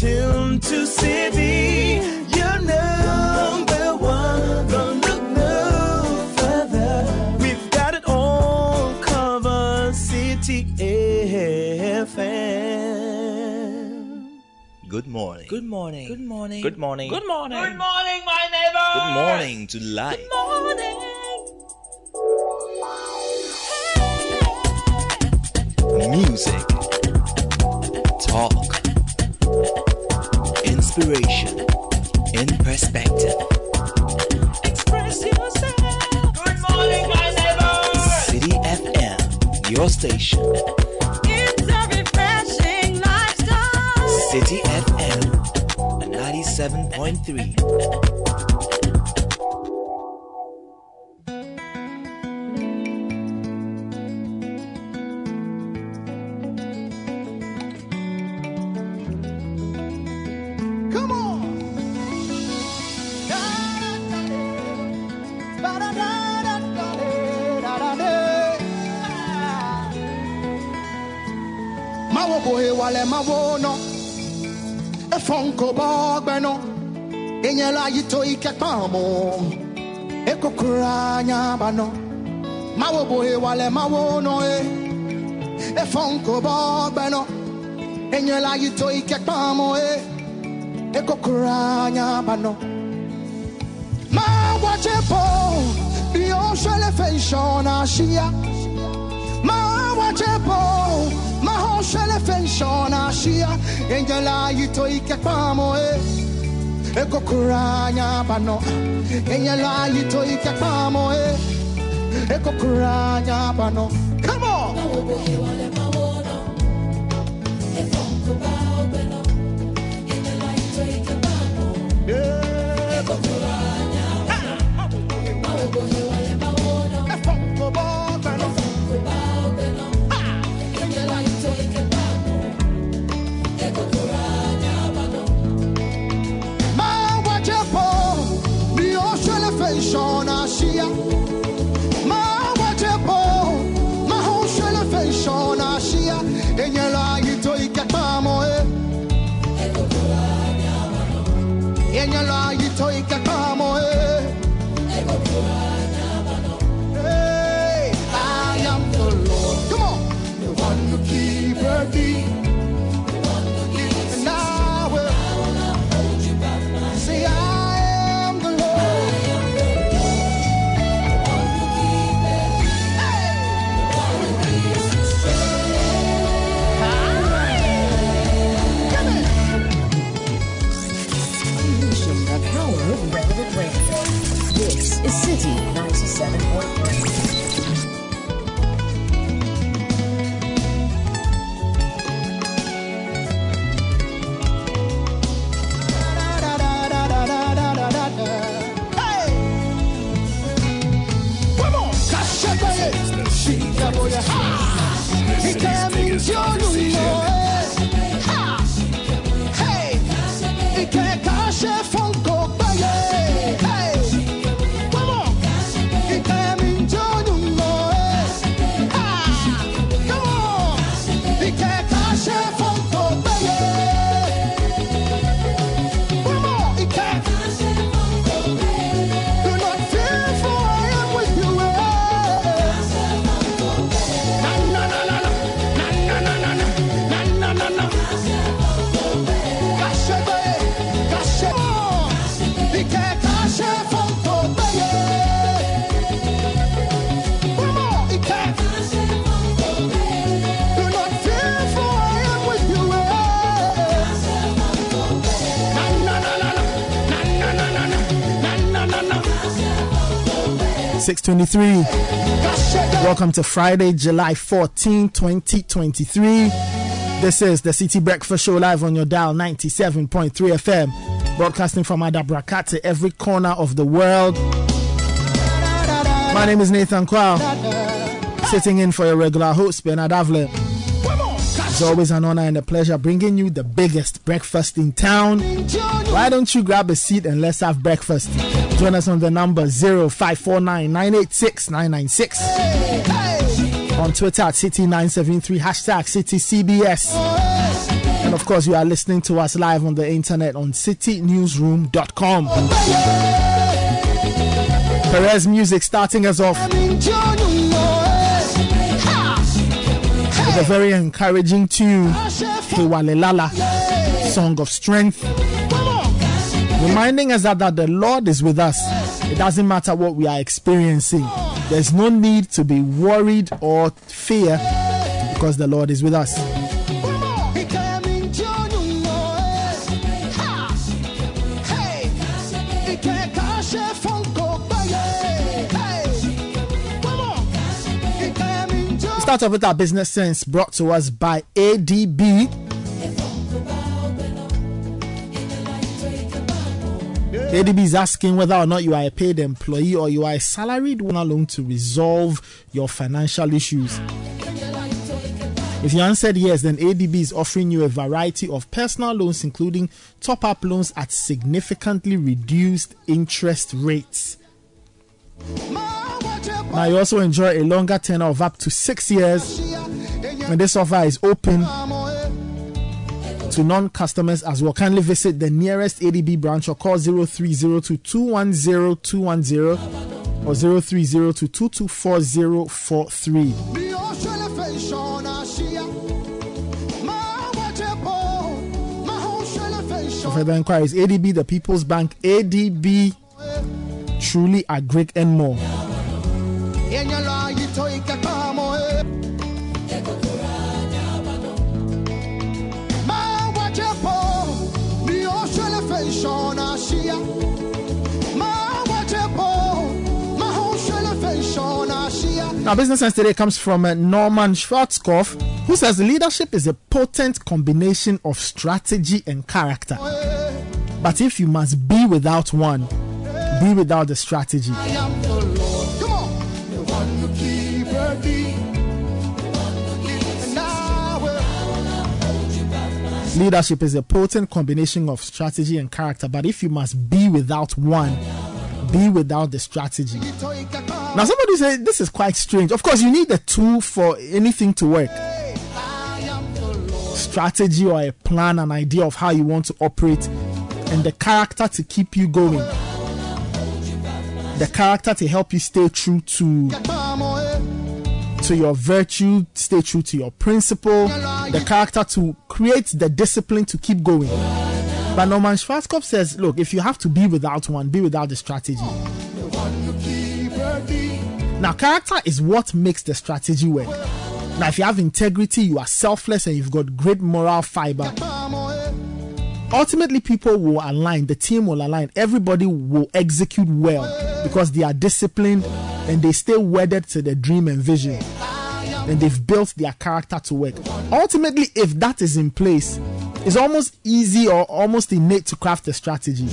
tuned to City, your number one. Don't look no further. We've got it all covered. City FM. Good morning. Good morning. Good morning. Good morning. Good morning. Good morning, my neighbor. Good morning to life. Good morning. Music. Talk. Inspiration in perspective. Express yourself. Good morning, my neighbor. City FM, your station. It's a refreshing lifestyle. City FM 97.3. Eko kuranya bano, enyela yito ikakamo Eko kuranya bano. Come on. Welcome to Friday, July 14, 2023. This is the City Breakfast Show live on your dial 97.3 FM, broadcasting from Adabraka to every corner of the world. My name is Nathan Quao, sitting in for your regular host, Bernard Avle. It's always an honor and a pleasure bringing you the biggest breakfast in town. Why don't you grab a seat and let's have breakfast? Join us on the number 0549-986-996. On Twitter at City973, hashtag CityCBS. And of course, you are listening to us live on the internet on citynewsroom.com. Perez Music starting us off with a very encouraging tune to Walelala, Song of Strength, reminding us that the Lord is with us. It doesn't matter what we are experiencing. There's no need to be worried or fear because the Lord is with us. We start off with our business sense brought to us by ADB. ADB is asking whether or not you are a paid employee or you are a salaried one alone to resolve your financial issues. If you answered yes, then ADB is offering you a variety of personal loans, including top-up loans at significantly reduced interest rates. Now, you also enjoy a longer tenure of up to 6 years, and this offer is open to non-customers as well. Kindly visit the nearest ADB branch or call 0302-210-210 or 0302-224-043. For further inquiries, ADB, the People's Bank, ADB, truly a great and more. Now, business sense today comes from Norman Schwarzkopf, who says leadership is a potent combination of strategy and character. But if you must be without one, be without the strategy. Leadership is a potent combination of strategy and character, but if you must be without one, be without the strategy. Now, somebody said this is quite strange. Of course, you need a tool for anything to work. Strategy or a plan, an idea of how you want to operate, and the character to keep you going. The character to help you stay true to your virtue, stay true to your principle, the character to create the discipline to keep going. But Norman Schwarzkopf says, look, if you have to be without one, be without the strategy. Now, character is what makes the strategy work. Now, if you have integrity, you are selfless, and you've got great moral fiber, ultimately people will align, the team will align, everybody will execute well because they are disciplined and they stay wedded to their dream and vision, and they've built their character to work. Ultimately, if that is in place, it's almost easy or almost innate to craft a strategy,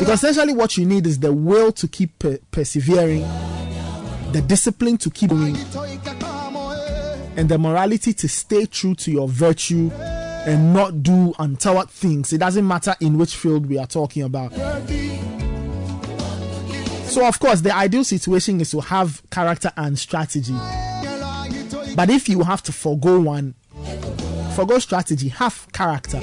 because essentially what you need is the will to keep persevering, the discipline to keep doing, and the morality to stay true to your virtue and not do untoward things. It doesn't matter in which field we are talking about. So, of course, the ideal situation is to have character and strategy. But if you have to forgo one, forgo strategy, have character.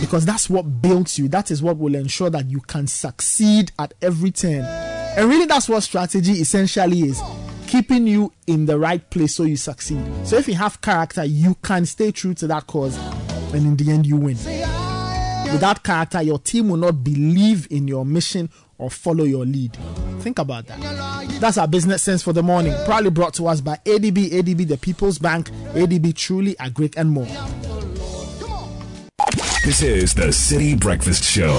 Because that's what builds you. That is what will ensure that you can succeed at every turn. And really, that's what strategy essentially is. Keeping you in the right place so you succeed. So if you have character, you can stay true to that cause. And in the end, you win. Without character, your team will not believe in your mission or follow your lead. Think about that. That's our business sense for the morning. Proudly brought to us by ADB. ADB, the People's Bank. ADB, truly a great and more. This is the City Breakfast Show.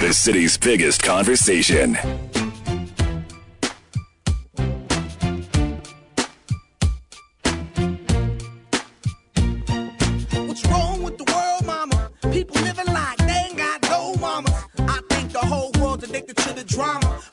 The city's biggest conversation.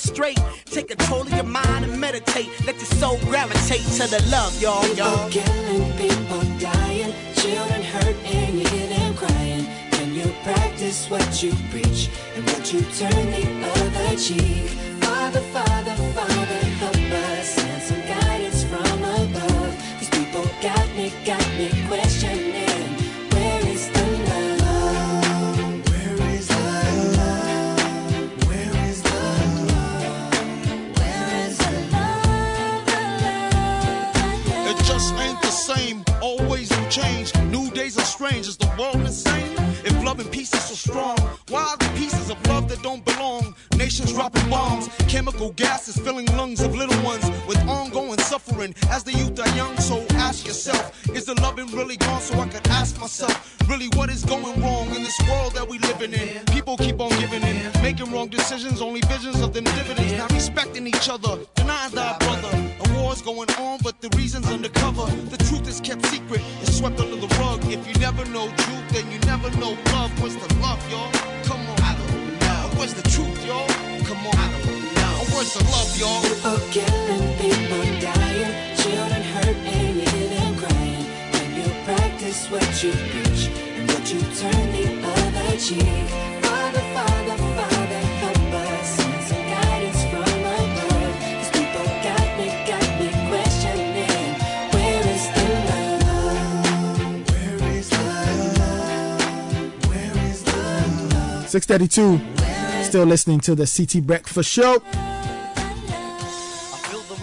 straight. Take control of your mind and meditate. Let your soul gravitate to the love, y'all. People killing, people dying, children hurt, and you hear them crying. Can you practice what you preach, and would you turn the other cheek? Father, Father, Father, help us, send some guidance from above. These people got me questioning. Where is the love? Where is the love? Where is the love? Where is the love? It just ain't the same. Always new change. New days are strange. Is the world insane? If love and peace is so strong, why are the pieces of love that don't belong? Nations dropping bombs, chemical gases filling lungs of little ones with ongoing suffering. As the youth are young, so ask yourself, is the loving really gone? So I could ask myself, really what is going wrong in this world that we living in? People keep on giving in, making wrong decisions, only visions of them dividends. Not respecting each other, denying thy brother. A war's going on, but the reason's undercover. The truth is kept secret, it's swept under the rug. If you never know truth, then you never know love. What's the love, y'all? Come on, I don't know. What's the truth, y'all? Come on, I don't know. What's the love, y'all? People killing, people dying, children hurt, and you hear them crying. When you practice what you preach, and what you turn the other cheek. Father, Father, Father, help us, send some guidance from above. These people got me questioning. Where is the love? Where is the love? 6:32, still listening to the City Breakfast Show.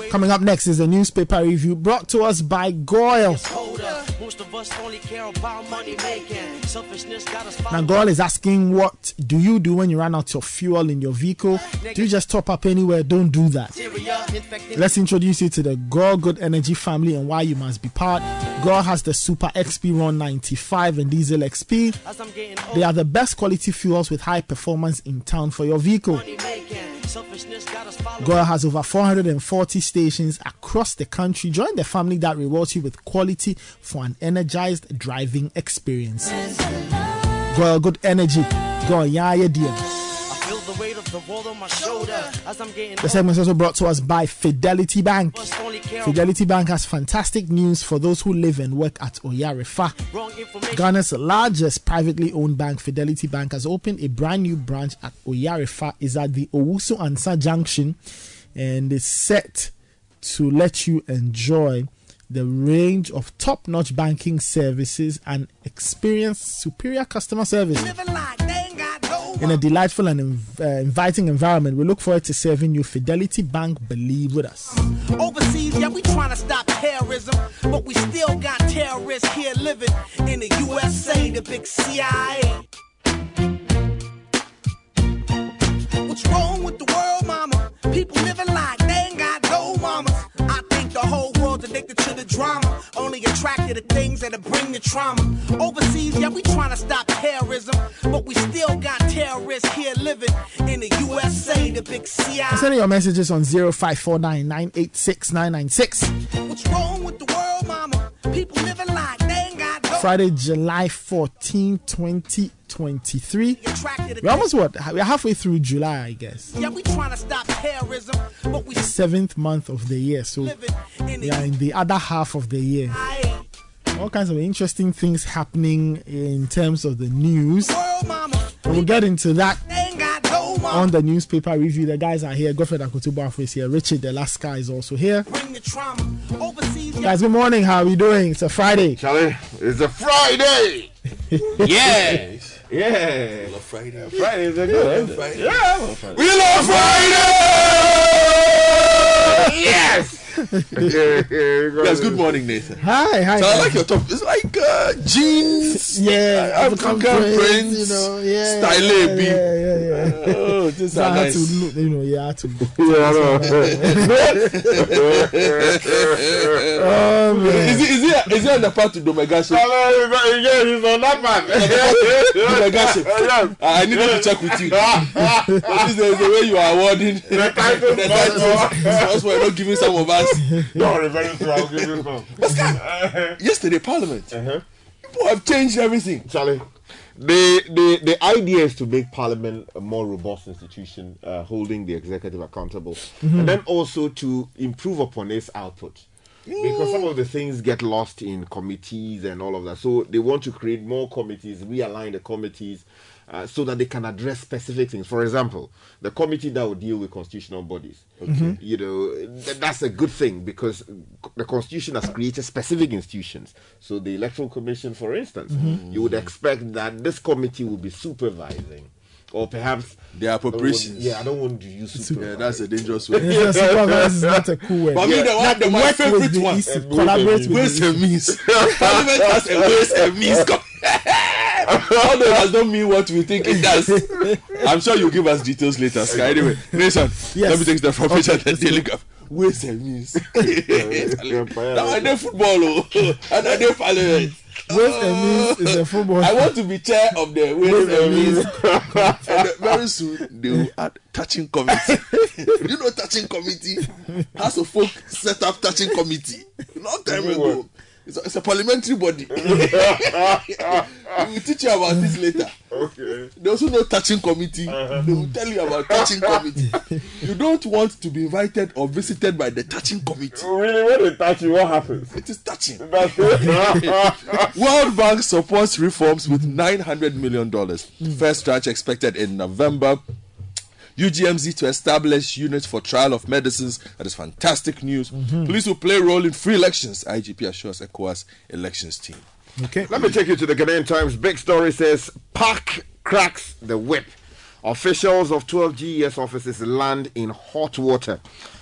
Coming up next is a newspaper review brought to us by GOIL. Now, GOIL is asking, what do you do when you run out of fuel in your vehicle? Do you just top up anywhere? Don't do that. Let's introduce you to the GOIL Good Energy family and why you must be part. GOIL has the Super XP 195 and Diesel XP. They are the best quality fuels with high performance in town for your vehicle. GOIL has over 440 stations across the country. Join the family that rewards you with quality for an energized driving experience. GOIL Good Energy. GOIL Yaya Dia. The segment is also brought to us by Fidelity Bank. Fidelity Bank has fantastic news for those who live and work at Oyarefa. Ghana's largest privately owned bank, Fidelity Bank, has opened a brand new branch at Oyarefa. It's at the Owusu-Ansah Junction, and it's set to let you enjoy the range of top-notch banking services and experience superior customer service. In a delightful and inviting environment, we look forward to serving you. Fidelity Bank, believe with us. Overseas, yeah, we trying to stop terrorism, but we still got terrorists here living in the USA, the big CIA. What's wrong with the world, mama? People living like they ain't got no mamas. I think the whole world's addicted to the drama, only attracted to things that'll bring the trauma. Overseas, yeah, we trying to stop terrorism, but we still got terrorists here living in the USA, the big CIA. I'm sending your messages on 0549986996. What's wrong with the world, mama? People living like they ain't got no. Friday, July 14, 2023. We're almost what? We're halfway through July, I guess. Yeah, we trying to stop terrorism, but we 7th month of the year, so we are in the other half of the year. All kinds of interesting things happening in terms of the news. And we'll get into that on the newspaper review. The guys are here. Godfred Akutubafu is here. Richard Delaska is also here. Guys, good morning. How are we doing? It's a Friday. Charlie, it's a Friday. Yes. Yeah. We love Friday. Friday is a good Friday. Yeah. We love Friday. Yes. Yes, good morning, Nathan. Hi. So I like your top. It's like jeans. Yeah, African prints. You know, style. Yeah. Oh, just so nice. Had to look, you know, to. Oh, man. Is it on the part to do my gosh? Yes, it's on that part. I needed to check with you. This is the way you are awarding the titles. That's why you're not giving some of us. No, very true. I'll give you some. Yesterday, Parliament. People have changed everything. Charlie. The idea is to make Parliament a more robust institution, holding the executive accountable, and then also to improve upon its output. Because some of the things get lost in committees and all of that. So they want to create more committees, realign the committees so that they can address specific things. For example, the committee that will deal with constitutional bodies. You know, that's a good thing because the Constitution has created specific institutions. So the Electoral Commission, for instance, you would expect that this committee will be supervising. Or perhaps they are appropriations. I don't want to use super. That's a dangerous way. Supervise is not a cool way. But me, my favorite one. Collaborate with ways and means. Parliament has a ways and means. Although it does not mean what we think it does. I'm sure you'll give us details later, Sky. Anyway, Nathan, let me take the from Richard and Daily Guide. Ways and means. Now I know football, and I know Parliament. Ways and Means is a football. I want to be chair of the Ways and Means. And very soon they will add touching committee. You know, touching committee. House of Folk set up touching committee long time ago. It's a parliamentary body. We will teach you about this later. Okay. They also know touching committee. They will tell you about touching committee. You don't want to be invited or visited by the touching committee. Really, when they touch you, what happens? It is touching. That's it. World Bank supports reforms with $900 million. First tranche expected in November. UGMZ to establish units for trial of medicines. That is fantastic news. Police will play a role in free elections. IGP assures ECOWAS elections team. Okay. Let me take you to the Ghanaian Times. Big story says, PAC cracks the whip. Officials of 12 GES offices land in hot water.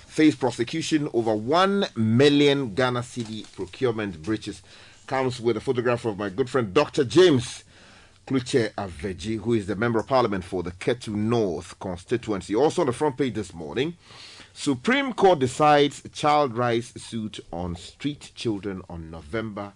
Face prosecution over 1 million Ghana Cedi procurement breaches. Comes with a photograph of my good friend Dr. James Kluce Avedji, who is the Member of Parliament for the Ketu North constituency. Also on the front page this morning, Supreme Court decides child rights suit on street children on November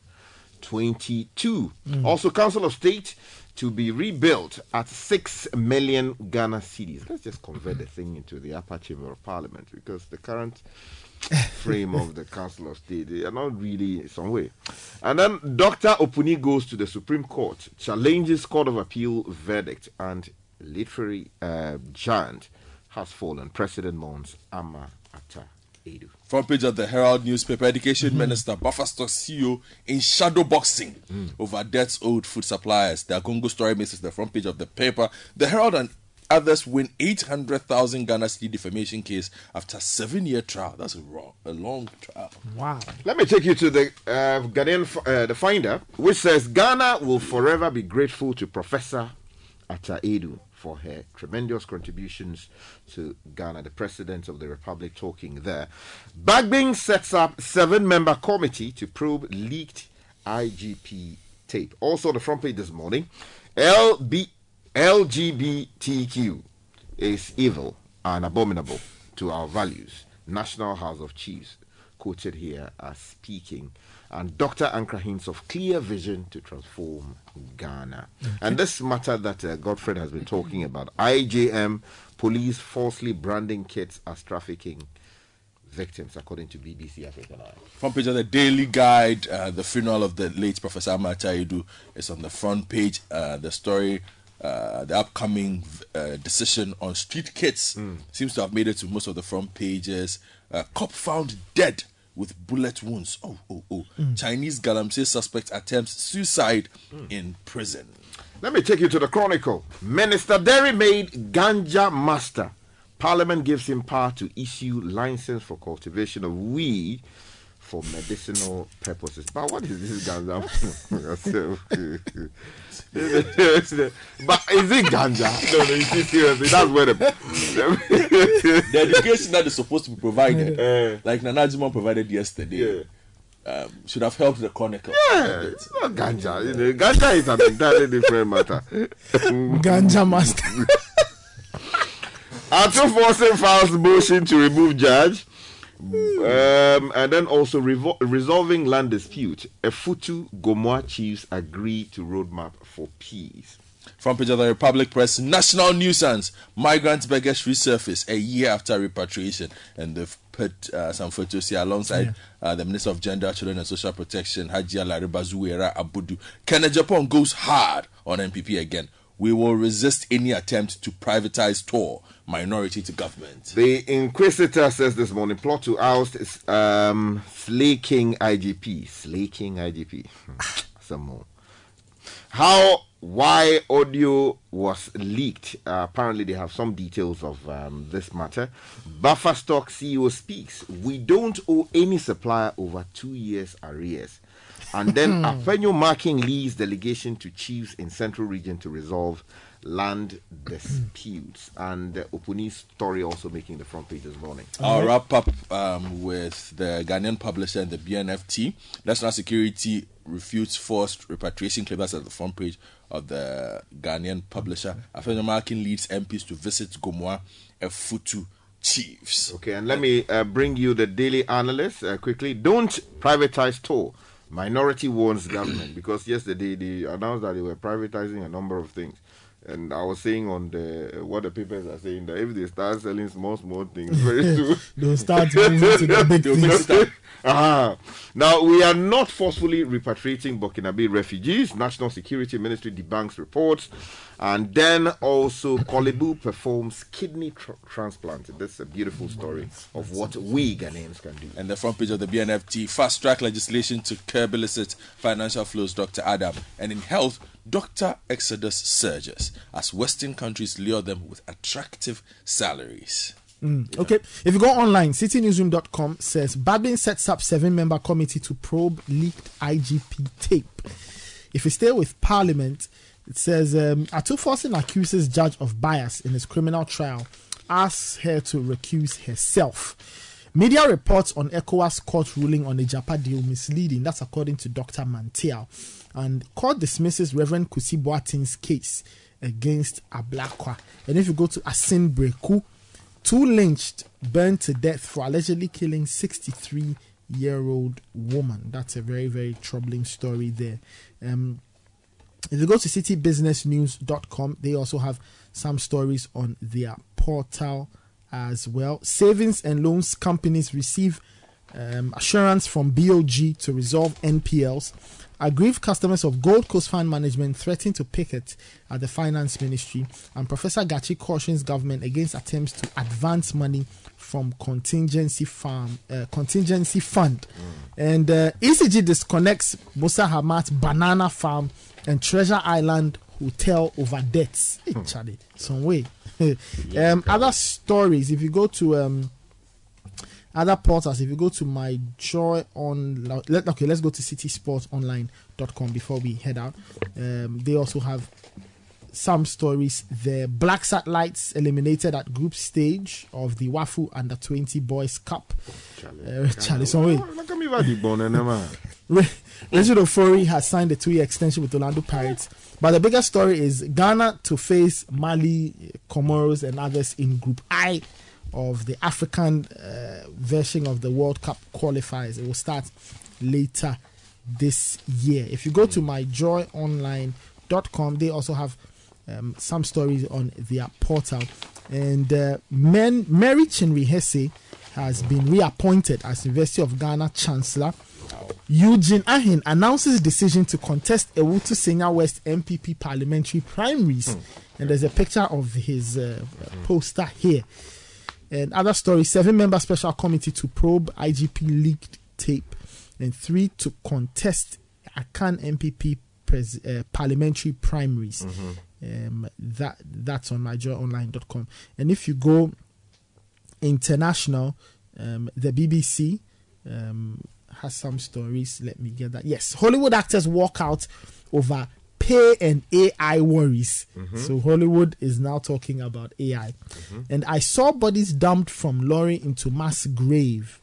22. Also, Council of State to be rebuilt at 6 million Ghana cedis. Let's just convert the thing into the upper chamber of Parliament because the current frame of the Council of State, they are not really some way. And then Dr. Opuni goes to the Supreme Court, challenges Court of Appeal verdict, and literary giant has fallen. President Lones Ama Ata Edu. Front page of the Herald newspaper, Education Minister Buffer Stock CEO in shadow boxing over debts owed food suppliers. The Agongo story misses the front page of the paper. The Herald and others win 800,000 Ghana Cedi defamation case after 7-year trial. That's a long trial. Wow. Let me take you to the Ghanaian, the Finder, which says Ghana will forever be grateful to Professor Atta Edu for her tremendous contributions to Ghana. The President of the Republic talking there. Bagbing sets up 7-member committee to probe leaked IGP tape. Also on the front page this morning, LGBTQ is evil and abominable to our values. National House of Chiefs, quoted here as speaking. And Dr. Ankra hints of clear vision to transform Ghana. And this matter that Godfred has been talking about, IJM, police falsely branding kids as trafficking victims, according to BBC Africa. Front page of the Daily Guide, the funeral of the late Professor Amartey Edu is on the front page. The story... the upcoming decision on street kids seems to have made it to most of the front pages. Cop found dead with bullet wounds. Chinese Galamsey suspect attempts suicide in prison. Let me take you to the Chronicle. Minister Derry made ganja master. Parliament gives him power to issue license for cultivation of weed for medicinal purposes. But what is this ganja? But is it ganja? No, you see, seriously, that's where the education that is supposed to be provided, like Nanajima provided yesterday, should have helped the Chronicle. Yeah, it's not ganja. You know, ganja is an entirely different matter. Ganja master. Arthur Forsen files motion to remove judge. And then also resolving land dispute. Efutu Gomoa chiefs agree to roadmap for peace. Front page of the Republic Press, national nuisance. Migrant beggars resurface a year after repatriation. And they've put some photos here alongside the Minister of Gender, Children and Social Protection, Haji Alariba Zuwera Abudu. Kenya Japan goes hard on MPP again. We will resist any attempt to privatize TOR, minority to government. The Inquisitor says this morning, plot to oust is slaking IGP. Slaking IGP. Some more. How, why audio was leaked. Apparently, they have some details of this matter. Buffer Stock CEO speaks. We don't owe any supplier over 2 years arrears. And then Afenyo Marking leads delegation to chiefs in Central Region to resolve land disputes. And Opuni's story also making the front page this morning. I'll wrap up with the Ghanaian publisher and the BNFT. National Security refutes forced repatriation claim. That's at the front page of the Ghanaian publisher. Afenyo Marking leads MPs to visit Gomoa, Efutu chiefs. Okay, and let me bring you the Daily Analyst quickly. Don't privatize toll. Minority warns government, because yesterday they announced that they were privatizing a number of things. And I was saying on the what the papers are saying, that if they start selling small things very soon, they'll start moving to the big things. Now, we are not forcefully repatriating Burkinabe refugees. National Security Ministry debunks reports. And then also Kolebu performs kidney transplant. That's a beautiful story of what we Ghanaians can do. And the front page of the BNFT, fast track legislation to curb illicit financial flows, Dr. Adam. And in health, doctor exodus surges as Western countries lure them with attractive salaries. Okay, if you go online, citynewsroom.com says Badin sets up 7-member committee to probe leaked IGP tape. If you stay with Parliament, it says Atu Forsen accuses judge of bias in his criminal trial, asks her to recuse herself. Media reports on ECOWAS court ruling on the Japa deal misleading. That's according to Dr. Mantial. And court dismisses Reverend Kusi Boating's case against Ablakwa. And if you go to Asin Breku, 2 lynched, burned to death for allegedly killing 63-year-old woman. That's a very, very troubling story there. If you go to citybusinessnews.com, they also have some stories on their portal as well. Savings and loans companies receive assurance from BOG to resolve NPLs. Aggrieved customers of Gold Coast Fund Management threaten to picket at the Finance Ministry, and Professor Gachi cautions government against attempts to advance money from contingency fund. And ECG disconnects Musa Hamat Banana Farm and Treasure Island Hotel over debts. Hey, Charlie, some way. Other stories, if you go to other portals, if you go to My Joy on... okay, let's go to citysportonline.com before we head out. They also have some stories there. Black Satellites eliminated at group stage of the Wafu Under-20 Boys Cup. Charlie, sorry. Richard Ofori has signed a 2-year extension with Orlando Pirates. But the biggest story is Ghana to face Mali, Comoros and others in Group I of the African version of the World Cup qualifiers. It will start later this year. If you go to myjoyonline.com, they also have some stories on their portal. And Mary Chinwe Hesse has been reappointed as University of Ghana Chancellor. Eugene Ahin announces decision to contest Ewutu Senior West MPP parliamentary primaries. And there's a picture of his poster here. And other stories, 7-member special committee to probe IGP leaked tape, and 3 to contest Akan MPP parliamentary primaries. That's on myjoyonline.com. And if you go international, the BBC has some stories. Let me get that. Yes, Hollywood actors walk out over pay and AI worries. Mm-hmm. So Hollywood is now talking about AI. Mm-hmm. And I saw bodies dumped from lorry into mass grave.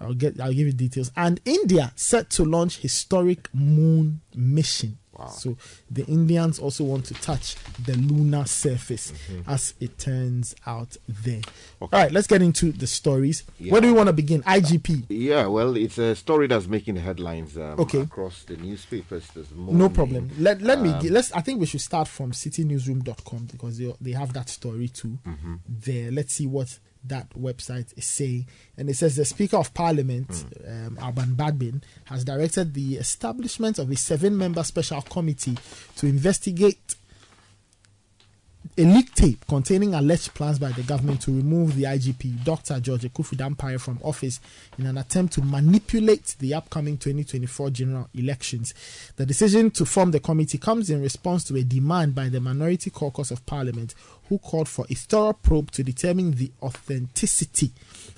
I'll give you details. And India set to launch historic moon mission. Wow. So the Indians also want to touch the lunar surface, mm-hmm. as it turns out there. Okay. All right, let's get into the stories. Yeah. Where do we want to begin? IGP. Yeah, well, it's a story that's making headlines across the newspapers this morning. No problem. I think we should start from citynewsroom.com because they have that story too, mm-hmm. there. Let's see what that website is saying, and it says the Speaker of Parliament, Alban Badbin, has directed the establishment of a 7-member special committee to investigate a leaked tape containing alleged plans by the government to remove the IGP, Dr. George Ekufu-Dampire, from office in an attempt to manipulate the upcoming 2024 general elections. The decision to form the committee comes in response to a demand by the Minority Caucus of Parliament, who called for a thorough probe to determine the authenticity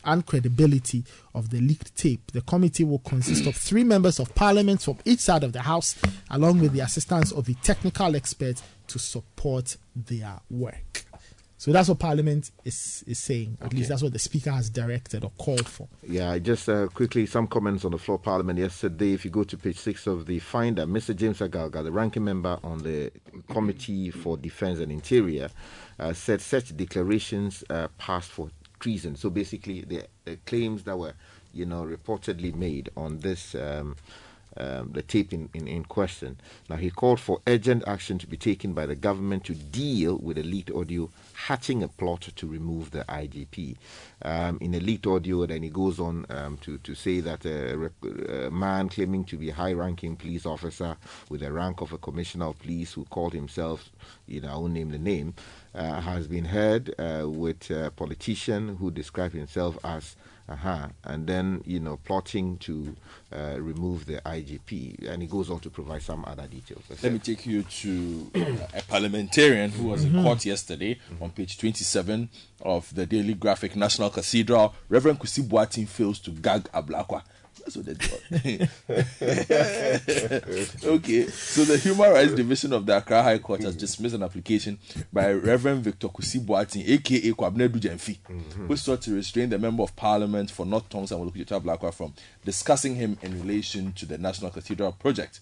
and credibility of the leaked tape. The committee will consist of 3 members of Parliament from each side of the House, along with the assistance of a technical expert to support their work. So that's what Parliament is saying. At least that's what the Speaker has directed or called for. Yeah, just quickly, some comments on the floor of Parliament yesterday. If you go to page 6 of the Finder, Mr. James Agalga, the ranking member on the Committee for Defence and Interior, said such declarations passed for treason. So basically, the claims that were, reportedly made on this the tape in question. Now, he called for urgent action to be taken by the government to deal with the leaked audio, hatching a plot to remove the IGP. In the leaked audio, then he goes on to say that a man claiming to be a high-ranking police officer with the rank of a commissioner of police, who called himself, I won't name the name, has been heard with a politician who described himself as and then, plotting to remove the IGP. And he goes on to provide some other details. Let me take you to a parliamentarian who was in court yesterday, on page 27 of the Daily Graphic, National Cathedral. Reverend Kwesi Boateng fails to gag Ablakwa. That's what they do. Okay, so the Human Rights Division of the Accra High Court has dismissed an application by Reverend Victor Kwesi Boateng, aka Kwabena Bujemvi, who sought to restrain the Member of Parliament for North Tonks and Okudzeto Ablakwa from discussing him in relation to the National Cathedral project.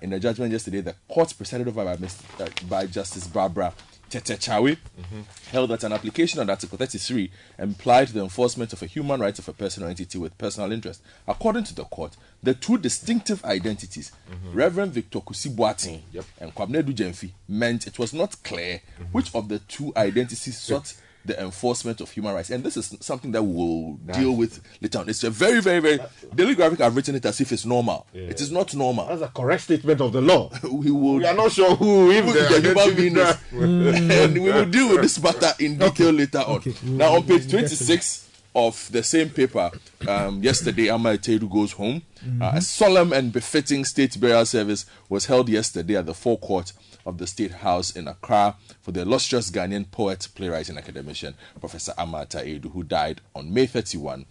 In the judgment yesterday, the court, presided over by Justice Barbara Tetechawi, held that an application under Article 33 implied the enforcement of a human right of a person or entity with personal interest. According to the court, the 2 distinctive identities, Reverend Victor Kwesi Boateng and Kwabena Bujemvi, meant it was not clear which of the 2 identities sought the enforcement of human rights. And this is something that we'll deal with later on. It's a very, very, very... Daily Graphic have written it as if it's normal. Yeah. It is not normal. That's a correct statement of the law. We are not sure who the human being is. And we will deal with this matter in detail later on. Okay. Now, on page 26 of the same paper, yesterday, Amartey Edu goes home. A solemn and befitting state burial service was held yesterday at the forecourt of the State House in Accra for the illustrious Ghanaian poet, playwright, and academician Professor Amartey Edu, who died on May 31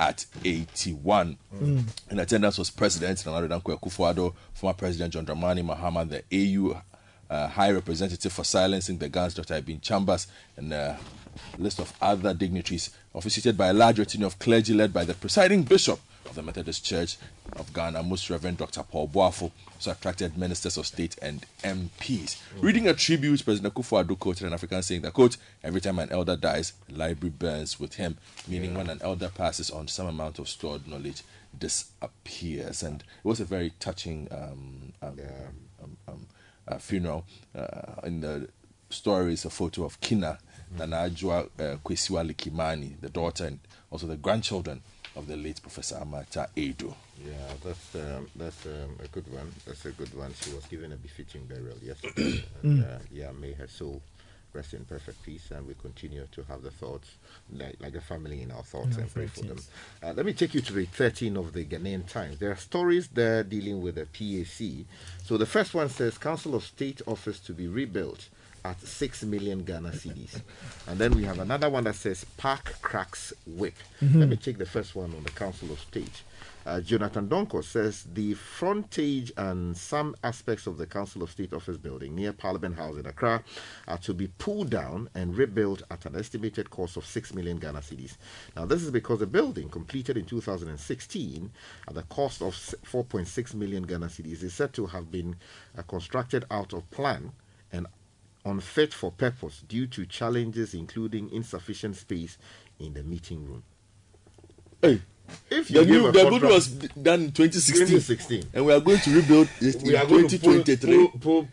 at 81. In attendance was President Nana Addo Akufo-Addo, former President John Dramani Mahama, the AU High Representative for Silencing the Guns, Dr. Ibin Chambers, and a list of other dignitaries, officiated by a large retinue of clergy led by the presiding bishop of the Methodist Church of Ghana, Most Reverend Dr. Paul Boafo, also attracted ministers of state and MPs. Reading a tribute, President Akufo-Addo quoted an African saying that, quote, every time an elder dies, the library burns with him, meaning when an elder passes on, some amount of stored knowledge disappears. And it was a very touching funeral. In the story is a photo of Kina, Nana Ajua Kwesiwa Likimani, the daughter and also the grandchildren of the late Professor Amartey Edu. Yeah, that's a good one. That's a good one. She was given a befitting burial yesterday. And, may her soul rest in perfect peace. And we continue to have the thoughts, like the family in our thoughts, and pray for them. Let me take you to page 13 of the Ghanaian Times. There are stories there dealing with the PAC. So the first one says, Council of State Office to be rebuilt at 6 million Ghana cedis. And then we have another one that says Park Cracks Whip. Mm-hmm. Let me take the first one on the Council of State. Jonathan Donko says the frontage and some aspects of the Council of State office building near Parliament House in Accra are to be pulled down and rebuilt at an estimated cost of 6 million Ghana cedis. Now, this is because the building, completed in 2016 at the cost of 4.6 million Ghana cedis, is said to have been constructed out of plan and unfit for purpose due to challenges including insufficient space in the meeting room. Hey. If you the good was done in 2016, and we are going to rebuild it in 2023. Pull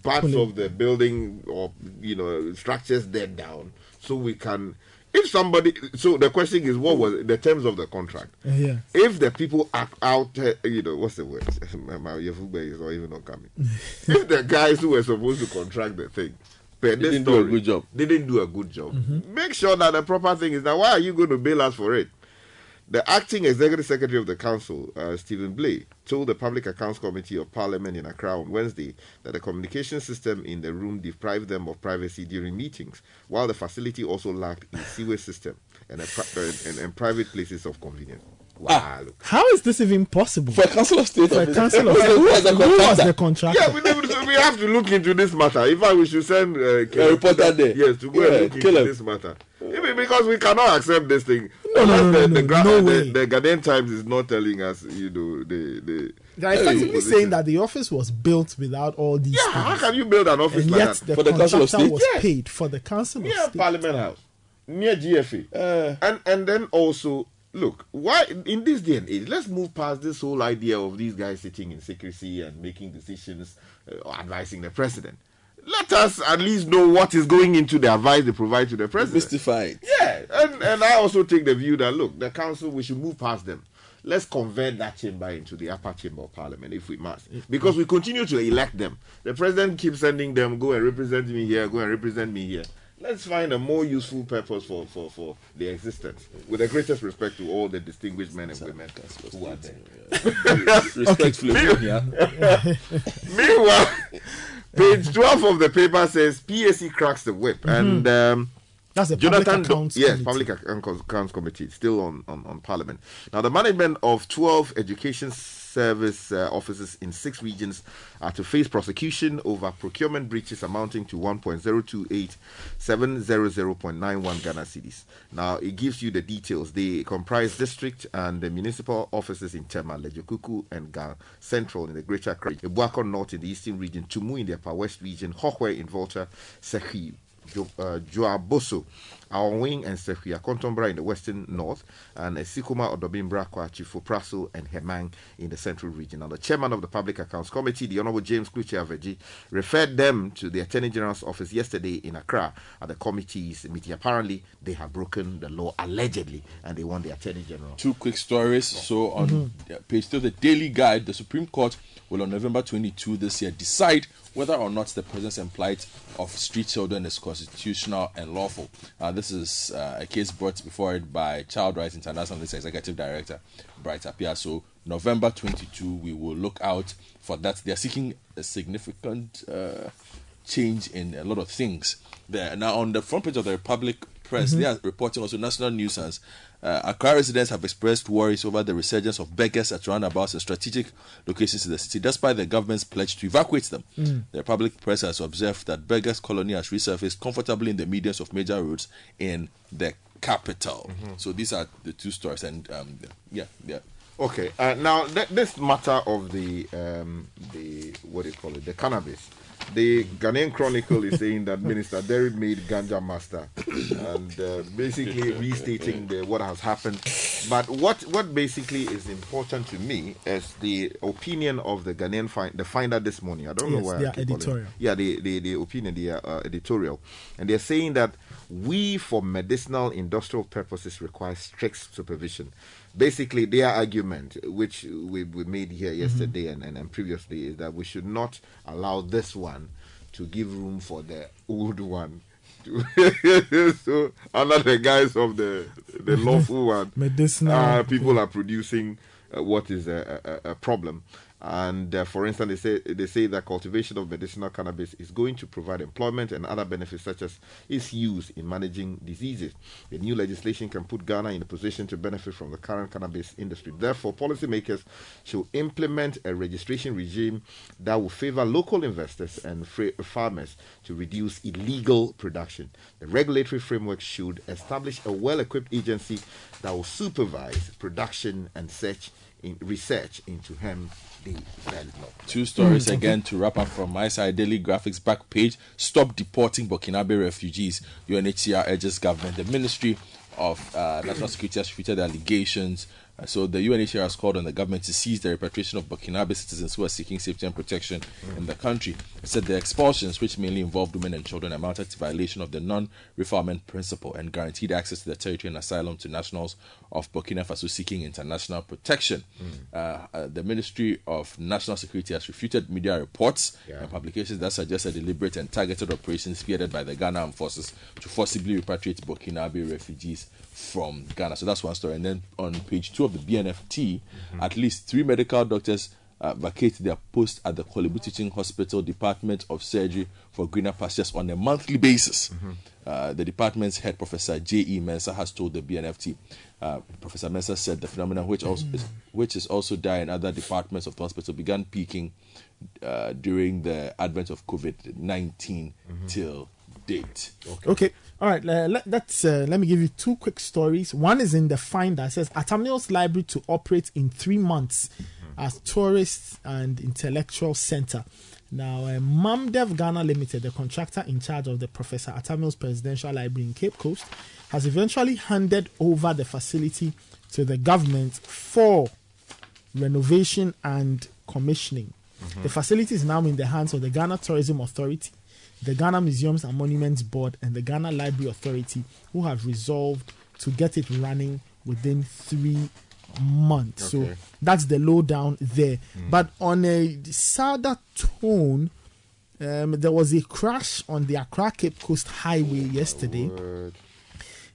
parts of the building or structures there down, so we can. If somebody, so the question is, what was the terms of the contract? Yeah. If the people act out, what's the word? My Yefuba is not even not coming. If the guys who were supposed to contract the thing. They didn't do a good job. Mm-hmm. Make sure that the proper thing is that why are you going to bail us for it? The acting executive secretary of the council, Stephen Blay, told the Public Accounts Committee of Parliament in Accra on Wednesday that the communication system in the room deprived them of privacy during meetings, while the facility also lacked a sewage system and private places of convenience. Wow! Look. How is this even possible? For Council of State, who was the contractor? Yeah, we have to look into this matter. In fact, we should send a reporter there. Yes, to go and look into this matter. Because we cannot accept this thing. The Ghanaian Times is not telling us, They are effectively saying that the office was built without all these things. How can you build an office like that? For the Council of State? Was paid for the Council of State. Near Parliament House. Near GFA. And then also, look, why in this day and age, let's move past this whole idea of these guys sitting in secrecy and making decisions or advising the president. Let us at least know what is going into the advice they provide to the president. Mystified. Yeah, and I also take the view that, look, the council, we should move past them. Let's convert that chamber into the upper chamber of parliament if we must. Because we continue to elect them. The president keeps sending them, go and represent me here, go and represent me here. Let's find a more useful purpose for their existence, with the greatest respect to all the distinguished men and women who are there. Respectfully. Meanwhile, page 12 of the paper says PAC cracks the whip, and that's the Jonathan Public Accounts Committee, still on Parliament. Now, the management of 12 education service offices in 6 regions are to face prosecution over procurement breaches amounting to 1.028700.91 Ghana cedis. Now, it gives you the details. They comprise district and the municipal offices in Tema, Lejokuku and Ga Central in the Greater Accra, Ebuakon North in the Eastern Region, Tumu in the Upper West Region, Hohwe in Volta, Sehi, Joaboso, Awang and Sequia Contombra in the Western North, and Esikuma Odobimbra Kwachifupraso and Hemang in the Central Region. Now, the chairman of the Public Accounts Committee, the Honourable James Kluce Avedji, referred them to the Attorney General's office yesterday in Accra at the committee's meeting. Apparently, they have broken the law, allegedly, and they want the Attorney General. Two quick stories. So, on page 2 of the Daily Guide, the Supreme Court will on November 22 this year decide whether or not the presence and plight of street children is constitutional and lawful. This is a case brought before it by Child Rights International, its executive director, Bright Appiah. So, November 22, we will look out for that. They are seeking a significant change in a lot of things there. Now, on the front page of the Republic Press, they are reporting also national nuisance. Accra residents have expressed worries over the resurgence of beggars at roundabouts and strategic locations in the city, despite the government's pledge to evacuate them. The Public Press has observed that beggars' colony has resurfaced comfortably in the medians of major roads in the capital. So these are the two stories, and okay. Now this matter of the what do you call it, the cannabis. The Ghanaian Chronicle is saying that Minister Derry made Ganja Master and basically restating what has happened. But what basically is important to me is the opinion of the Ghanaian Finder this morning. I don't know why. Editorial. Yeah, the opinion, the editorial. And they're saying that we, for medicinal industrial purposes, require strict supervision. Basically, their argument, which we made here yesterday and previously, is that we should not allow this one to give room for the old one. So, under the guise of the lawful one, medicinal people are producing what is a problem. And for instance, they say that cultivation of medicinal cannabis is going to provide employment and other benefits such as its use in managing diseases. The new legislation can put Ghana in a position to benefit from the current cannabis industry. Therefore, policymakers should implement a registration regime that will favor local investors and farmers to reduce illegal production. The regulatory framework should establish a well-equipped agency that will supervise production and research into hemp. Two stories again to wrap up from my side. Daily Graphic's back page: stop deporting Burkinabe refugees. UNHCR urges government. The Ministry of National Security has treated allegations. So the UNHCR has called on the government to seize the repatriation of Burkinabe citizens who are seeking safety and protection in the country. It said the expulsions, which mainly involved women and children, amounted to violation of the non-refoulement principle and guaranteed access to the territory and asylum to nationals of Burkina Faso seeking international protection. The Ministry of National Security has refuted media reports and publications that suggest a deliberate and targeted operation spearheaded by the Ghana Armed Forces to forcibly repatriate Burkinabe refugees from Ghana. So that's one story. And then on page 2 of the BNFT, at least 3 medical doctors vacate their post at the Kolebu Teaching Hospital Department of Surgery for greener pastures on a monthly basis. The department's head, Professor J.E. Mensah, has told the BNFT. Professor Mensah said the phenomenon, which is also dire in other departments of the hospital, began peaking during the advent of COVID-19 till date. Okay. All right, let me give you 2 quick stories. One is in the Finder. It says Atamneo's library to operate in 3 months as tourist and intellectual center. Now, MAMDEV Ghana Limited, the contractor in charge of the Professor Atamneo's Presidential Library in Cape Coast, has eventually handed over the facility to the government for renovation and commissioning. The facility is now in the hands of the Ghana Tourism Authority, the Ghana Museums and Monuments Board, and the Ghana Library Authority, who have resolved to get it running within 3 months. So that's the lowdown there. But on a sadder tone, there was a crash on the Accra Cape Coast Highway yesterday.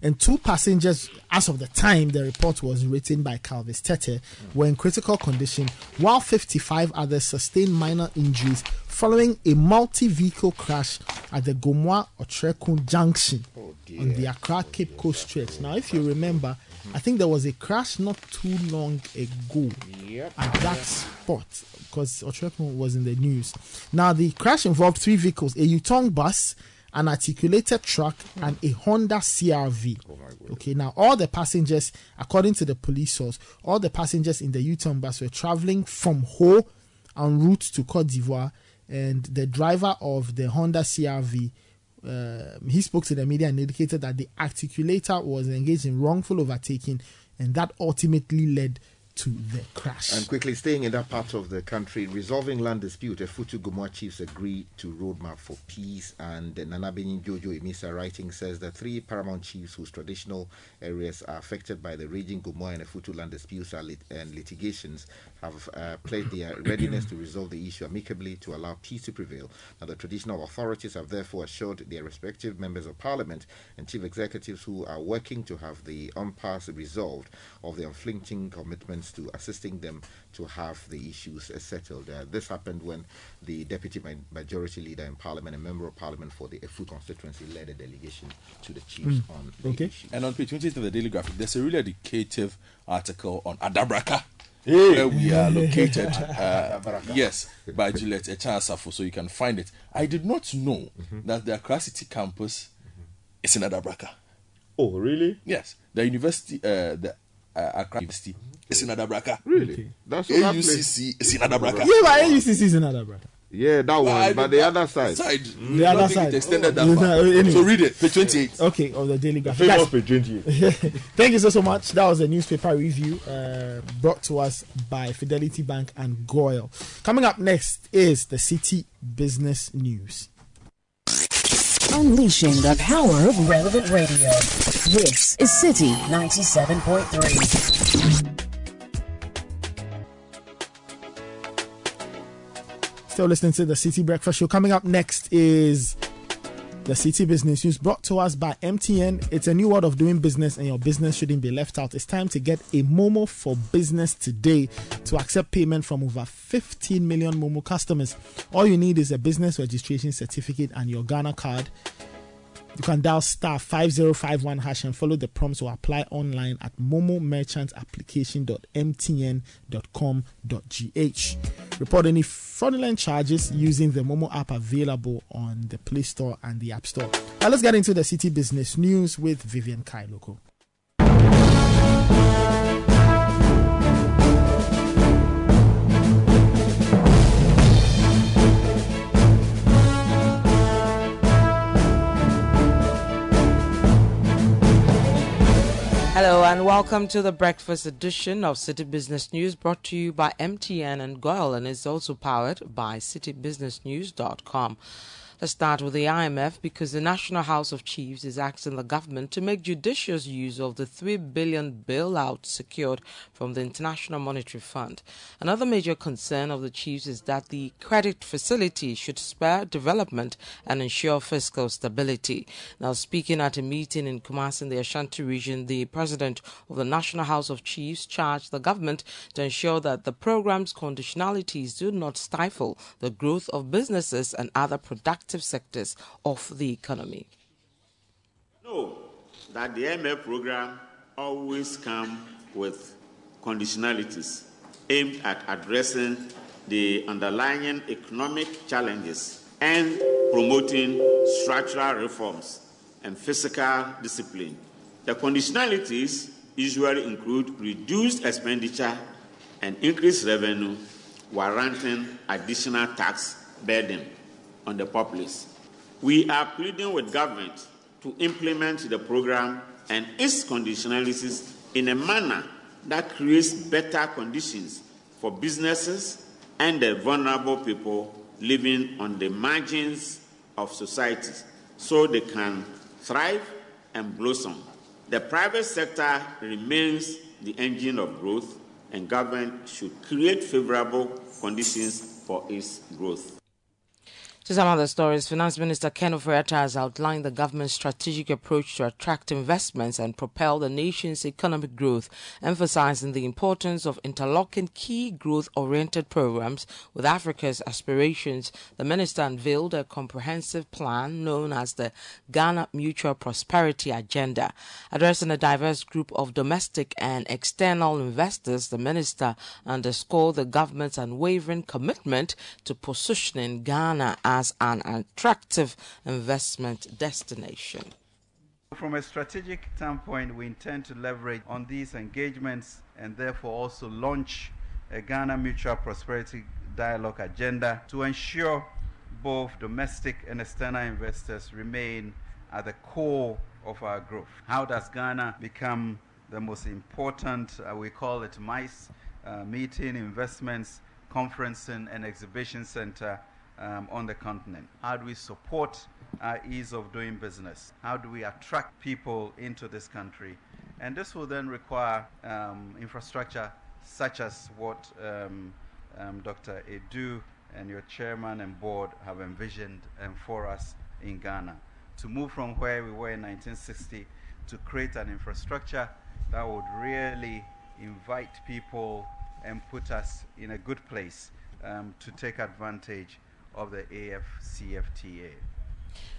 And 2 passengers, as of the time the report was written by Calvis Tete, were in critical condition, while 55 others sustained minor injuries following a multi-vehicle crash at the Gomoa-Otrekun Junction on the Accra Cape Coast stretch. Now, if you remember, I think there was a crash not too long ago at that spot, because Otrekun was in the news. Now, the crash involved 3 vehicles: a Yutong bus, an articulated truck, and a Honda CRV. Okay, now all the passengers, according to the police source, all the passengers in the U-turn bus were traveling from Ho en route to Côte d'Ivoire, and the driver of the Honda CRV, he spoke to the media and indicated that the articulator was engaged in wrongful overtaking, and that ultimately led to the crash. And quickly, staying in that part of the country, resolving land dispute, Efutu Gomoa chiefs agree to roadmap for peace. And Nana Benin Jojo Emisa, writing, says that 3 paramount chiefs whose traditional areas are affected by the raging Gomoa and Efutu land disputes and litigations have pledged their readiness to resolve the issue amicably to allow peace to prevail. Now, the traditional authorities have therefore assured their respective members of parliament and chief executives who are working to have the impasse resolved of the unflinching commitment to assisting them to have the issues settled. This happened when the deputy majority leader in parliament and member of parliament for the Efu constituency led a delegation to the chiefs on the issue. And on page 28 of the Daily Graphic, there's a really educative article on Adabraka, where we are located. Yes, by Juliet Echasafo, so you can find it. I did not know that the Accra City campus is in Adabraka. Oh, really? Yes. The university, Accra University, it's in Adabraka. Really? Okay. That's AUCC is in Adabraka. Yeah, but AUCC is in Adabraka. Yeah, that one. But the other side. The other side. Extended that far. So read it. Page 28. Okay, of the Daily Graphic. Page 28. Thank you so much. That was a newspaper review brought to us by Fidelity Bank and GOIL. Coming up next is the City Business News. Unleashing the power of relevant radio. This is City 97.3. Still listening to the City Breakfast Show. Coming up next is The City Business News brought to us by MTN. It's a new world of doing business and your business shouldn't be left out. It's time to get a Momo for business today to accept payment from over 15 million Momo customers. All you need is a business registration certificate and your Ghana card. You can dial *5051# and follow the prompts to apply online at momomerchantapplication.mtn.com.gh. Report any fraudulent charges using the Momo app available on the Play Store and the App Store. Now let's get into the City Business News with Vivian Kailoko. Hello and welcome to the breakfast edition of City Business News, brought to you by MTN and GOIL, and is also powered by citybusinessnews.com. Let's start with the IMF, because the National House of Chiefs is asking the government to make judicious use of the $3 billion bailout secured from the International Monetary Fund. Another major concern of the Chiefs is that the credit facility should spur development and ensure fiscal stability. Now, speaking at a meeting in Kumasi in the Ashanti region, the president of the National House of Chiefs charged the government to ensure that the program's conditionalities do not stifle the growth of businesses and other productive sectors of the economy. Know that the IMF program always comes with conditionalities aimed at addressing the underlying economic challenges and promoting structural reforms and fiscal discipline. The conditionalities usually include reduced expenditure and increased revenue, warranting additional tax burden on the populace. We are pleading with government to implement the program and its conditionalities in a manner that creates better conditions for businesses and the vulnerable people living on the margins of society, so they can thrive and blossom. The private sector remains the engine of growth, and government should create favorable conditions for its growth. To some other stories, Finance Minister Ken Oforiatta has outlined the government's strategic approach to attract investments and propel the nation's economic growth, emphasizing the importance of interlocking key growth-oriented programs with Africa's aspirations. The minister unveiled a comprehensive plan known as the Ghana Mutual Prosperity Agenda. Addressing a diverse group of domestic and external investors, the minister underscored the government's unwavering commitment to positioning Ghana as an attractive investment destination. From a strategic standpoint, we intend to leverage on these engagements and therefore also launch a Ghana Mutual Prosperity Dialogue agenda to ensure both domestic and external investors remain at the core of our growth. How does Ghana become the most important, we call it MICE, meeting, investments, conferencing and exhibition center on the continent? How do we support our ease of doing business? How do we attract people into this country? And this will then require infrastructure such as what Dr. Edu and your chairman and board have envisioned for us in Ghana, to move from where we were in 1960 to create an infrastructure that would really invite people and put us in a good place to take advantage of the AFCFTA.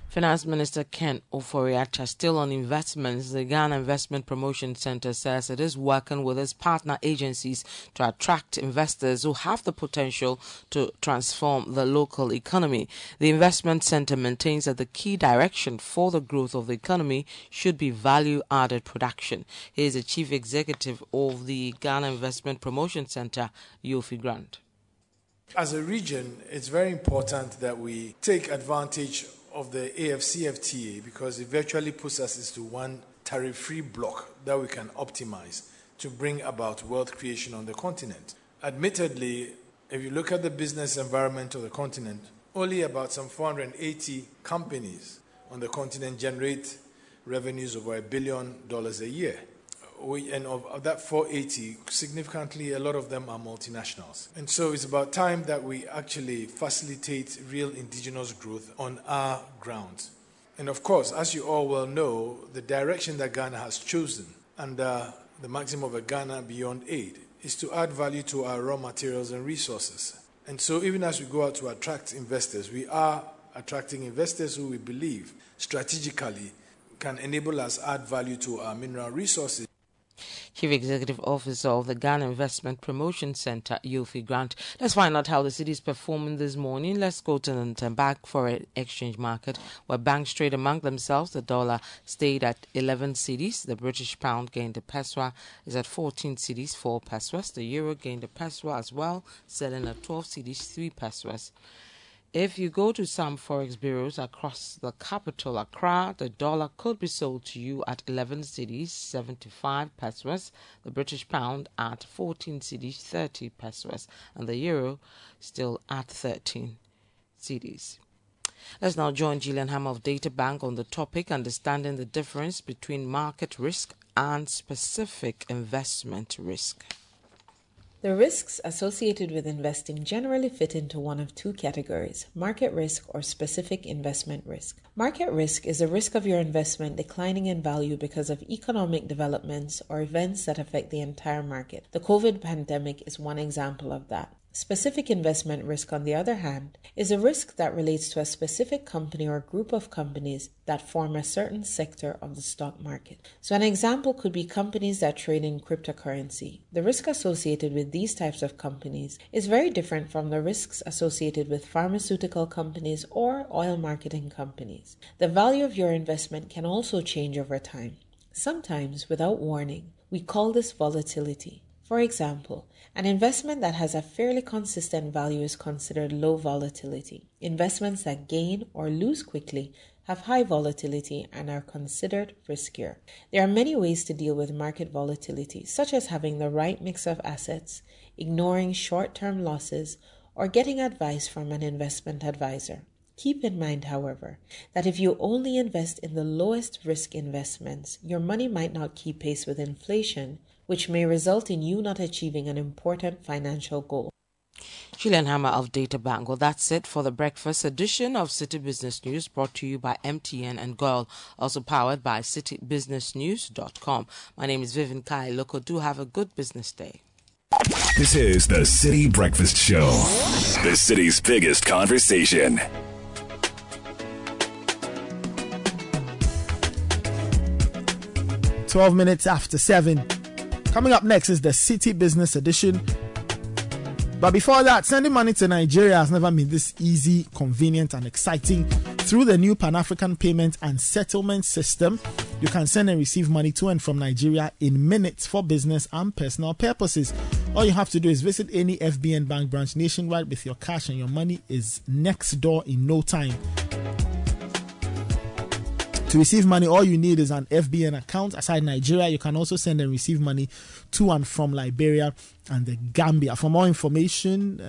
Finance Minister Ken Oforiatta, still on investments, the Ghana Investment Promotion Center says it is working with its partner agencies to attract investors who have the potential to transform the local economy. The investment center maintains that the key direction for the growth of the economy should be value-added production. He is the chief executive of the Ghana Investment Promotion Center, Yofi Grant. As a region, it's very important that we take advantage of the AfCFTA, because it virtually puts us into one tariff-free block that we can optimize to bring about wealth creation on the continent. Admittedly, if you look at the business environment of the continent, only about some 480 companies on the continent generate revenues over $1 billion a year. And of that 480, significantly a lot of them are multinationals. And so it's about time that we actually facilitate real indigenous growth on our grounds. And of course, as you all well know, the direction that Ghana has chosen under the maxim of a Ghana beyond aid is to add value to our raw materials and resources. And so even as we go out to attract investors, we are attracting investors who we believe strategically can enable us to add value to our mineral resources. Chief Executive Officer of the Ghana Investment Promotion Center, Yofi Grant. Let's find out how the city is performing this morning. Let's go to the Ntemba Foreign Exchange Market, where banks trade among themselves. The dollar stayed at 11 cedis. The British pound gained a peswa, is at 14 cedis, 4 peswas. The euro gained a peswa as well, selling at 12 cedis, 3 peswas. If you go to some forex bureaus across the capital, Accra, the dollar could be sold to you at 11 cedis, 75 pesos, the British pound at 14 cedis, 30 pesos, and the euro still at 13 cedis. Let's now join Gillian Hammer of Data Bank on the topic, understanding the difference between market risk and specific investment risk. The risks associated with investing generally fit into one of two categories, market risk or specific investment risk. Market risk is a risk of your investment declining in value because of economic developments or events that affect the entire market. The COVID pandemic is one example of that. Specific investment risk, on the other hand, is a risk that relates to a specific company or group of companies that form a certain sector of the stock market. So an example could be companies that trade in cryptocurrency. The risk associated with these types of companies is very different from the risks associated with pharmaceutical companies or oil marketing companies. The value of your investment can also change over time, sometimes without warning. We call this volatility. For example, an investment that has a fairly consistent value is considered low volatility. Investments that gain or lose quickly have high volatility and are considered riskier. There are many ways to deal with market volatility, such as having the right mix of assets, ignoring short-term losses, or getting advice from an investment advisor. Keep in mind, however, that if you only invest in the lowest risk investments, your money might not keep pace with inflation, which may result in you not achieving an important financial goal. Julian Hammer of Data Bank. Well, that's it for the breakfast edition of City Business News, brought to you by MTN and GOIL, also powered by citybusinessnews.com. My name is Vivian Kai Loco. Do have a good business day. This is the City Breakfast Show, the city's biggest conversation. Minutes after 7. Coming up next is the City Business Edition. But before that, sending money to Nigeria has never been this easy, convenient, and exciting. Through the new Pan-African Payment and Settlement System, you can send and receive money to and from Nigeria in minutes for business and personal purposes. All you have to do is visit any FBN Bank branch nationwide with your cash, and your money is next door in no time. To receive money, all you need is an FBN account. Aside Nigeria, you can also send and receive money to and from Liberia and the Gambia. For more information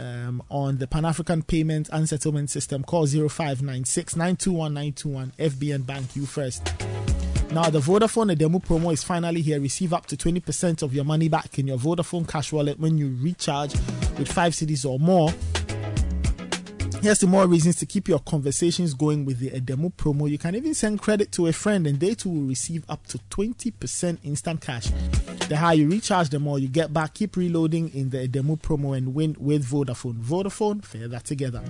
on the Pan-African Payment and Settlement System, call 0596 921 921 FBN Bank, you first. Now, the Vodafone Edemu promo is finally here. Receive up to 20% of your money back in your Vodafone cash wallet when you recharge with 5 cedis or more. Here's some more reasons to keep your conversations going with the Edemu promo. You can even send credit to a friend and they too will receive up to 20% instant cash. The higher you recharge, the more you get back. Keep reloading in the Edemu promo and win with Vodafone. Vodafone, fare that together.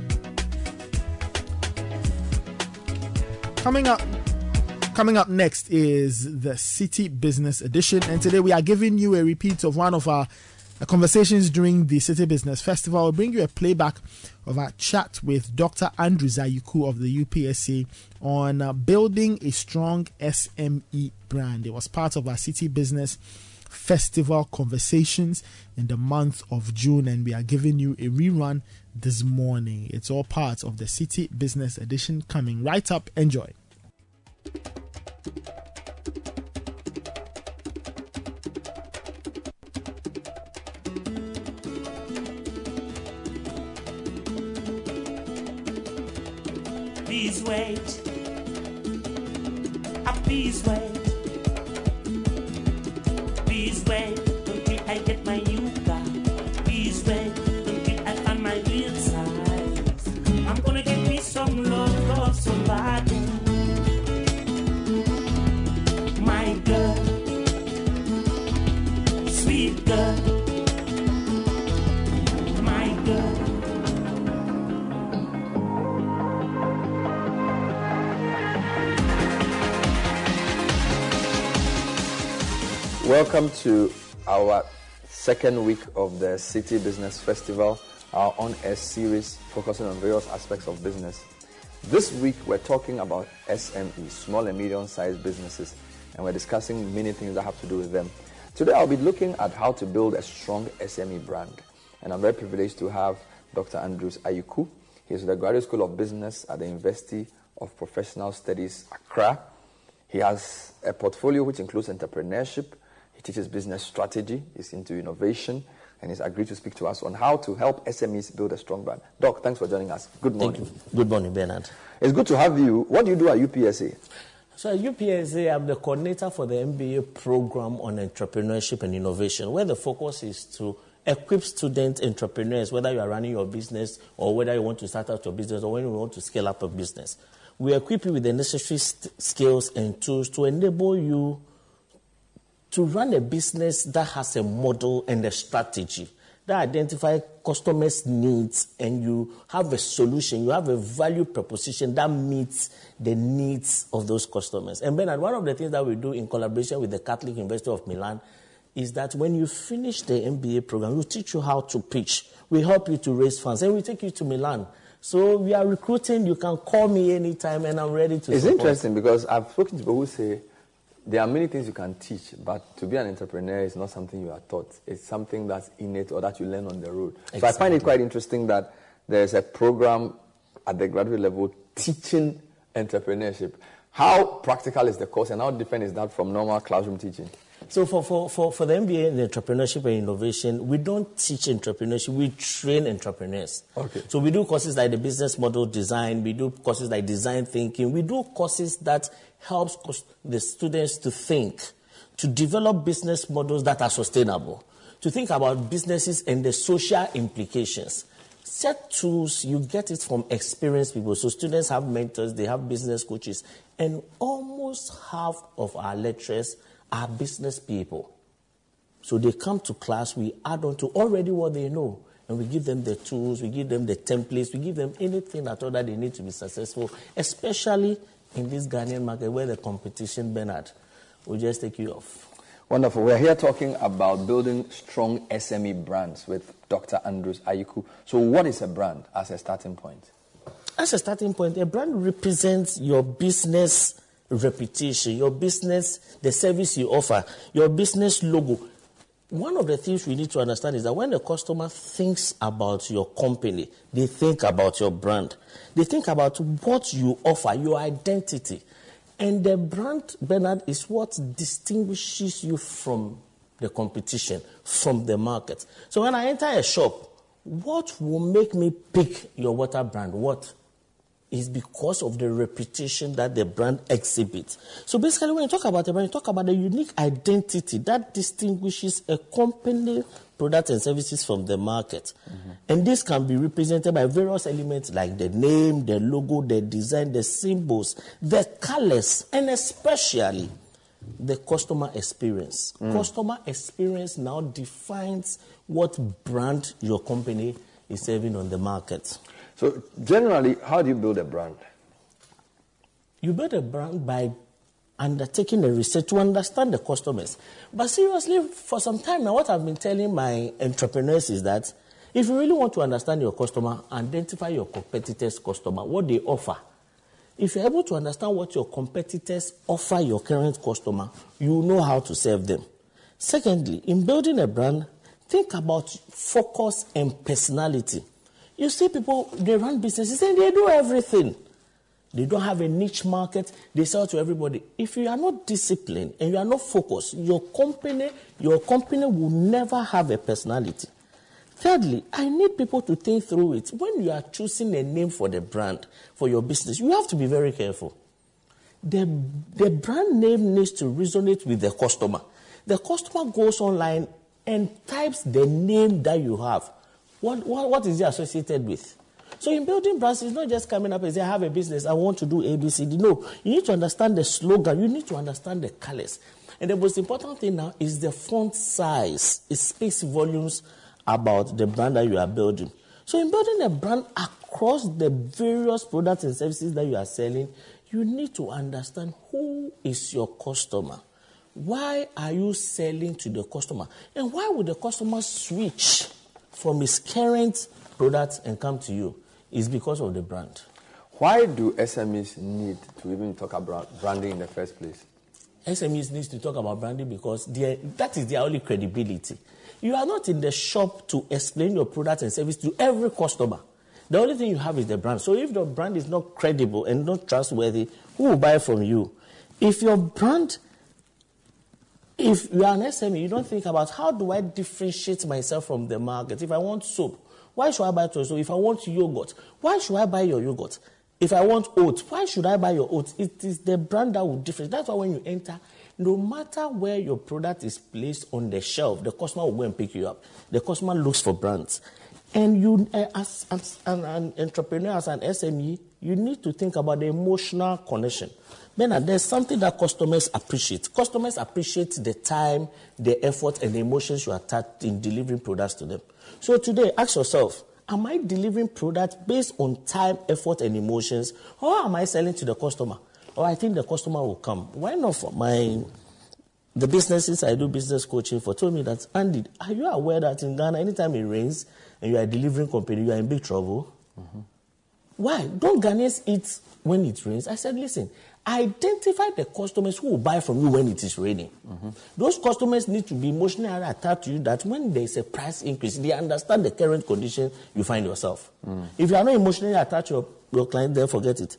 Coming up next is the City Business Edition, and today we are giving you a repeat of one of our conversations during the City Business Festival. We'll bring you a playback of our chat with Dr. Andrew Zayuku of the UPSA on building a strong SME brand. It was part of our City Business Festival conversations in the month of June, and we are giving you a rerun this morning. It's all part of the City Business Edition coming right up. Enjoy. Please wait, please wait, please wait until I get my new car. Please wait until I find my real size. I'm gonna get me some love so bad. Welcome to our second week of the City Business Festival, our on-air series focusing on various aspects of business. This week we're talking about SMEs, small and medium-sized businesses, and we're discussing many things that have to do with them. Today I'll be looking at how to build a strong SME brand, and I'm very privileged to have Dr. Andrews Ayuku. He's in the Graduate School of Business at the University of Professional Studies, Accra. He has a portfolio which includes entrepreneurship. He teaches business strategy. He's into innovation. And he's agreed to speak to us on how to help SMEs build a strong brand. Doc, thanks for joining us. Good morning. Thank you. Good morning, Bernard. It's good to have you. What do you do at UPSA? So at UPSA, I'm the coordinator for the MBA program on entrepreneurship and innovation, where the focus is to equip student entrepreneurs, whether you are running your business or whether you want to start out your business or when you want to scale up a business. We equip you with the necessary skills and tools to enable you to run a business that has a model and a strategy that identify customers' needs, and you have a solution, you have a value proposition that meets the needs of those customers. And Bernard, one of the things that we do in collaboration with the Catholic University of Milan is that when you finish the MBA program, we teach you how to pitch. We help you to raise funds, and we take you to Milan. So we are recruiting. You can call me anytime, and I'm ready to support. It's interesting because I've spoken to people who say there are many things you can teach, but to be an entrepreneur is not something you are taught. It's something that's innate or that you learn on the road. Exactly. So I find it quite interesting that there's a program at the graduate level teaching entrepreneurship. How practical is the course, and how different is that from normal classroom teaching? So for the MBA in entrepreneurship and innovation, we don't teach entrepreneurship, we train entrepreneurs. Okay. So we do courses like the business model design, we do courses like design thinking, we do courses that helps the students to think, to develop business models that are sustainable, to think about businesses and the social implications. Set tools, you get it from experienced people. So students have mentors, they have business coaches, and almost half of our lecturers are business people. So they come to class, we add on to already what they know, and we give them the tools, we give them the templates, we give them anything at all that they need to be successful, especially in this Ghanaian market where the competition, Bernard, will just take you off. Wonderful. We're here talking about building strong SME brands with Dr. Andrews Ayuku. So what is a brand as a starting point? As a starting point, a brand represents your business reputation, your business, the service you offer, your business logo. One of the things we need to understand is that when the customer thinks about your company, they think about your brand. They think about what you offer, your identity. And the brand, Bernard, is what distinguishes you from the competition, from the market. So when I enter a shop, what will make me pick your water brand? What? Is because of the reputation that the brand exhibits. So basically, when you talk about a brand, you talk about the unique identity that distinguishes a company, products and services from the market. Mm-hmm. And this can be represented by various elements like the name, the logo, the design, the symbols, the colors, and especially the customer experience. Mm. Customer experience now defines what brand your company is serving on the market. So generally, how do you build a brand? You build a brand by undertaking a research to understand the customers. But seriously, for some time now, what I've been telling my entrepreneurs is that if you really want to understand your customer, identify your competitors' customer, what they offer. If you're able to understand what your competitors offer your current customer, you know how to serve them. Secondly, in building a brand, think about focus and personality. You see people, they run businesses and they do everything. They don't have a niche market. They sell to everybody. If you are not disciplined and you are not focused, your company will never have a personality. Thirdly, I need people to think through it. When you are choosing a name for the brand, for your business, you have to be very careful. The brand name needs to resonate with the customer. The customer goes online and types the name that you have. What is it associated with? So in building brands, it's not just coming up and say, I have a business, I want to do A, B, C, D. No, you need to understand the slogan. You need to understand the colors. And the most important thing now is the font size. It speaks volumes about the brand that you are building. So in building a brand across the various products and services that you are selling, you need to understand who is your customer. Why are you selling to the customer? And why would the customer switch from his current product and come to you? It's because of the brand. Why do SMEs need to even talk about branding in the first place? SMEs need to talk about branding because that is their only credibility. You are not in the shop to explain your product and service to every customer. The only thing you have is the brand. So if the brand is not credible and not trustworthy, who will buy from you? If your brand, if you are an SME, you don't think about how do I differentiate myself from the market? If I want soap, why should I buy soap? If I want yogurt, why should I buy your yogurt? If I want oats, why should I buy your oats? It is the brand that will differentiate. That's why when you enter, no matter where your product is placed on the shelf, the customer will go and pick you up. The customer looks for brands. And you, as an entrepreneur, as an SME, you need to think about the emotional connection. Bernard, there's something that customers appreciate. Customers appreciate the time, the effort, and the emotions you attach in delivering products to them. So today, ask yourself, am I delivering products based on time, effort, and emotions, or am I selling to the customer? Or I think the customer will come. One of the businesses I do business coaching for told me that, Andy, are you aware that in Ghana, anytime it rains and you are a delivering company, you are in big trouble? Mm-hmm. Why? Don't Ghanaians eat when it rains? I said, listen, identify the customers who will buy from you when it is raining. Mm-hmm. Those customers need to be emotionally attached to you that when there is a price increase, they understand the current condition you find yourself. Mm. If you are not emotionally attached to your client, then forget it.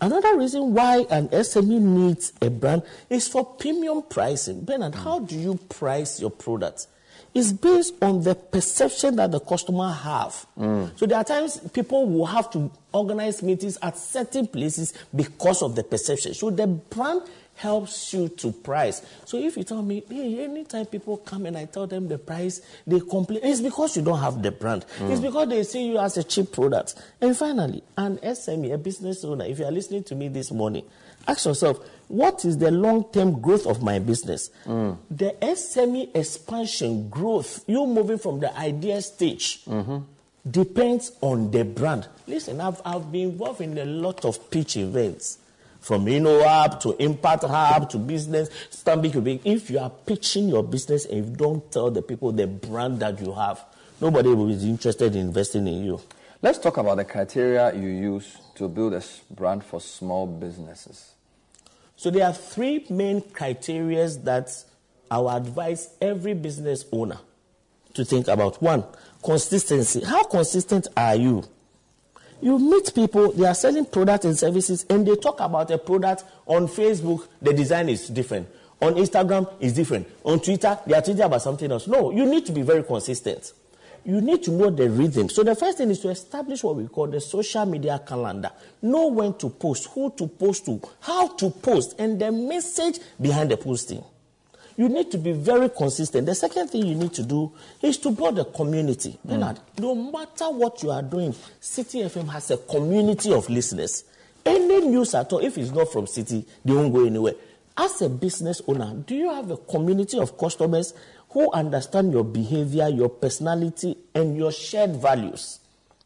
Another reason why an SME needs a brand is for premium pricing. Bernard, how do you price your products? It's based on the perception that the customer have. Mm. So there are times people will have to organize meetings at certain places because of the perception. So the brand helps you to price. So if you tell me, hey, anytime people come and I tell them the price, they complain. It's because you don't have the brand. Mm. It's because they see you as a cheap product. And finally, an SME, a business owner, if you are listening to me this morning, ask yourself, what is the long-term growth of my business? Mm. The SME expansion growth, you moving from the idea stage, depends on the brand. Listen, I've been involved in a lot of pitch events, from InnoHub to Impact Hub to business, Stanbic Cubic. If you are pitching your business and you don't tell the people the brand that you have, nobody will be interested in investing in you. Let's talk about the criteria you use to build a brand for small businesses. So there are three main criteria that I would advise every business owner to think about. One, consistency. How consistent are you? You meet people, they are selling products and services, and they talk about a product on Facebook, the design is different. On Instagram, it's different. On Twitter, they are tweeting about something else. No, you need to be very consistent. You need to know the rhythm. So the first thing is to establish what we call the social media calendar. Know when to post, who to post to, how to post, and the message behind the posting. You need to be very consistent. The second thing you need to do is to build a community. Bernard, no matter what you are doing, City FM has a community of listeners. Any news at all, if it's not from City, they won't go anywhere. As a business owner, do you have a community of customers who understand your behavior, your personality, and your shared values?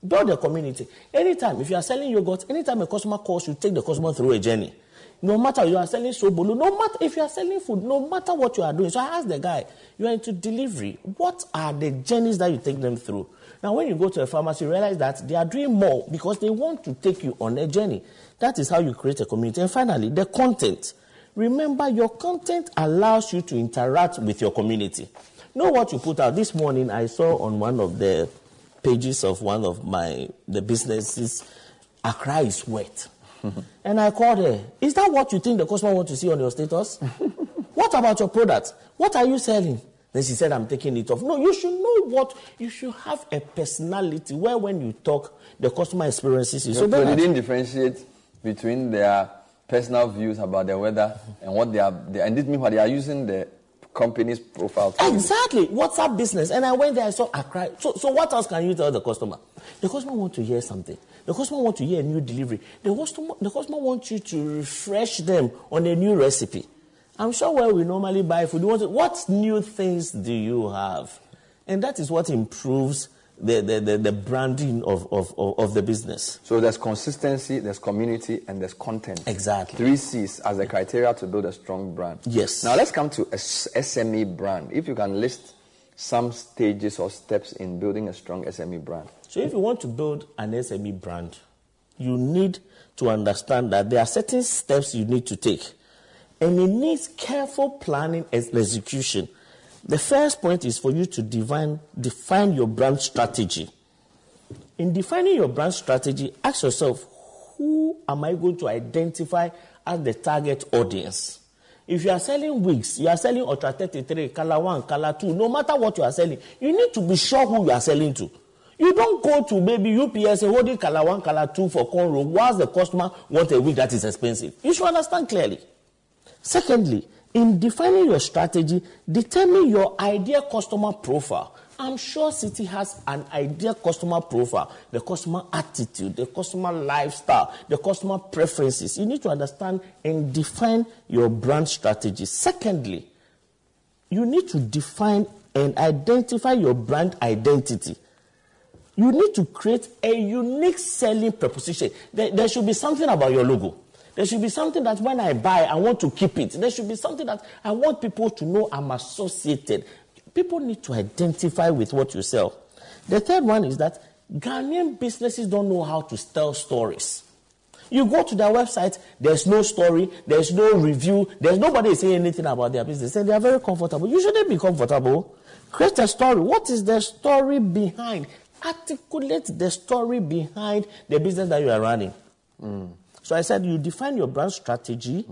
Build a community. Anytime, if you are selling yogurt, anytime a customer calls, you take the customer through a journey. No matter if you are selling sobolo, no matter if you are selling food, no matter what you are doing. So I asked the guy, you are into delivery. What are the journeys that you take them through? Now, when you go to a pharmacy, you realize that they are doing more because they want to take you on a journey. That is how you create a community. And finally, the content. Remember, your content allows you to interact with your community. Know what you put out. This morning, I saw on one of the pages of one of the businesses, Accra is wet. And I called her. Is that what you think the customer wants to see on your status? What about your product? What are you selling? Then she said, I'm taking it off. No, you should know what. You should have a personality where when you talk, the customer experiences you. So they didn't differentiate between their personal views about the weather and what they are. And this means what they are using the company's profile. Exactly. What's our business? And I went there, I saw Accra. So what else can you tell the customer? The customer wants to hear something. The customer wants to hear a new delivery. The customer wants you to refresh them on a new recipe. I'm sure where we normally buy food, what new things do you have? And that is what improves the branding of the business. So there's consistency, there's community, and there's content. Exactly. 3 C's as the criteria to build a strong brand. Yes. Now let's come to SME brand. If you can list some stages or steps in building a strong SME brand. So if you want to build an SME brand, you need to understand that there are certain steps you need to take. And it needs careful planning and execution. The first point is for you to define your brand strategy. In defining your brand strategy, ask yourself, who am I going to identify as the target audience? If you are selling wigs, you are selling Ultra 33, Color 1, Color 2, no matter what you are selling, you need to be sure who you are selling to. You don't go to maybe UPS and holding Color 1, Color 2 for cornrow whilst the customer wants a wig that is expensive. You should understand clearly. Secondly, in defining your strategy, determine your ideal customer profile. I'm sure City has an ideal customer profile, the customer attitude, the customer lifestyle, the customer preferences. You need to understand and define your brand strategy. Secondly, you need to define and identify your brand identity. You need to create a unique selling proposition. There should be something about your logo. There should be something that when I buy, I want to keep it. There should be something that I want people to know I'm associated. People need to identify with what you sell. The third one is that Ghanaian businesses don't know how to tell stories. You go to their website, there's no story, there's no review, there's nobody saying anything about their business. And they are very comfortable. You shouldn't be comfortable. Create a story. What is the story behind? Articulate the story behind the business that you are running. So I said you define your brand strategy,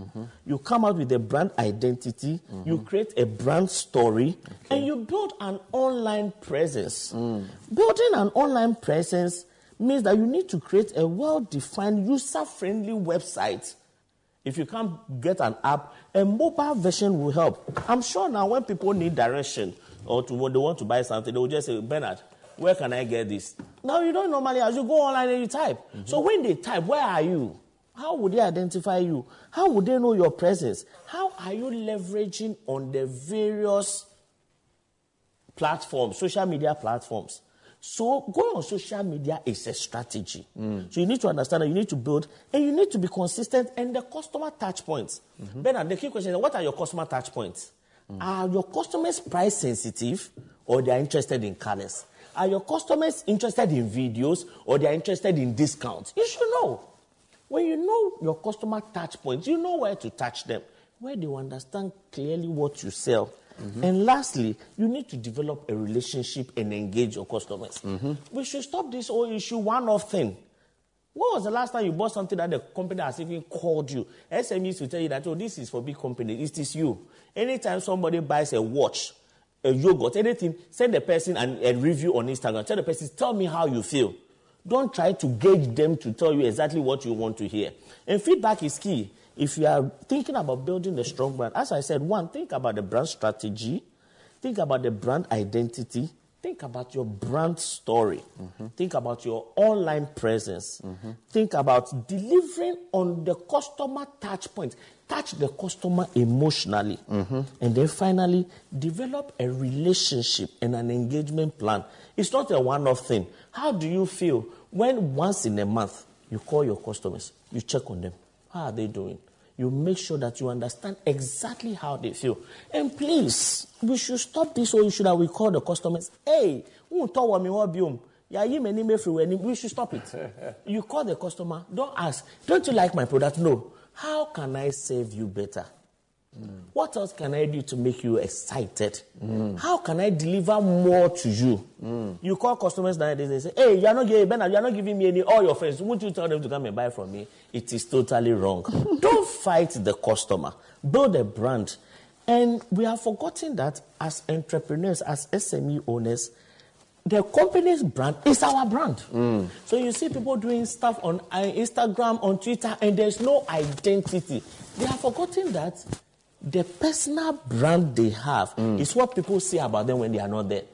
you come out with a brand identity, you create a brand story, and you build an online presence. Building an online presence means that you need to create a well-defined, user-friendly website. If you can't get an app, a mobile version will help. I'm sure now when people need direction or they want to buy something, they will just say, Bernard, where can I get this? Now you don't normally, as you go online and you type. So when they type, where are you? How would they identify you? How would they know your presence? How are you leveraging on the various platforms, social media platforms? So going on social media is a strategy. So you need to understand that you need to build and you need to be consistent and the customer touch points. Bernard, the key question is, what are your customer touch points? Are your customers price sensitive or they are interested in colors? Are your customers interested in videos or they are interested in discounts? You should know. When you know your customer touch points, you know where to touch them, where they will understand clearly what you sell. And lastly, you need to develop a relationship and engage your customers. We should stop this whole issue one-off thing. When was the last time you bought something that the company has even called you? SMEs will tell you that, oh, this is for big companies, it is you. Anytime somebody buys a watch, a yogurt, anything, send the person a review on Instagram. Tell the person, tell me how you feel. Don't try to gauge them to tell you exactly what you want to hear. And feedback is key. If you are thinking about building a strong brand, as I said, one, think about the brand strategy. Think about the brand identity. Think about your brand story. Think about your online presence. Think about delivering on the customer touch points. Touch the customer emotionally. And then finally, develop a relationship and an engagement plan. It's not a one-off thing. How do you feel when once in a month you call your customers, you check on them? How are they doing? You make sure that you understand exactly how they feel. And please, we should stop this whole issue that we call the customers. Hey, we should stop it. You call the customer, don't ask, don't you like my product? No. How can I serve you better? What else can I do to make you excited? How can I deliver more to you? You call customers nowadays and say, hey, you are not giving me any, all your friends. Won't you tell them to come and buy from me? It is totally wrong. Don't fight the customer. Build a brand. And we have forgotten that as entrepreneurs, as SME owners, the company's brand is our brand. So you see people doing stuff on Instagram, on Twitter, and there's no identity. They have forgotten that the personal brand they have is what people say about them when they are not there.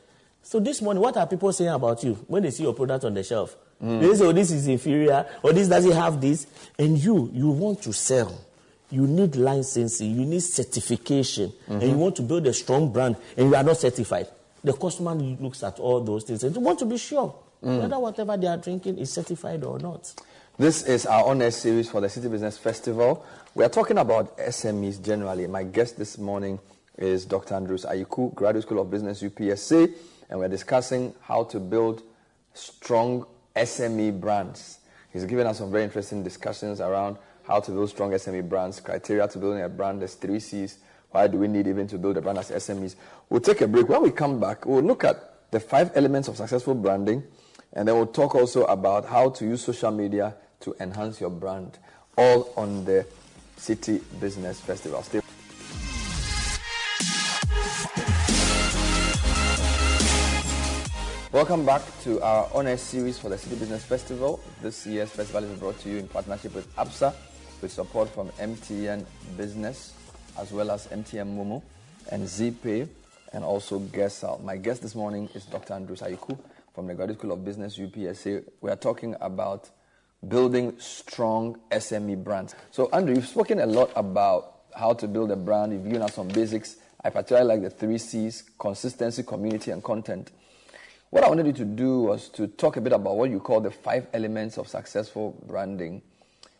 So this morning, what are people saying about you when they see your product on the shelf? They say, oh, this is inferior, or this doesn't have this. And you want to sell. You need licensing, you need certification, and you want to build a strong brand, and you are not certified. the customer looks at all those things and want to be sure whether whatever they are drinking is certified or not. This is our honor series for the City Business Festival. We are talking about SMEs generally. My guest this morning is Dr. Andrews Ayiku, Graduate School of Business, UPSC, and we're discussing how to build strong SME brands. He's given us some very interesting discussions around how to build strong SME brands, criteria to building a brand, there's 3 C's, why do we need even to build a brand as SMEs. We'll take a break. When we come back, we'll look at the 5 elements of successful branding, and then we'll talk also about how to use social media to enhance your brand, all on the City Business Festival. Stay. Welcome back to our Honest series for the City Business Festival. This year's festival is brought to you in partnership with ABSA, with support from MTN Business, as well as MTN Momo and ZPay, and also GuestSal. My guest this morning is Dr. Andrews Ayiku from the Graduate School of Business, UPSA. We are talking about building strong SME brands. So, Andrew, you've spoken a lot about how to build a brand. You've given us some basics. I particularly like the 3 C's, consistency, community, and content. What I wanted you to do was to talk a bit about what you call the 5 elements of successful branding,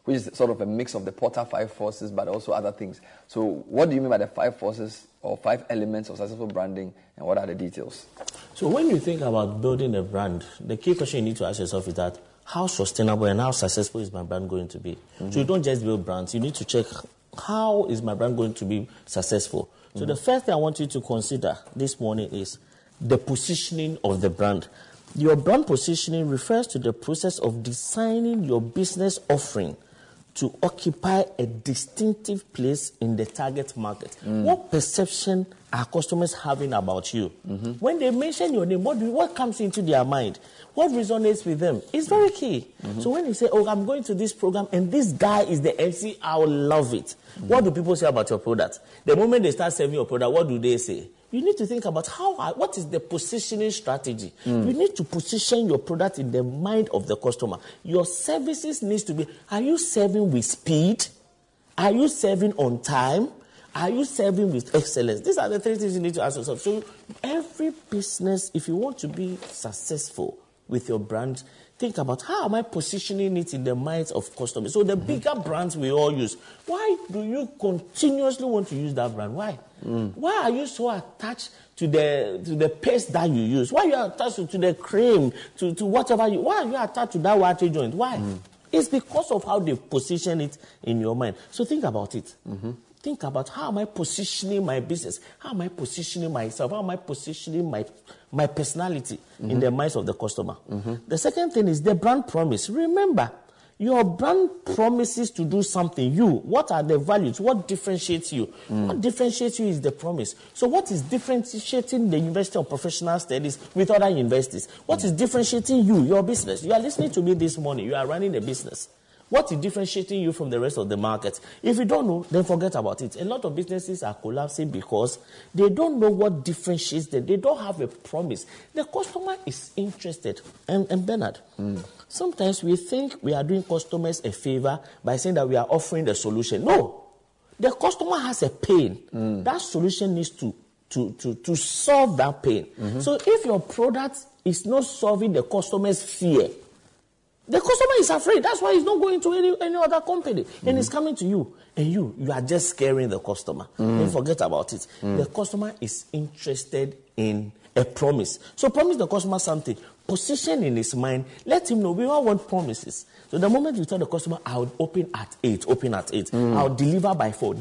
which is sort of a mix of the Porter 5 forces, but also other things. So what do you mean by the 5 forces or 5 elements of successful branding, and what are the details? So when you think about building a brand, the key question you need to ask yourself is that how sustainable and how successful is my brand going to be? Mm-hmm. So you don't just build brands. You need to check how is my brand going to be successful. So the first thing I want you to consider this morning is the positioning of the brand. Your brand positioning refers to the process of designing your business offering to occupy a distinctive place in the target market. What perception are customers having about you? When they mention your name, what comes into their mind? What resonates with them? It's very key. So when you say, oh, I'm going to this program and this guy is the MC, I'll love it. What do people say about your product? The moment they start serving your product, what do they say? You need to think about what is the positioning strategy. You need to position your product in the mind of the customer. Your services needs to be, are you serving with speed? Are you serving on time? Are you serving with excellence? These are the 3 things you need to ask yourself. So every business, if you want to be successful with your brand, think about how am I positioning it in the minds of customers. So the bigger brands we all use, why do you continuously want to use that brand? Why? Why are you so attached to the paste that you use? Why are you attached to the cream, to whatever you... Why are you attached to that water joint? Why? It's because of how they position it in your mind. So think about it. Think about how am I positioning my business? How am I positioning myself? How am I positioning my personality in the minds of the customer? The second thing is the brand promise. Remember, your brand promises to do something. You, what are the values? What differentiates you? What differentiates you is the promise. So what is differentiating the University of Professional Studies with other universities? What is differentiating you, your business? You are listening to me this morning. You are running a business. What is differentiating you from the rest of the market? If you don't know, then forget about it. A lot of businesses are collapsing because they don't know what differentiates them. They don't have a promise. The customer is interested. And Bernard, sometimes we think we are doing customers a favor by saying that we are offering a solution. No. The customer has a pain. That solution needs to solve that pain. So if your product is not solving the customer's fear, the customer is afraid. That's why he's not going to any other company. And he's coming to you. And you are just scaring the customer. Don't forget about it. The customer is interested in a promise. So promise the customer something. Position in his mind. Let him know. We all want promises. So the moment you tell the customer, I'll open at 8, I'll deliver by 4,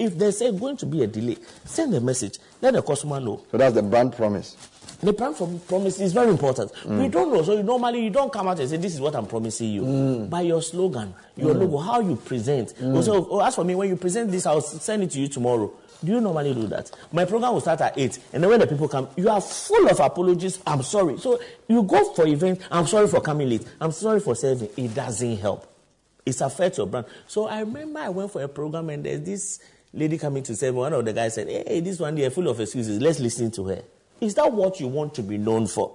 If there's going to be a delay, send a message. Let the customer know. So that's the brand promise. The brand promise is very important. We don't know. So normally you don't come out and say, this is what I'm promising you. By your slogan, your logo, how you present. Also, as for me, when you present this, I'll send it to you tomorrow. Do you normally do that? My program will start at 8. And then when the people come, you are full of apologies. I'm sorry. So you go for events. I'm sorry for coming late. I'm sorry for serving. It doesn't help. It affects your brand. So I remember I went for a program and there's this lady coming to serve. One of the guys said, hey, this one here full of excuses. Let's listen to her. Is that what you want to be known for?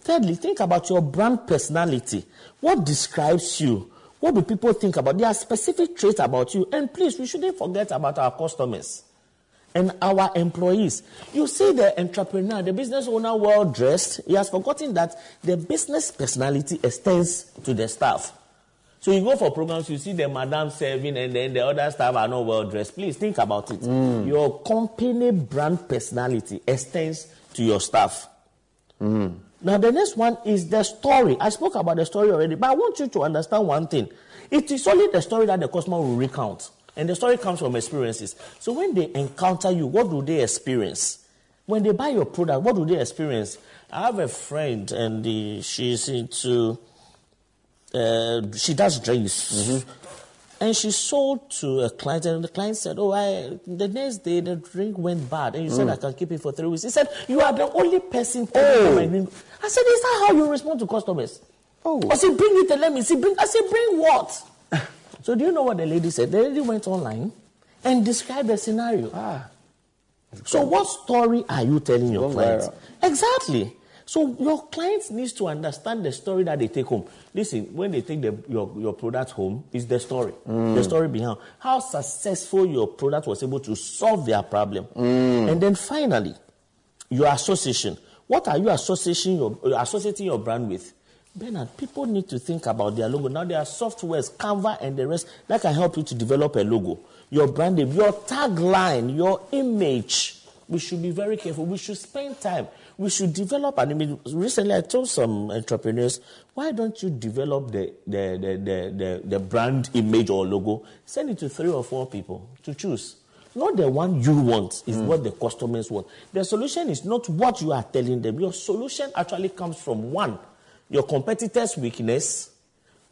Thirdly, think about your brand personality. What describes you? What do people think about? There are specific traits about you. And please, we shouldn't forget about our customers. and our employees. You see the entrepreneur, the business owner, well-dressed. He has forgotten that the business personality extends to the staff. So you go for programs, you see the madam serving and then the other staff are not well-dressed. Please think about it. Mm. Your company brand personality extends to your staff. Mm. Now, the next one is the story. I spoke about the story already, but I want you to understand one thing. It is only the story that the customer will recount. And the story comes from experiences. So when they encounter you, what do they experience? When they buy your product, what do they experience? I have a friend and she's into... she does drinks. Mm-hmm. And she sold to a client, and the client said, the next day the drink went bad. And you said, I can keep it for 3 weeks. He said, you are the only person. Oh. I said, is that how you respond to customers? Oh. I said, bring it and let me see. I said, bring what? So do you know what the lady said? The lady went online and described the scenario. Ah. So what story are you telling your clients? Exactly. So your clients needs to understand the story that they take home. Listen, when they take your product home, it's the story. Mm. The story behind how successful your product was able to solve their problem. Mm. And then finally, your association. What are you associating your brand with? Bernard, people need to think about their logo. Now there are softwares, Canva and the rest, that can help you to develop a logo. Your brand name, your tagline, your image. We should be very careful. We should spend time. We should develop an image. Recently, I told some entrepreneurs, why don't you develop the brand image or logo? Send it to 3 or 4 people to choose. Not the one you want, it's what the customers want. The solution is not what you are telling them. Your solution actually comes from 1, your competitor's weakness,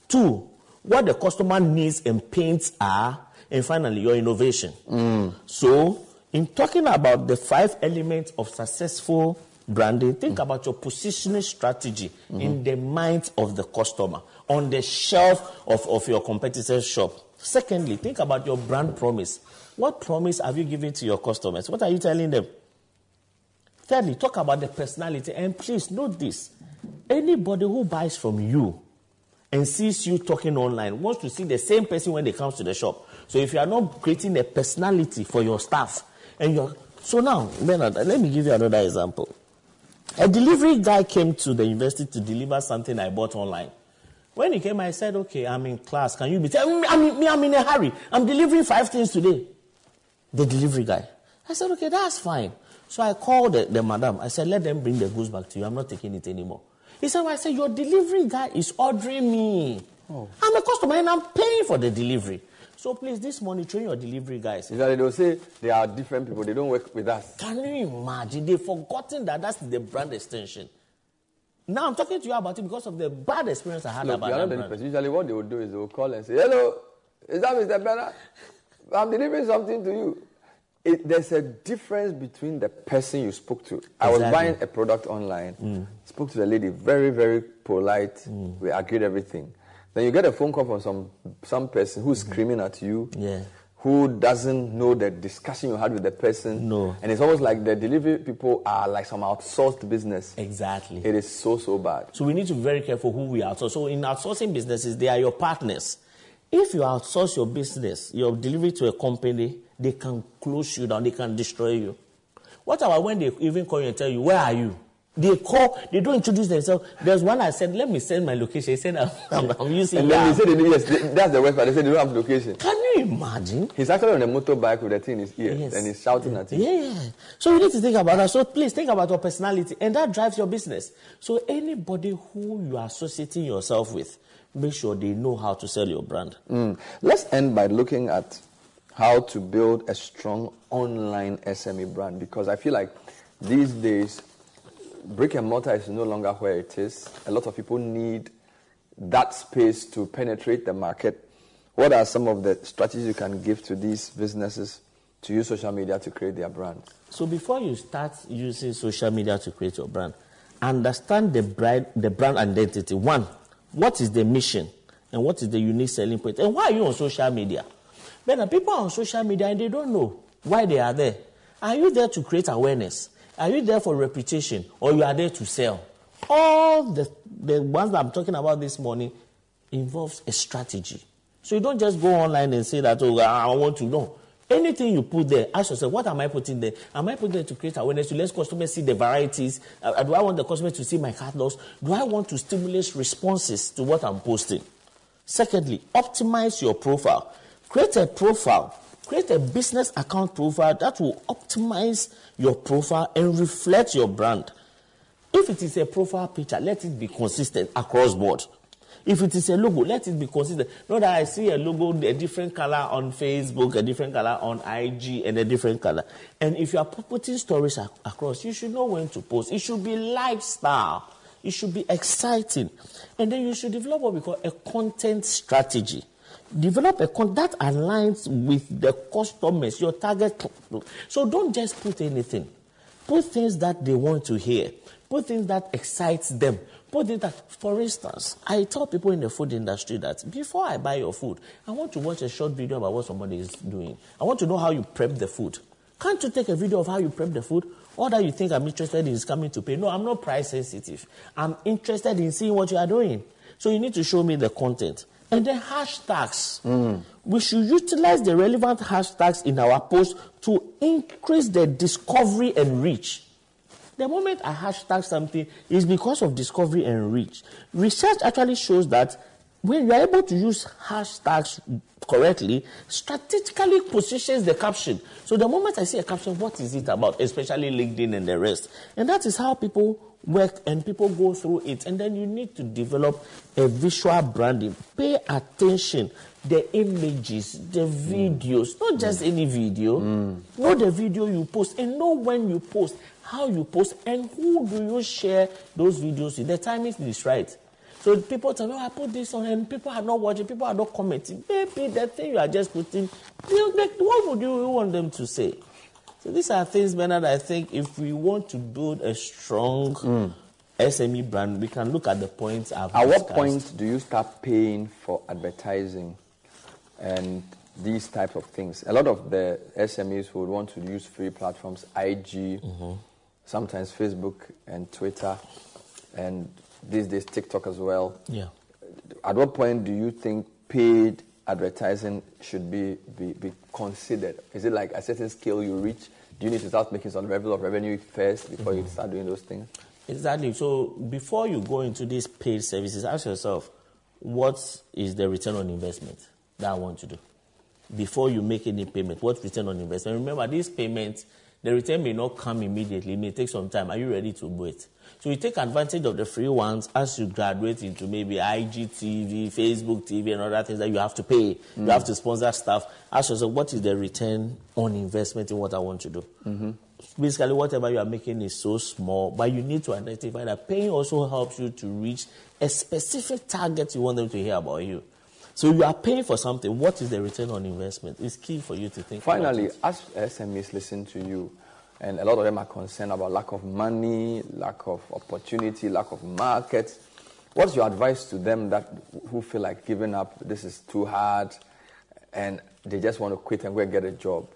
2, what the customer needs and pains are, and finally, your innovation. Mm. So, in talking about the 5 elements of successful branding, think about your positioning strategy in the mind of the customer, on the shelf of your competitor's shop. Secondly, think about your brand promise. What promise have you given to your customers? What are you telling them? Thirdly, talk about the personality. And please note this. Anybody who buys from you and sees you talking online wants to see the same person when they come to the shop. So if you are not creating a personality for your staff, so now, Bernard, let me give you another example. A delivery guy came to the university to deliver something I bought online. When he came, I said, okay, I'm in class. Can you be... I'm in a hurry. I'm delivering 5 things today. The delivery guy. I said, okay, that's fine. So I called the madam. I said, let them bring the goods back to you. I'm not taking it anymore. He said, well, I said, your delivery guy is ordering me. Oh. I'm a customer and I'm paying for the delivery. So please, this monitoring your delivery guys. Usually they'll say they are different people. They don't work with us. Can you imagine? They've forgotten that that's the brand extension. Now I'm talking to you about it because of the bad experience I had about that brand. Usually what they will do is they will call and say, hello, is that Mr. Bernard? I'm delivering something to you. There's a difference between the person you spoke to. I was buying a product online, spoke to the lady, very, very polite. We agreed everything. Then you get a phone call from some person who's screaming at you, who doesn't know the discussion you had with the person. No. And it's almost like the delivery people are like some outsourced business. Exactly. It is so, so bad. So we need to be very careful who we outsource. So in outsourcing businesses, they are your partners. If you outsource your business, your delivery to a company, they can close you down, they can destroy you. What about when they even call you and tell you, where are you? They call, they don't introduce themselves. There's one I said, let me send my location. He said, I'm using and then he said, that's the worst part. They said, they don't have location. Can you imagine? He's actually on a motorbike with a thing in his ear and he's shouting at you. Yeah. So you need to think about that. So please think about your personality and that drives your business. So anybody who you are associating yourself with, make sure they know how to sell your brand. Mm. Let's end by looking at how to build a strong online SME brand. Because I feel like these days, brick and mortar is no longer where it is. A lot of people need that space to penetrate the market. What are some of the strategies you can give to these businesses to use social media to create their brand? So before you start using social media to create your brand, understand the brand identity. 1, what is the mission and what is the unique selling point? And why are you on social media? Bernard, people are on social media and they don't know why they are there. Are you there to create awareness? Are you there for reputation or you are there to sell? All the ones that I'm talking about this morning involves a strategy. So you don't just go online and say that, I want to know. Anything you put there, ask yourself, what am I putting there? Am I putting it to create awareness, to let customers see the varieties? Do I want the customers to see my catalogs? Do I want to stimulate responses to what I'm posting? Secondly, optimize your profile. Create a profile. Create a business account profile that will optimize your profile and reflect your brand. If it is a profile picture, let it be consistent across board. If it is a logo, let it be consistent. Not that I see a logo, a different color on Facebook, a different color on IG, and a different color. And if you are putting stories across, you should know when to post. It should be lifestyle. It should be exciting. And then you should develop what we call a content strategy. Develop a content that aligns with the customers, your target. So don't just put anything. Put things that they want to hear. Put things that excites them. Put things that, for instance, I tell people in the food industry that before I buy your food, I want to watch a short video about what somebody is doing. I want to know how you prep the food. Can't you take a video of how you prep the food? All that you think I'm interested in is coming to pay. No, I'm not price sensitive. I'm interested in seeing what you are doing. So you need to show me the content. And then hashtags. We should utilize the relevant hashtags in our posts to increase the discovery and reach. The moment I hashtag something, it's because of discovery and reach. Research actually shows that when you are able to use hashtags correctly, strategically positions the caption. So the moment I see a caption, what is it about, especially LinkedIn and the rest? And that is how people work and people go through it. And then you need to develop a visual branding. Pay attention. The images, the videos, not just any video. Know the video you post and know when you post, how you post, and who do you share those videos with. The timing is right. So people tell me, oh, I put this on, and people are not watching, people are not commenting. Maybe the thing you are just putting, what would you want them to say? So these are things, Bernard, I think if we want to build a strong SME brand, we can look at the points I've At discussed. What point do you start paying for advertising and these types of things? A lot of the SMEs would want to use free platforms, IG, sometimes Facebook and Twitter, and these days TikTok as well. Yeah. At what point do you think paid advertising should be considered? Is it like a certain scale you reach? Do you need to start making some level of revenue first before you start doing those things? Exactly. So before you go into these paid services, ask yourself, what is the return on investment that I want to do? Before you make any payment, what return on investment? Remember, these payments, the return may not come immediately. It may take some time. Are you ready to wait? So you take advantage of the free ones as you graduate into maybe IGTV, Facebook TV, and other things that you have to pay. You have to sponsor stuff. Ask yourself, what is the return on investment in what I want to do? Basically, whatever you are making is so small, but you need to identify that paying also helps you to reach a specific target you want them to hear about you. So you are paying for something. What is the return on investment? It's key for you to think about it. Finally, as SMEs listen to you, and a lot of them are concerned about lack of money, lack of opportunity, lack of market, what's your advice to them that who feel like giving up, this is too hard, and they just want to quit and go and get a job?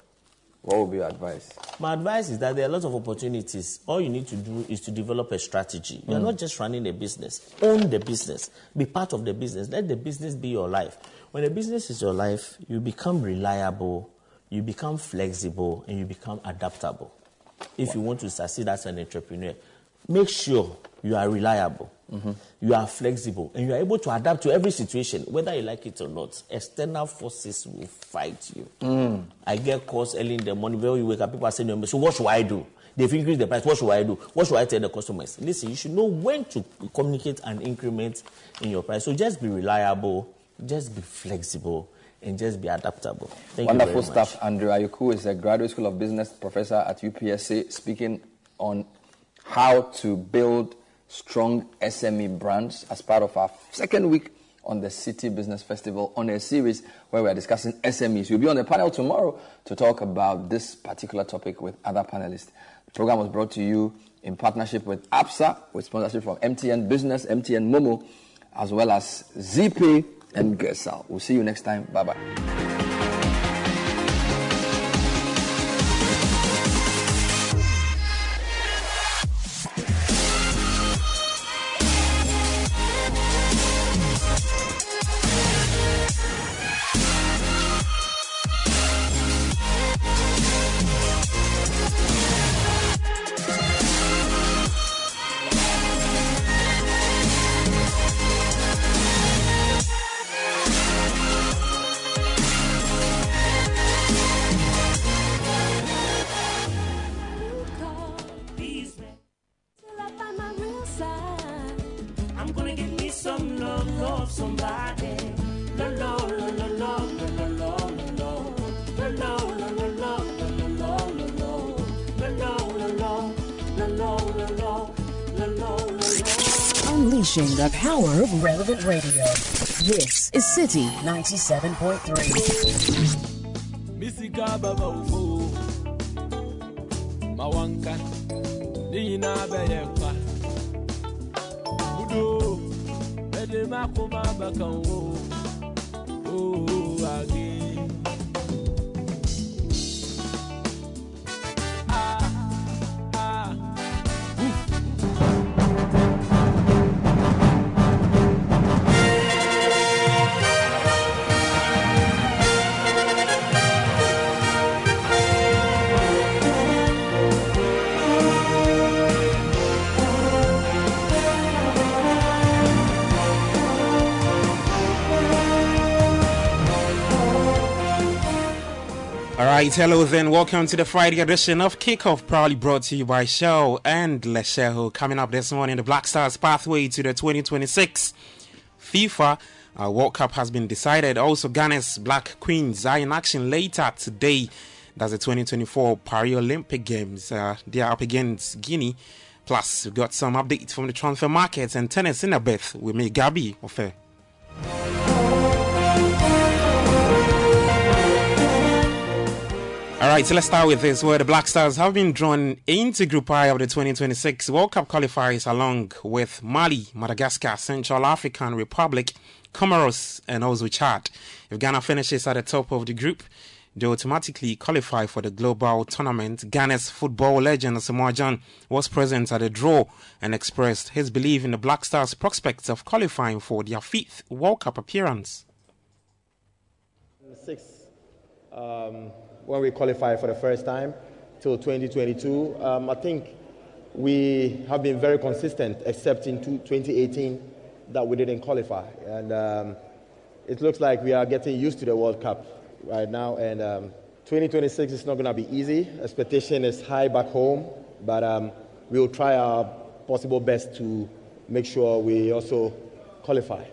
What would be your advice? My advice is that there are lots of opportunities. All you need to do is to develop a strategy. You're not just running a business. Own the business. Be part of the business. Let the business be your life. When a business is your life, you become reliable, you become flexible, and you become adaptable. If you want to succeed as an entrepreneur, make sure you are reliable, you are flexible, and you are able to adapt to every situation, whether you like it or not. External forces will fight you. I get calls early in the morning, when you wake up, people are saying, so what should I do? They've increased the price, what should I do? What should I tell the customers? Listen, you should know when to communicate an increment in your price. So just be reliable, just be flexible, and just be adaptable. Thank you very much. Wonderful stuff. Andrew Ayoku is a graduate school of business professor at UPSA, speaking on how to build strong SME brands as part of our second week on the City Business Festival on a series where we are discussing SMEs. You'll be on the panel tomorrow to talk about this particular topic with other panelists. The program was brought to you in partnership with APSA, with sponsorship from MTN Business, MTN Momo, as well as ZPay and Gersal. We'll see you next time. Bye-bye. I'm gonna give me some love, somebody. La la la la la la la la la la la la la la la la. Unleashing the power of relevant radio. This is City 97.3. Misika baba ufo mawanka nina bayekwa budo bede makoma bakanwo o agi ah ah Alright, hello then, welcome to the Friday edition of Kickoff, proudly brought to you by Shell and Lesheho. Coming up this morning, the Black Stars' pathway to the 2026 FIFA World Cup has been decided. Also, Ghana's Black Queens are in action later today. That's the 2024 Paralympic Games. They are up against Guinea. Plus, we've got some updates from the transfer markets and tennis in a bit with me, Gabi Ofe. All right, so let's start with this, where the Black Stars have been drawn into Group I of the 2026 World Cup qualifiers along with Mali, Madagascar, Central African Republic, Comoros and also Chad. If Ghana finishes at the top of the group, they automatically qualify for the global tournament. Ghana's football legend Asamoah Gyan was present at the draw and expressed his belief in the Black Stars' prospects of qualifying for their 5th World Cup appearance. When we qualified for the first time till 2022. I think we have been very consistent, except in 2018 that we didn't qualify. And it looks like we are getting used to the World Cup right now. And 2026 is not going to be easy. Expectation is high back home, but we'll try our possible best to make sure we also qualify.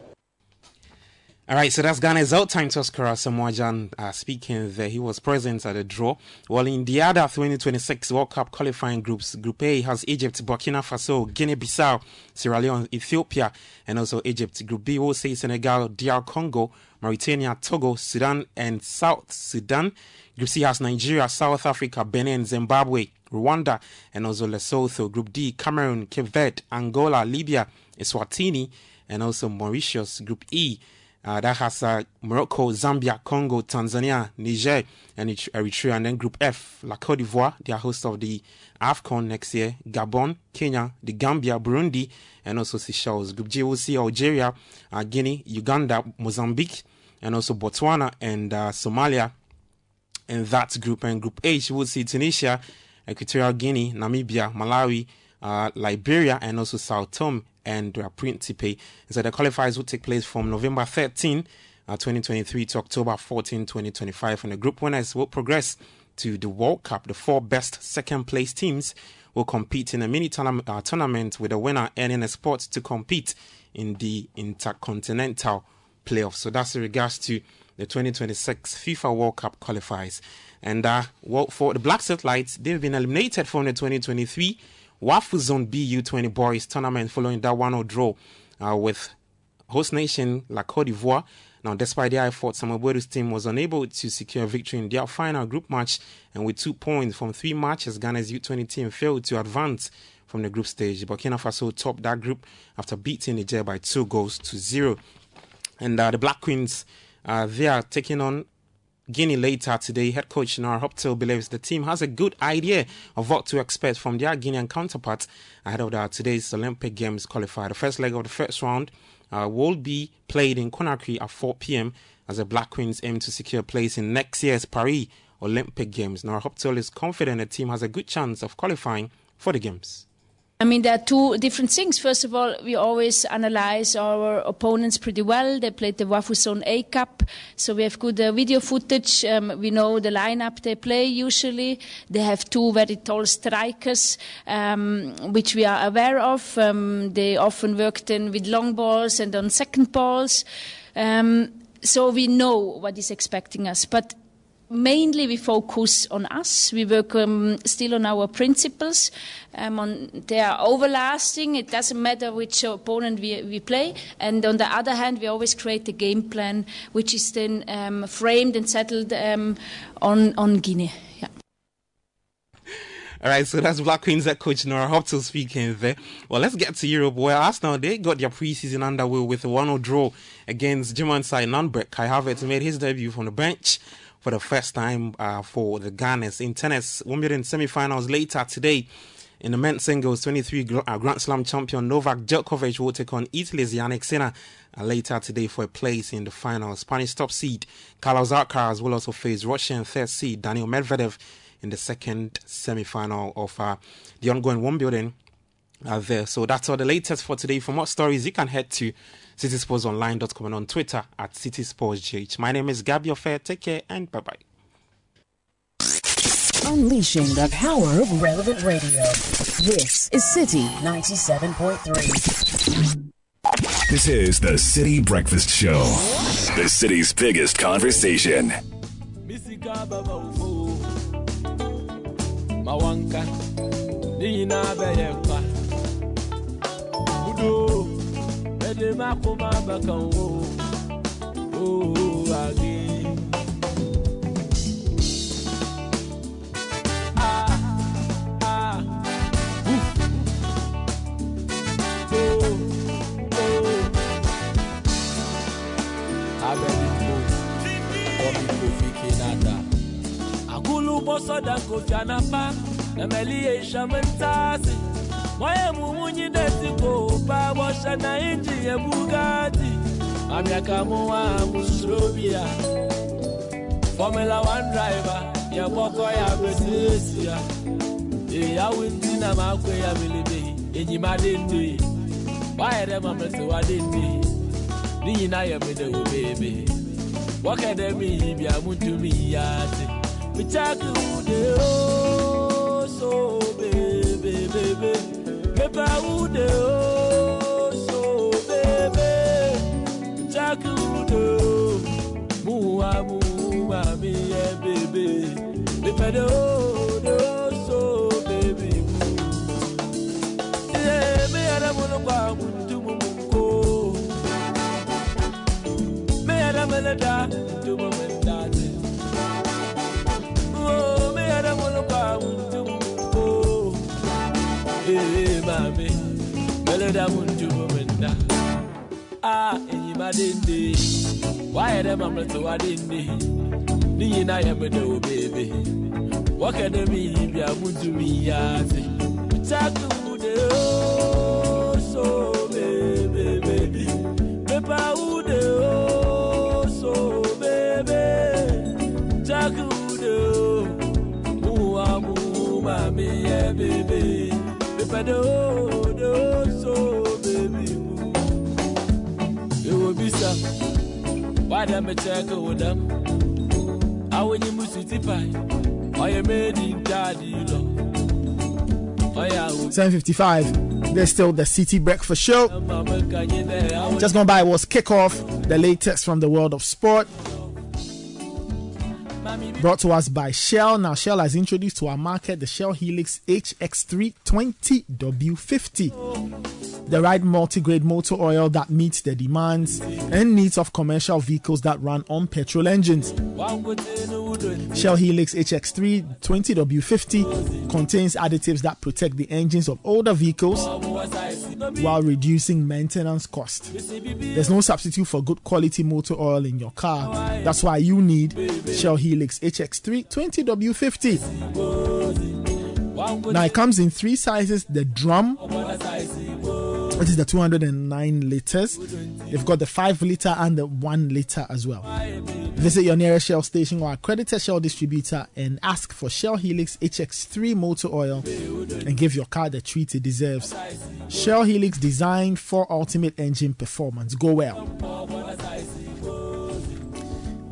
All right, so that's Ghana's all-time scorer Asamoah Gyan speaking there. He was present at the draw. Well, in the other 2026 World Cup qualifying groups, Group A has Egypt, Burkina Faso, Guinea-Bissau, Sierra Leone, Ethiopia, and also Egypt. Group B will see Senegal, DR Congo, Mauritania, Togo, Sudan, and South Sudan. Group C has Nigeria, South Africa, Benin, Zimbabwe, Rwanda, and also Lesotho. Group D, Cameroon, Cape Verde, Angola, Libya, Eswatini, and also Mauritius. Group E, that has Morocco, Zambia, Congo, Tanzania, Niger, and Eritrea. And then Group F, La Côte d'Ivoire, they are host of the AFCON next year, Gabon, Kenya, the Gambia, Burundi, and also Seychelles. Group G will see Algeria, Guinea, Uganda, Mozambique, and also Botswana and Somalia in that group. And Group H will see Tunisia, Equatorial Guinea, Namibia, Malawi, Liberia, and also Sao Tome and Principe. So the qualifiers will take place from November 13, 2023 to October 14, 2025. And the group winners will progress to the World Cup. The four best second-place teams will compete in a mini tournament with the winner earning a spot to compete in the Intercontinental Playoffs. So that's in regards to the 2026 FIFA World Cup qualifiers. And well, for the Black Satellites, they've been eliminated from the 2023 WAFU Zone BU20 Boys Tournament following that 1-0 draw with host nation La Côte d'Ivoire. Now, despite their efforts, Amabueru's team was unable to secure a victory in their final group match, and with 2 points from 3 matches, Ghana's U20 team failed to advance from the group stage. Burkina Faso topped that group after beating Niger by 2-0. And the Black Queens, they are taking on Guinea later today. Head coach Nara Hoptel believes the team has a good idea of what to expect from their Guinean counterparts ahead of today's Olympic Games qualifier. The first leg of the first round will be played in Conakry at 4 p.m. as the Black Queens aim to secure a place in next year's Paris Olympic Games. Nara Hoptel is confident the team has a good chance of qualifying for the Games. I mean, there are two different things. First of all, we always analyze our opponents pretty well. They played the Wafu Zone A Cup, so we have good video footage. We know the lineup they play usually. They have two very tall strikers, which we are aware of. They often work then with long balls and on second balls. So we know what is expecting us. But mainly we focus on us. We work still on our principles. They are overlasting. It doesn't matter which opponent we play. And on the other hand, we always create a game plan, which is then framed and settled on Guinea. Yeah. All right, so that's Black Queens coach Nora Hoptel speaking there. Well, let's get to Europe, where Arsenal, they got their pre-season underway with a 1-0 draw against German side Nürnberg. Kai Havertz made his debut from the bench for the first time for the Ghanaians. In tennis, Wimbledon semi-finals later today. In the men's singles, 23 Grand Slam champion Novak Djokovic will take on Italy's Yannick Sinner later today for a place in the final. Spanish top seed Carlos Alcaraz will also face Russian third seed Daniel Medvedev in the second semi-final of the ongoing Wimbledon there. So that's all the latest for today. For more stories, you can head to citysportsonline.com and on Twitter at citysportsgh. My name is Gabi Ofer. Take care and bye-bye. Unleashing the power of relevant radio. This is City 97.3. This is the City Breakfast Show, the city's biggest conversation. Formula One driver, your boy, I will see ya. I will see them out where I will be. In your didn't do it. Why them I so I didn't be. Ni na ya bedo baby. What can they be? I want to be yati. We talk to the oh so baby baby. Me pa u de oh so baby. We talk to the muamu. Baby, baby, so baby. Yeah, me I don't want to go. Me I don't want to go. Oh, me I don't want to go. Hey, mommy, me I don't want to go. Ah, anybody? Why am I not so addicted? Ni na yebedo baby what can me be amudumi ati taku de oh so baby baby papa ude oh so baby taku de oh amu mami e baby papa oh so baby you will be some why them check with them I will you I am made in daddy love. 7:55. There's still the City Breakfast Show. Just gone by was Kickoff, the latest from the world of sport. Brought to us by Shell. Now Shell has introduced to our market the Shell Helix HX320W50. The right multi-grade motor oil that meets the demands and needs of commercial vehicles that run on petrol engines. Shell Helix HX320W50 contains additives that protect the engines of older vehicles while reducing maintenance costs. There's no substitute for good quality motor oil in your car. That's why you need Shell Helix HX320W50. Now it comes in three sizes. The drum, which is the 209 liters. They've got the 5 liter and the 1 liter as well. Visit your nearest Shell station or accredited Shell distributor and ask for Shell Helix HX3 motor oil and give your car the treat it deserves. Shell Helix, designed for ultimate engine performance. Go well.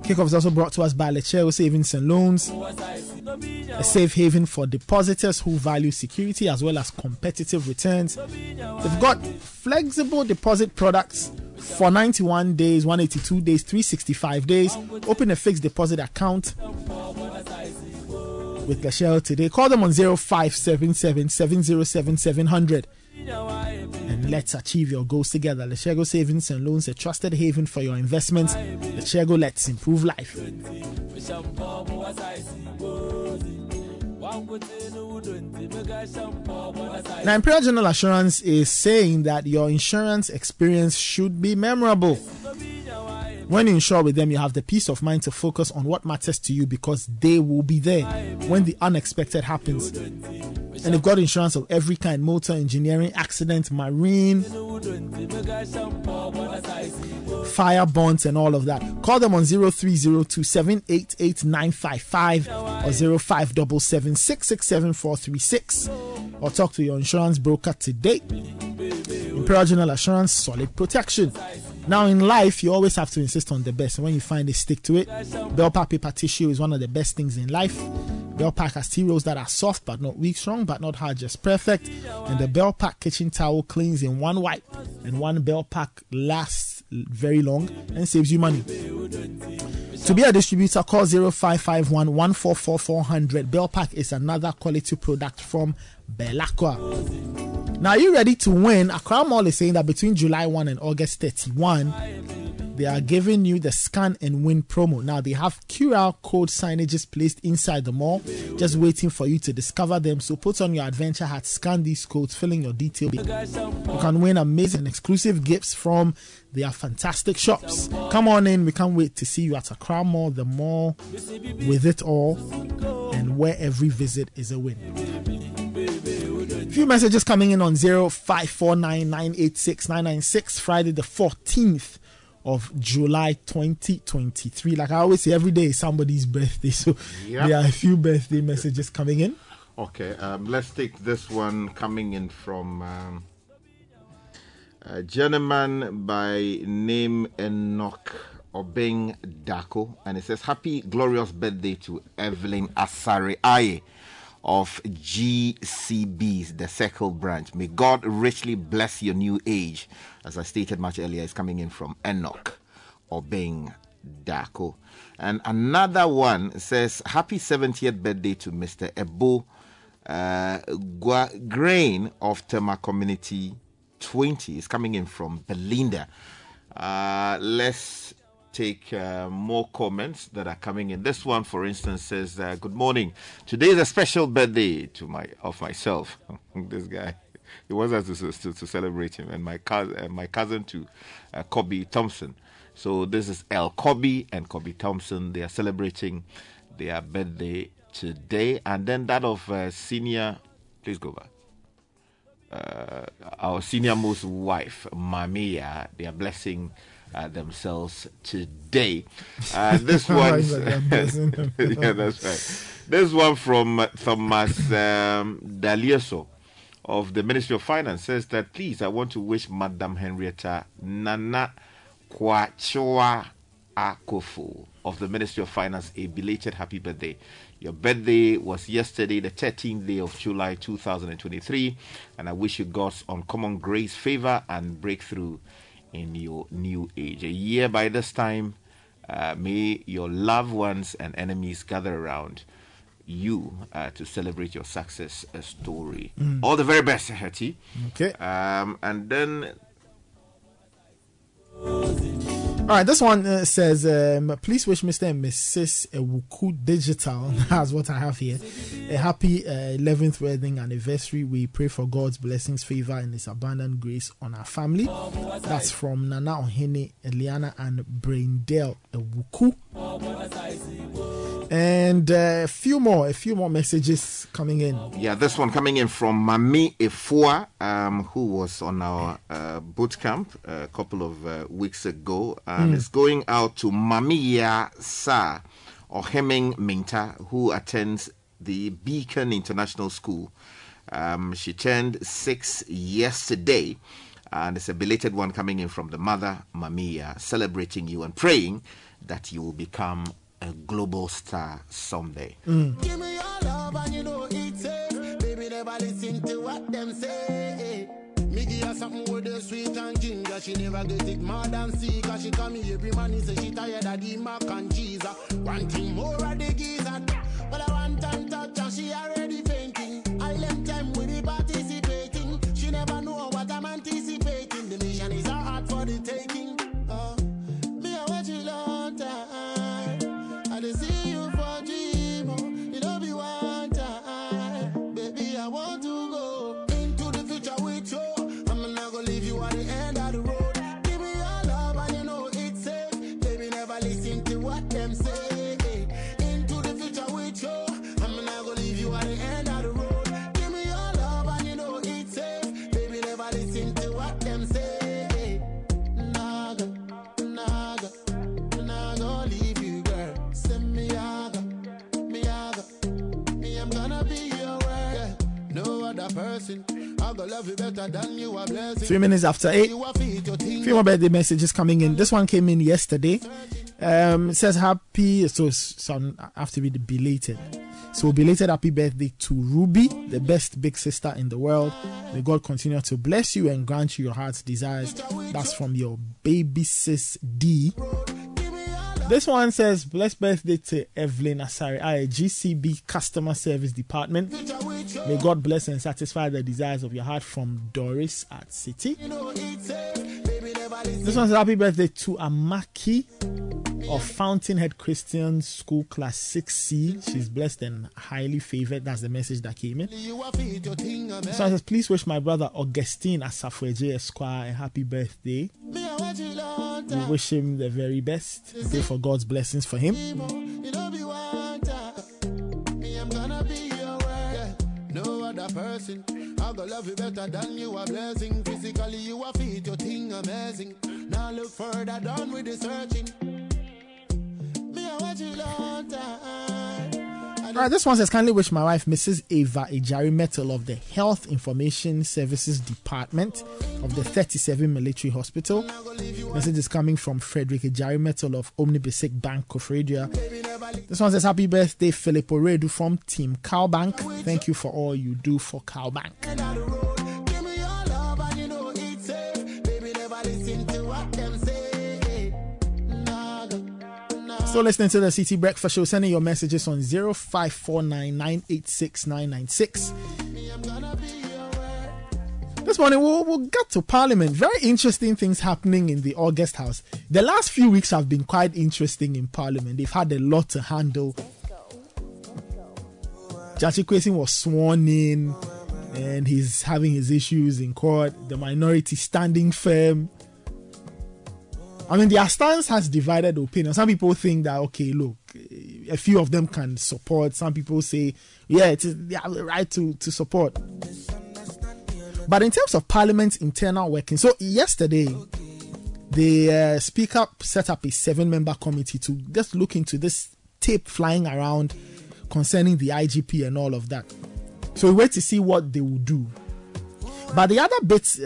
Kickoff is also brought to us by Lechero Savings and Loans, a safe haven for depositors who value security as well as competitive returns. They've got flexible deposit products for 91 days, 182 days, 365 days. Open a fixed deposit account with Lechero today. Call them on 0577 707 700 and let's achieve your goals together. Lechego Savings and Loans, a trusted haven for your investments. Lechego, let's improve life. Now, Imperial General Assurance is saying that your insurance experience should be memorable. When you insure with them, you have the peace of mind to focus on what matters to you because they will be there when the unexpected happens. And they've got insurance of every kind: motor, engineering, accident, marine, fire, bonds, and all of that. Call them on 0302-788-955 or 0577-667-436 or talk to your insurance broker today. Imperial General Assurance, solid protection. Now, in life, you always have to insist on the best. When you find it, stick to it. Belpack paper tissue is one of the best things in life. Belpack has tea rolls that are soft but not weak, strong but not hard, just perfect. And the Belpack kitchen towel cleans in one wipe, and one Belpack lasts very long and saves you money. To be a distributor, call 0551 144 400. Belpack is another quality product from Belacqua. Now, are you ready to win? Accra Mall is saying that between July 1 and August 31, they are giving you the scan and win promo. Now, they have QR code signages placed inside the mall, just waiting for you to discover them. So put on your adventure hat, scan these codes, fill in your details. You can win amazing and exclusive gifts from their fantastic shops. Come on in. We can't wait to see you at Accra Mall, the mall with it all, and where every visit is a win. Few messages coming in on 0549986996, Friday the 14th of July 2023. Like I always say, every day is somebody's birthday, so yep. There are a few birthday messages coming in. Okay, let's take this one coming in from a gentleman by name Enoch Obeng Dako, and it says, happy glorious birthday to Evelyn Asare Aye of GCB's, the Circle branch. May God richly bless your new age. As I stated much earlier, it's coming in from Enoch Obeng Dako. And another one says, happy 70th birthday to Mr. Ebo Grain of Tema Community 20. It's coming in from Belinda. Let's take more comments that are coming in. This one, for instance, says, good morning. Today is a special birthday to myself. This guy, it was us to celebrate him, and my cousin too, Kobe Thompson. So this is El Kobe and Kobe Thompson. They are celebrating their birthday today. And then that of senior, please go back. Our senior most wife, Mamia, they are blessing themselves today. This one, yeah, that's right. This one from Thomas Dalioso of the Ministry of Finance says that, please, I want to wish Madam Henrietta Nana Kwachoa Akofo of the Ministry of Finance a belated happy birthday. Your birthday was yesterday, the 13th day of July 2023, and I wish you God's uncommon grace, favor, and breakthrough in your new age. A year by this time, may your loved ones and enemies gather around you to celebrate your success story. All the very best, Hetty. Okay. And then, all right, this one says, please wish Mr. and Mrs. Ewuku Digital, that's what I have here, a happy 11th wedding anniversary. We pray for God's blessings, favor, and His abundant grace on our family. That's from Nana Ohene, Eliana, and Braindale Ewuku. And a few more messages coming in. Yeah, this one coming in from Mami Efua, who was on our boot camp a couple of weeks ago. And it's going out to Mamiya Sa Oheming Minta, who attends the Beacon International School. She turned 6 yesterday. And it's a belated one coming in from the mother, Mamiya, celebrating you and praying that you will become a global star someday. Give me your love and you know it safe. Baby, never listen to what them say. Me give her something with the sweet and ginger. She never get it more than sick. She come here every man and say she tired of the mac and cheese. One thing more of the geezer. But I want time touch and she already fainting. I left time with the participating. She never know what I'm anticipating. The mission is hard for the taking. Me I watch you long time. To see you for dream, it'll be one time. Baby, I want to go into the future with you. I'm not gonna leave you at the end of the road. Give me your love and you know it's safe. Baby, never listen to what them say. Into the future with you. I'm not gonna leave you at the end of the road. Give me your love and you know it's safe. Baby, never listen to what them say. Nah, gonna leave you. I'm gonna be your way. No other person. I'm gonna love you better than you are blessing. 3 minutes after 8. A few more birthday messages coming in. This one came in yesterday. It says happy. So I have to be belated. So belated happy birthday to Ruby, the best big sister in the world. May God continue to bless you and grant you your heart's desires. That's from your baby sis D. This one says, blessed birthday to Evelyn Asari, IGCB Customer Service Department. May God bless and satisfy the desires of your heart, from Doris at City. This one says, happy birthday to Amaki of Fountainhead Christian School Class 6C. She's blessed and highly favored. That's the message that came in. This one says, please wish my brother Augustine Asafweje Esquire a happy birthday. We wish him the very best. Pray for God's blessings for him. Alright, this one says, kindly wish my wife, Mrs. Eva Ejari Metal of the Health Information Services Department of the 37 Military Hospital. Message is coming from Frederick Ejari Metal of Omnibasic Bank of Radio. This one says, happy birthday, Philip Oredu from Team Cowbank. Thank you for all you do for Cowbank. So listening to the City Breakfast Show, sending your messages on 0549986996. This morning we'll get to Parliament. Very interesting things happening in the August House. The last few weeks have been quite interesting in Parliament. They've had a lot to handle. Judge Kwesin was sworn in and he's having his issues in court. The minority standing firm. I mean, their stance has divided opinion. Some people think that, okay, look, a few of them can support. Some people say, yeah, it is their right to support. But in terms of Parliament's internal working, so yesterday, the Speaker set up a 7-member committee to just look into this tape flying around concerning the IGP and all of that. So we wait to see what they will do. But the other bits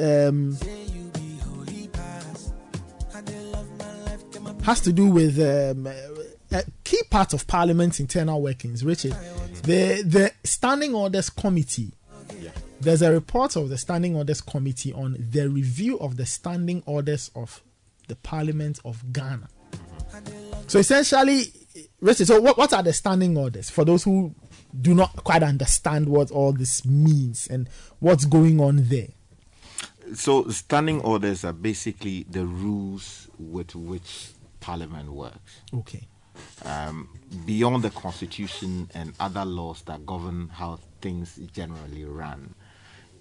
has to do with a key part of Parliament's internal workings, Richard. The Standing Orders Committee. Yeah. There's a report of the Standing Orders Committee on the review of the Standing Orders of the Parliament of Ghana. So essentially, Richard, so what are the Standing Orders? For those who do not quite understand what all this means and what's going on there. So Standing Orders are basically the rules with which Parliament works. Okay. Beyond the Constitution and other laws that govern how things generally run,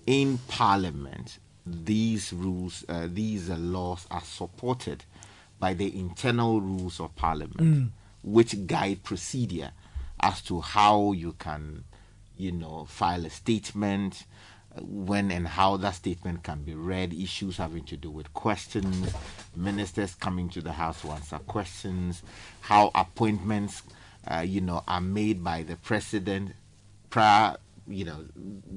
in Parliament, these rules, these laws are supported by the internal rules of Parliament, which guide procedure. as to how you can, you know, file a statement, when and how that statement can be read, issues having to do with questions, ministers coming to the House to answer questions, how appointments, you know, are made by the president prior, you know,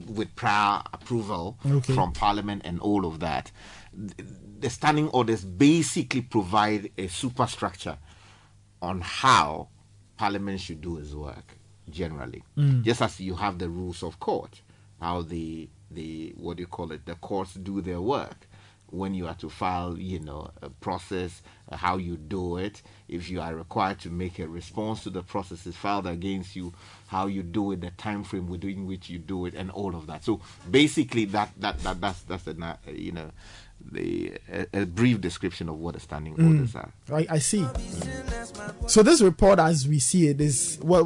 with prior approval from Parliament and all of that. The standing orders basically provide a superstructure on how Parliament should do its work generally, just as you have the rules of court, how the what do you call it, the courts do their work, when you are to file, you know, a process, how you do it, if you are required to make a response to the processes filed against you, how you do it, the time frame within which you do it, and all of that. So basically that's the, you know, the a brief description of what the standing orders are. I see. So this report, as we see it, is what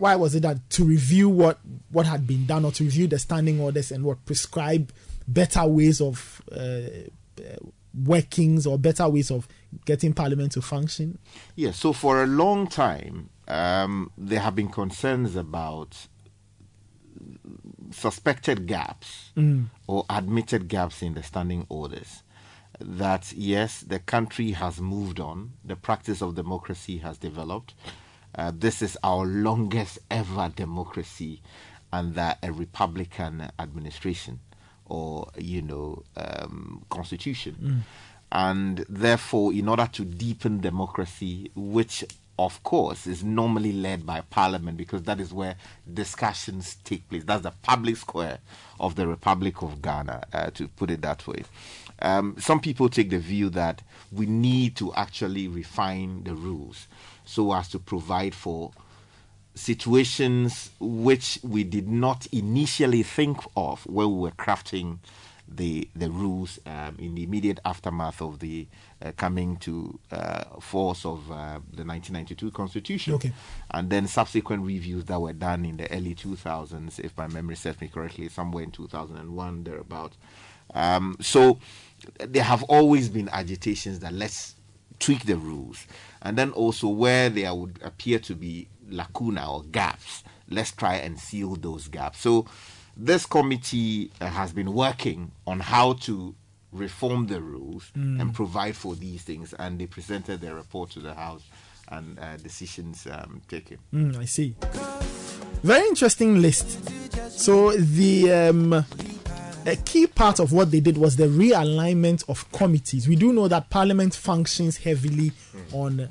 why was it that to review what had been done, or to review the standing orders and what prescribe better ways of workings or better ways of getting Parliament to function? Yeah, so for a long time, there have been concerns about suspected gaps or admitted gaps in the standing orders. That, yes, the country has moved on. The practice of democracy has developed. This is our longest ever democracy under a Republican administration, or, you know, constitution. And therefore, in order to deepen democracy, which of course is normally led by Parliament, because that is where discussions take place, that's the public square of the Republic of Ghana, to put it that way. Some people take the view that we need to actually refine the rules so as to provide for situations which we did not initially think of when we were crafting the rules in the immediate aftermath of the coming to force of the 1992 Constitution, and then subsequent reviews that were done in the early 2000s, if my memory serves me correctly, somewhere in 2001 thereabout. So there have always been agitations that let's tweak the rules, and then also where there would appear to be lacuna or gaps, let's try and seal those gaps. So this committee has been working on how to reform the rules and provide for these things, and they presented their report to the House and decisions taken. I see. Very interesting list. So the a key part of what they did was the realignment of committees. We do know that Parliament functions heavily on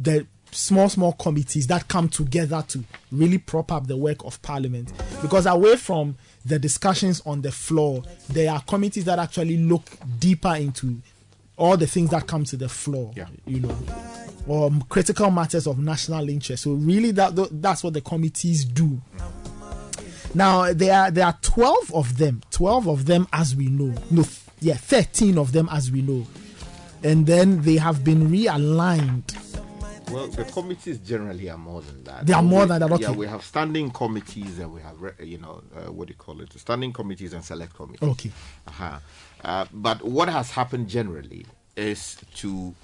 the small committees that come together to really prop up the work of Parliament, because away from the discussions on the floor, there are committees that actually look deeper into all the things that come to the floor, you know, or critical matters of national interest. So really that's what the committees do. Now there are 12 of them as we know, 13 of them as we know, and then they have been realigned. Well, the committees generally are more than that. They are more than that. Okay. Yeah, we have standing committees, and we have, you know, standing committees and select committees. Okay. But what has happened generally is to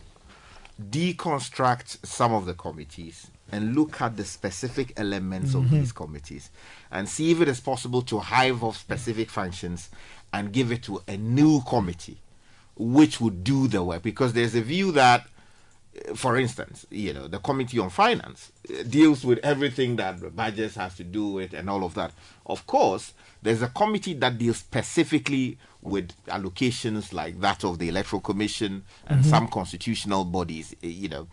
deconstruct some of the committees and look at the specific elements of these committees and see if it is possible to hive off specific functions and give it to a new committee, which would do the work. Because there's a view that, for instance, you know, the Committee on Finance deals with everything that budgets has to do with and all of that. Of course, there's a committee that deals specifically with allocations like that of the Electoral Commission and some constitutional bodies, you know.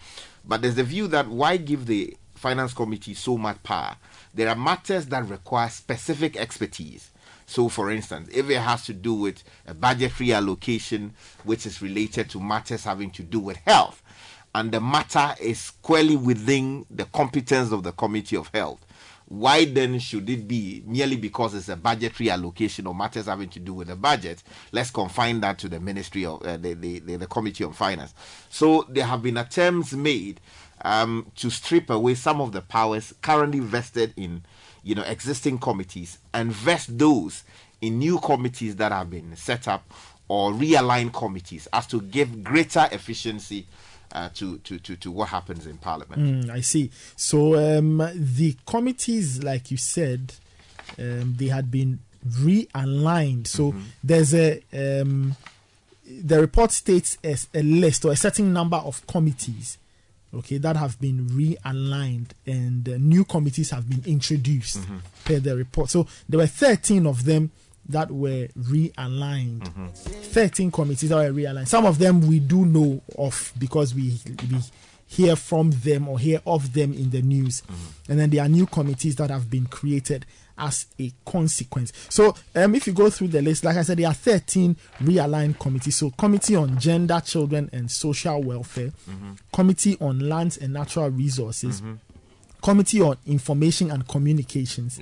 But there's the view that why give the Finance Committee so much power? There are matters that require specific expertise. So, for instance, if it has to do with a budgetary allocation, which is related to matters having to do with health, and the matter is squarely within the competence of the Committee of Health, why then should it be merely because it's a budgetary allocation or matters having to do with the budget, let's confine that to the Ministry of the Committee on Finance? So there have been attempts made to strip away some of the powers currently vested in, you know, existing committees and vest those in new committees that have been set up, or realigned committees, as to give greater efficiency to what happens in Parliament. I see. So the committees, like you said, they had been realigned. So there's a the report states a list or a certain number of committees, okay, that have been realigned, and new committees have been introduced per the report. So there were 13 of them that were realigned. 13 committees that were realigned. Some of them we do know of because we hear from them or hear of them in the news. And then there are new committees that have been created as a consequence. So if you go through the list, like I said, there are 13 realigned committees. So Committee on Gender, Children and Social Welfare, Committee on Lands and Natural Resources, Committee on Information and Communications,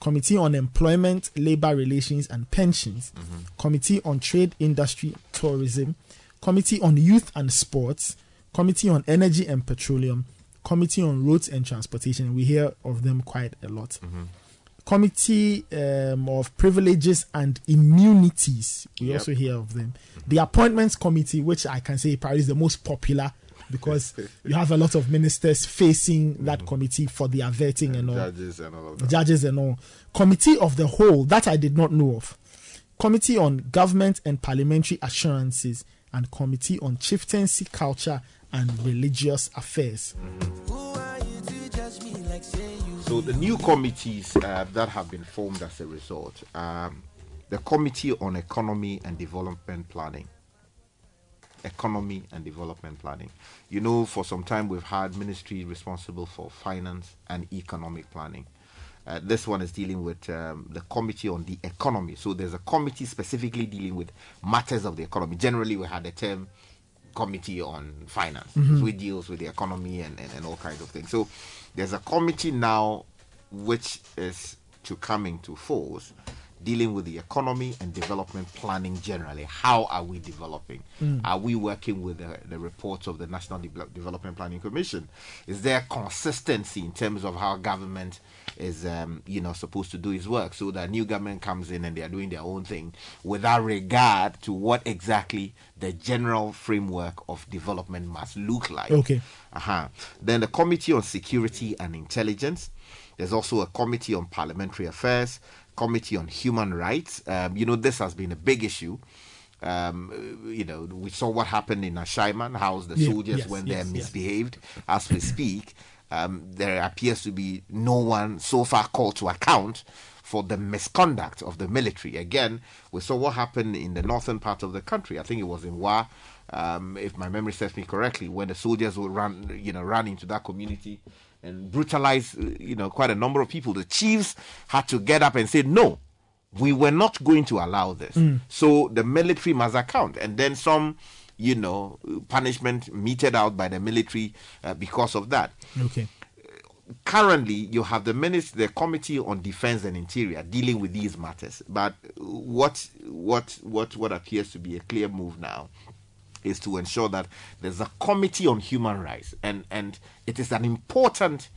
Committee on Employment, Labor Relations and Pensions, Committee on Trade, Industry, Tourism, Committee on Youth and Sports, Committee on Energy and Petroleum, Committee on Roads and Transportation. We hear of them quite a lot. Committee of Privileges and Immunities. We also hear of them. The Appointments Committee, which I can say probably is the most popular because you have a lot of ministers facing that committee for the averting and all. Judges and all of that. Judges and all. Committee of the Whole, that I did not know of. Committee on Government and Parliamentary Assurances, and Committee on Chieftaincy, Culture and Religious Affairs. So the new committees that have been formed as a result, the Committee on Economy and Development Planning. Economy and Development Planning. You know, for some time we've had ministry responsible for finance and economic planning. This one is dealing with the Committee on the Economy. So there's a committee specifically dealing with matters of the economy. Generally, we had the term Committee on Finance, which deals with the economy and all kinds of things. So there's a committee now which is to come into force dealing with the economy and development planning generally. How are we developing? Are we working with the reports of the National Development Planning Commission? Is there consistency in terms of how government is supposed to do its work, so that new government comes in and they are doing their own thing without regard to what exactly the general framework of development must look like? Then the Committee on Security and Intelligence. There's also a Committee on Parliamentary Affairs, Committee on Human Rights. This has been a big issue. We saw what happened in Ashaiman, how the soldiers misbehaved. As we speak, there appears to be no one so far called to account for the misconduct of the military. Again, we saw what happened in the northern part of the country. I think it was in Wa, if my memory serves me correctly, when the soldiers would run into that community and brutalize, quite a number of people. The chiefs had to get up and say, no, we were not going to allow this. So the military must account. And then some, punishment meted out by the military because of that. Okay. Currently, you have the Committee on Defense and Interior dealing with these matters. But what appears to be a clear move now is to ensure that there's a Committee on Human Rights, and it is an important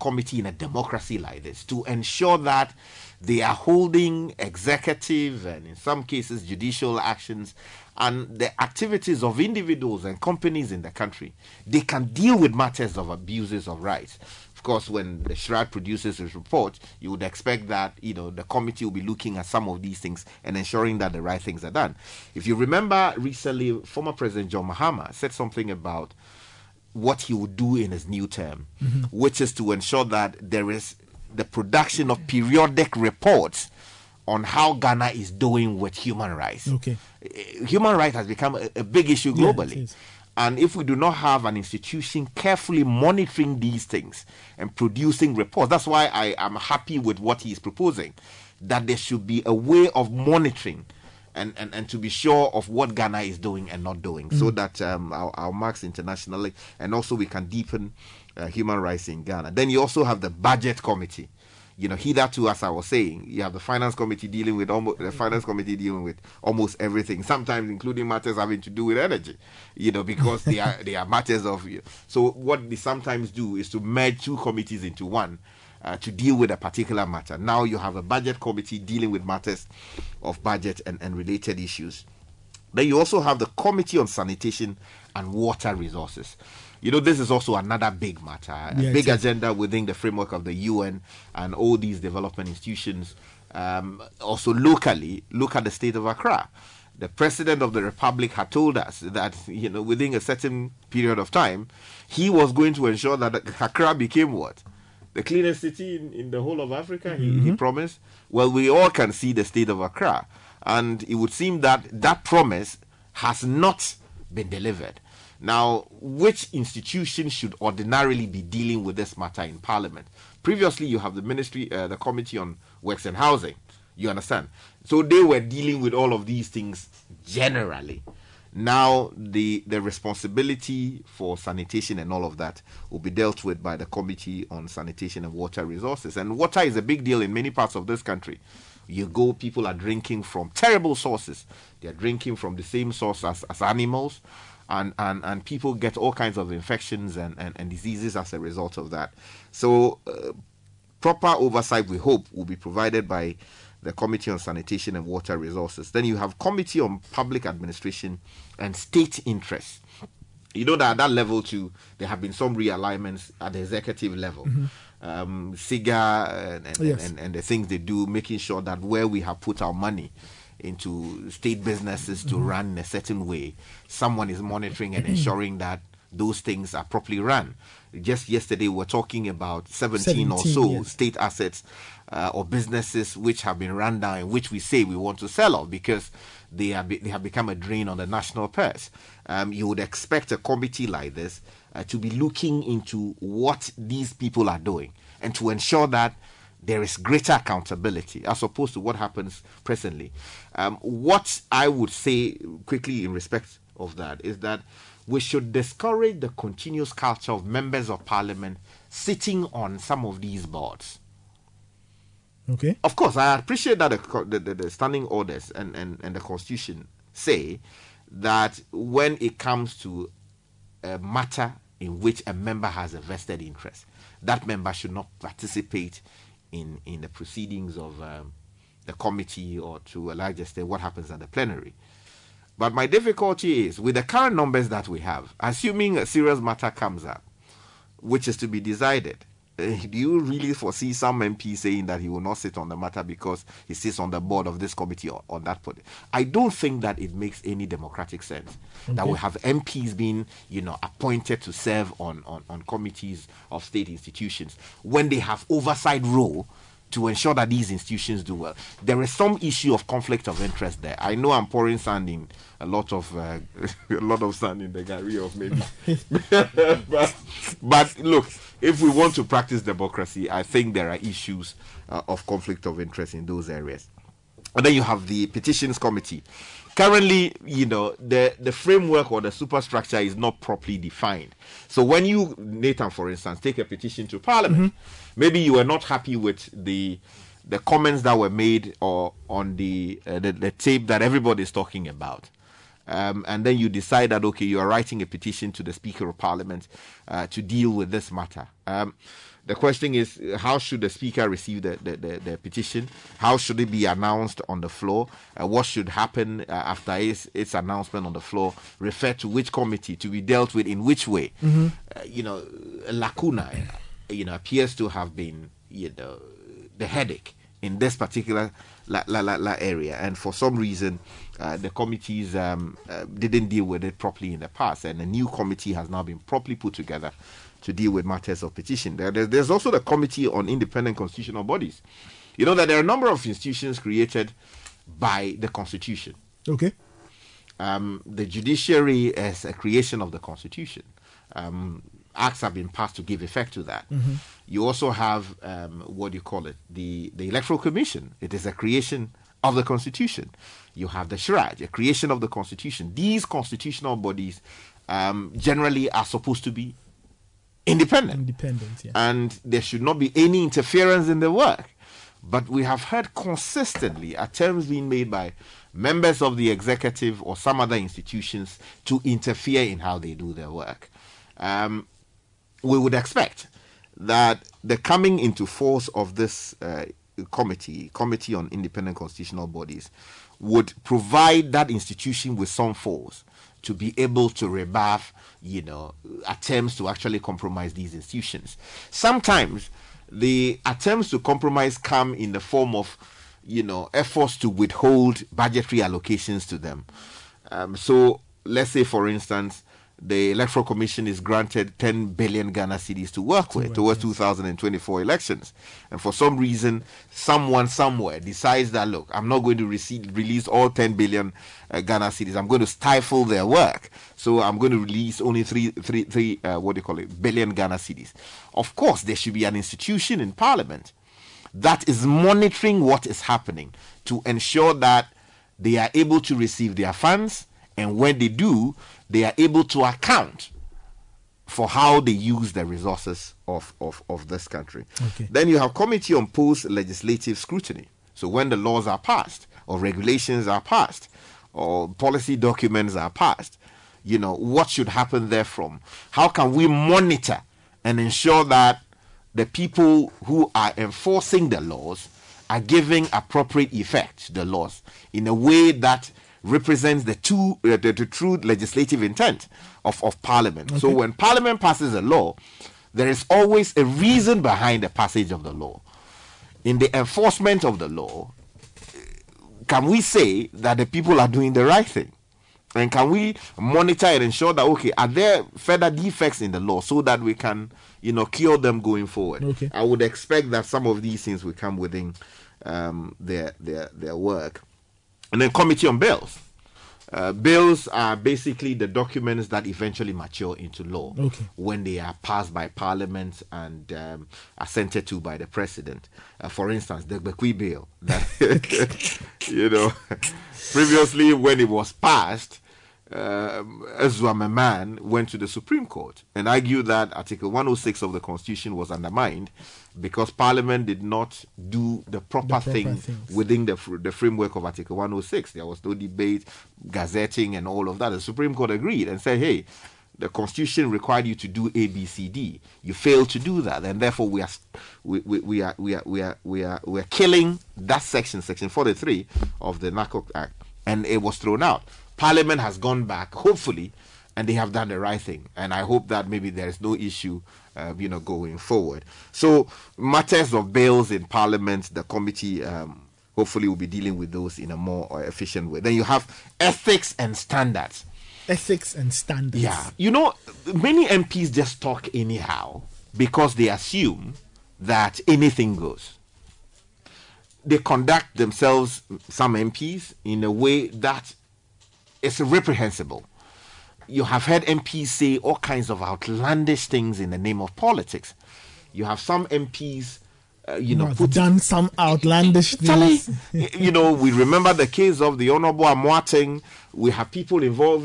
committee in a democracy like this to ensure that they are holding executive and in some cases judicial actions and the activities of individuals and companies in the country. They can deal with matters of abuses of rights. Of course, when the Shrad produces his report, you would expect that, the committee will be looking at some of these things and ensuring that the right things are done. If you remember, recently, former President John Mahama said something about what he would do in his new term, which is to ensure that there is the production of periodic reports on how Ghana is doing with human rights. Okay. Human rights has become a big issue globally. Yeah, it is. And if we do not have an institution carefully monitoring these things and producing reports, that's why I am happy with what he is proposing, that there should be a way of monitoring and to be sure of what Ghana is doing and not doing, so that our marks internationally, and also we can deepen human rights in Ghana. Then you also have the Budget Committee. Hitherto, as I was saying, you have the Finance Committee dealing with almost everything, sometimes including matters having to do with energy, because they are matters of. So what they sometimes do is to merge two committees into one to deal with a particular matter. Now you have a Budget Committee dealing with matters of budget and related issues. Then you also have the Committee on Sanitation and Water Resources. You know, this is also another big matter, a big agenda within the framework of the UN and all these development institutions. Also locally, look at the state of Accra. The President of the Republic had told us that, you know, within a certain period of time, he was going to ensure that Accra became what? The cleanest city in the whole of Africa, he promised. Well, we all can see the state of Accra. And it would seem that that promise has not been delivered. Now, which institution should ordinarily be dealing with this matter in Parliament? Previously, you have the Ministry, the Committee on Works and Housing. You understand? So they were dealing with all of these things generally. Now, the responsibility for sanitation and all of that will be dealt with by the Committee on Sanitation and Water Resources. And water is a big deal in many parts of this country. You go, people are drinking from terrible sources. They are drinking from the same source as animals. And people get all kinds of infections and diseases as a result of that. So proper oversight, we hope, will be provided by the Committee on Sanitation and Water Resources. Then you have Committee on Public Administration and State Interests. You know that at that level too, there have been some realignments at the executive level. SIGA and the things they do, making sure that where we have put our money into state businesses to run in a certain way, someone is monitoring and ensuring that those things are properly run. Just yesterday, we were talking about 17 or so state assets or businesses which have been run down and which we say we want to sell off because they have become a drain on the national purse. You would expect a committee like this to be looking into what these people are doing and to ensure that there is greater accountability as opposed to what happens presently. What I would say quickly in respect of that is that we should discourage the continuous culture of members of parliament sitting on some of these boards. Okay. Of course, I appreciate that the standing orders and the constitution say that when it comes to a matter in which a member has a vested interest, that member should not participate in the proceedings of the committee or, to a large extent, what happens at the plenary. But my difficulty is, with the current numbers that we have, assuming a serious matter comes up, which is to be decided, do you really foresee some MP saying that he will not sit on the matter because he sits on the board of this committee or on that body? I don't think that it makes any democratic sense that we have MPs being, you know, appointed to serve on committees of state institutions when they have oversight role to ensure that these institutions do well. There is some issue of conflict of interest there. I know I'm pouring sand in a lot of sand in the gari of maybe. but look, if we want to practice democracy, I think there are issues of conflict of interest in those areas. And then you have the Petitions Committee. Currently, you know, the framework or the superstructure is not properly defined. So when you, Nathan, for instance, take a petition to Parliament, maybe you were not happy with the comments that were made or on the tape that everybody's talking about. And then you decide that, okay, you are writing a petition to the Speaker of Parliament to deal with this matter. The question is, how should the Speaker receive the petition? How should it be announced on the floor? What should happen after its announcement on the floor? Refer to which committee to be dealt with in which way? You know, a lacuna, you know, appears to have been, you know, the headache in this particular area. And for some reason, the committees didn't deal with it properly in the past. And a new committee has now been properly put together to deal with matters of petition. There's also the Committee on Independent Constitutional Bodies. You know that there are a number of institutions created by the Constitution. Okay. The judiciary is a creation of the Constitution. Acts have been passed to give effect to that. You also have, the Electoral Commission. It is a creation of the Constitution. You have the Shraj, a creation of the Constitution. These constitutional bodies generally are supposed to be independent, yeah. And there should not be any interference in the work. But we have heard consistently attempts being made by members of the executive or some other institutions to interfere in how they do their work. We would expect that the coming into force of this Committee on Independent Constitutional Bodies would provide that institution with some force to be able to rebuff, you know, attempts to actually compromise these institutions. Sometimes the attempts to compromise come in the form of, you know, efforts to withhold budgetary allocations to them. So let's say, for instance, the Electoral Commission is granted 10 billion Ghana cedis to work with towards 2024 elections. And for some reason, someone somewhere decides that, look, I'm not going to release all 10 billion Ghana cedis. I'm going to stifle their work. So I'm going to release only billion Ghana cedis. Of course, there should be an institution in Parliament that is monitoring what is happening to ensure that they are able to receive their funds, and when they do, they are able to account for how they use the resources of this country. Okay. Then you have Committee on Post-Legislative Scrutiny. So when the laws are passed, or regulations are passed, or policy documents are passed, you know, what should happen therefrom? How can we monitor and ensure that the people who are enforcing the laws are giving appropriate effect to the laws in a way that represents the true legislative intent of Parliament. Okay. So when Parliament passes a law, there is always a reason behind the passage of the law. In the enforcement of the law, can we say that the people are doing the right thing? And can we monitor and ensure that, okay, are there further defects in the law so that we can, you know, cure them going forward? Okay. I would expect that some of these things will come within their work. And then Committee on Bills. Bills are basically the documents that eventually mature into law when they are passed by Parliament and assented to by the President. For instance, the Bequi Bill. That, you know, previously when it was passed, Ezra Mamman went to the Supreme Court and argued that Article 106 of the Constitution was undermined because Parliament did not do the proper things within the framework of Article 106. There was no debate, gazetting and all of that. The Supreme Court agreed and said, hey, the Constitution required you to do A, B, C, D. You failed to do that, and therefore we are killing that section, Section 43 of the NACOC Act, and it was thrown out. Parliament has gone back, hopefully, and they have done the right thing. And I hope that maybe there is no issue, you know, going forward. So matters of bills in Parliament, the committee hopefully will be dealing with those in a more efficient way. Then you have ethics and standards. Ethics and standards. Yeah. You know, many MPs just talk anyhow because they assume that anything goes. They conduct themselves, some MPs, in a way that it's reprehensible. You have heard MPs say all kinds of outlandish things in the name of politics. You have some MPs, done some outlandish things. You know, we remember the case of the Honorable Amartey. We have people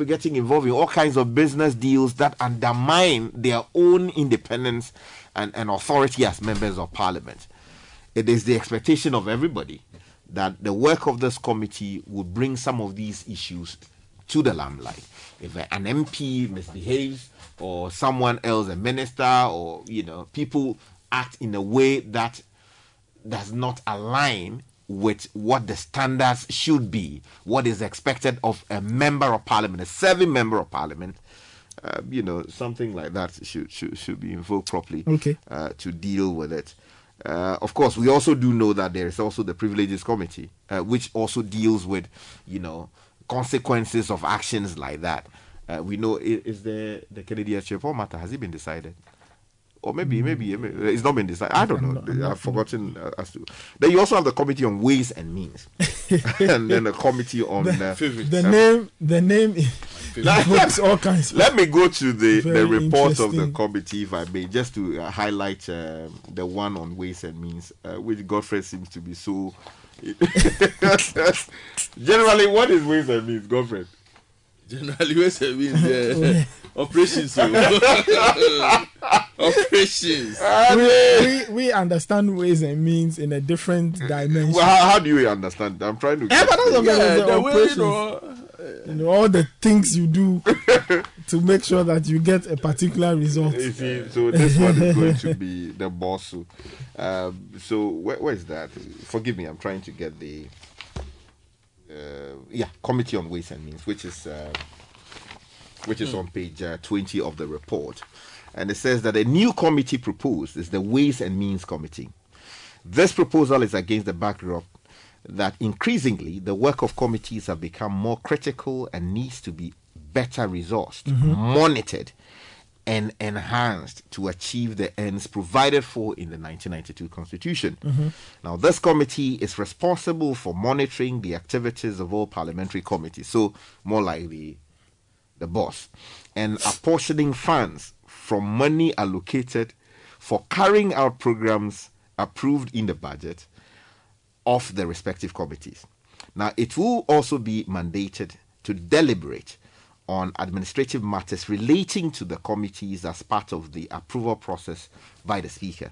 getting involved in all kinds of business deals that undermine their own independence and authority as members of Parliament. It is the expectation of everybody that the work of this committee would bring some of these issues to the limelight. If an MP misbehaves, or someone else, a minister, or, you know, people act in a way that does not align with what the standards should be, what is expected of a member of Parliament, a serving member of Parliament, you know, something like that should be invoked properly to deal with it. Of course, we also do know that there is also the Privileges Committee, which also deals with, you know, consequences of actions like that. We know, is the Kennedy Achepo matter, has it been decided? Or maybe it's not been decided. I don't know. I've forgotten as to. Then you also have the Committee on Ways and Means, and then the Committee on all kinds. Let me go to the report of the committee, if I may, just to highlight the one on Ways and Means, which Godfred seems to be so. Generally, what is Ways and Means, Godfred? Generally, Ways and Means, operations. Operations. We understand Ways and Means in a different dimension. Well, how do you understand? I'm trying to. The operations. You know, all the things you do to make sure that you get a particular result. You see, so this one is going to be the boss. So where is that? Forgive me, I'm trying to get the Committee on Ways and Means, which is on page 20 of the report. And it says that a new committee proposed is the Ways and Means Committee. This proposal is against the backdrop that increasingly the work of committees have become more critical and needs to be better resourced, monitored, and enhanced to achieve the ends provided for in the 1992 Constitution. Now, this committee is responsible for monitoring the activities of all parliamentary committees, so more like the boss, and apportioning funds from money allocated for carrying out programs approved in the budget of the respective committees. Now, it will also be mandated to deliberate on administrative matters relating to the committees as part of the approval process by the Speaker.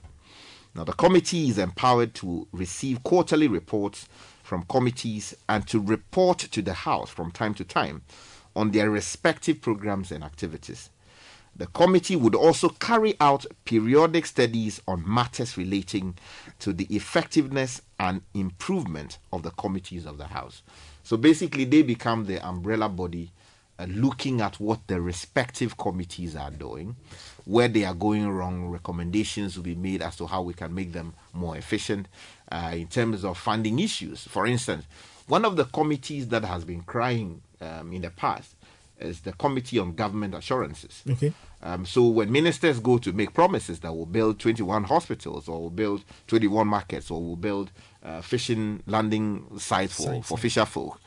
Now, the committee is empowered to receive quarterly reports from committees and to report to the House from time to time on their respective programs and activities. The committee would also carry out periodic studies on matters relating to the effectiveness and improvement of the committees of the House. So basically, they become the umbrella body looking at what the respective committees are doing, where they are going wrong. Recommendations will be made as to how we can make them more efficient in terms of funding issues. For instance, one of the committees that has been crying in the past is the Committee on Government Assurances. So when ministers go to make promises that will build 21 hospitals or will build 21 markets or will build fishing landing sites for fisher folk,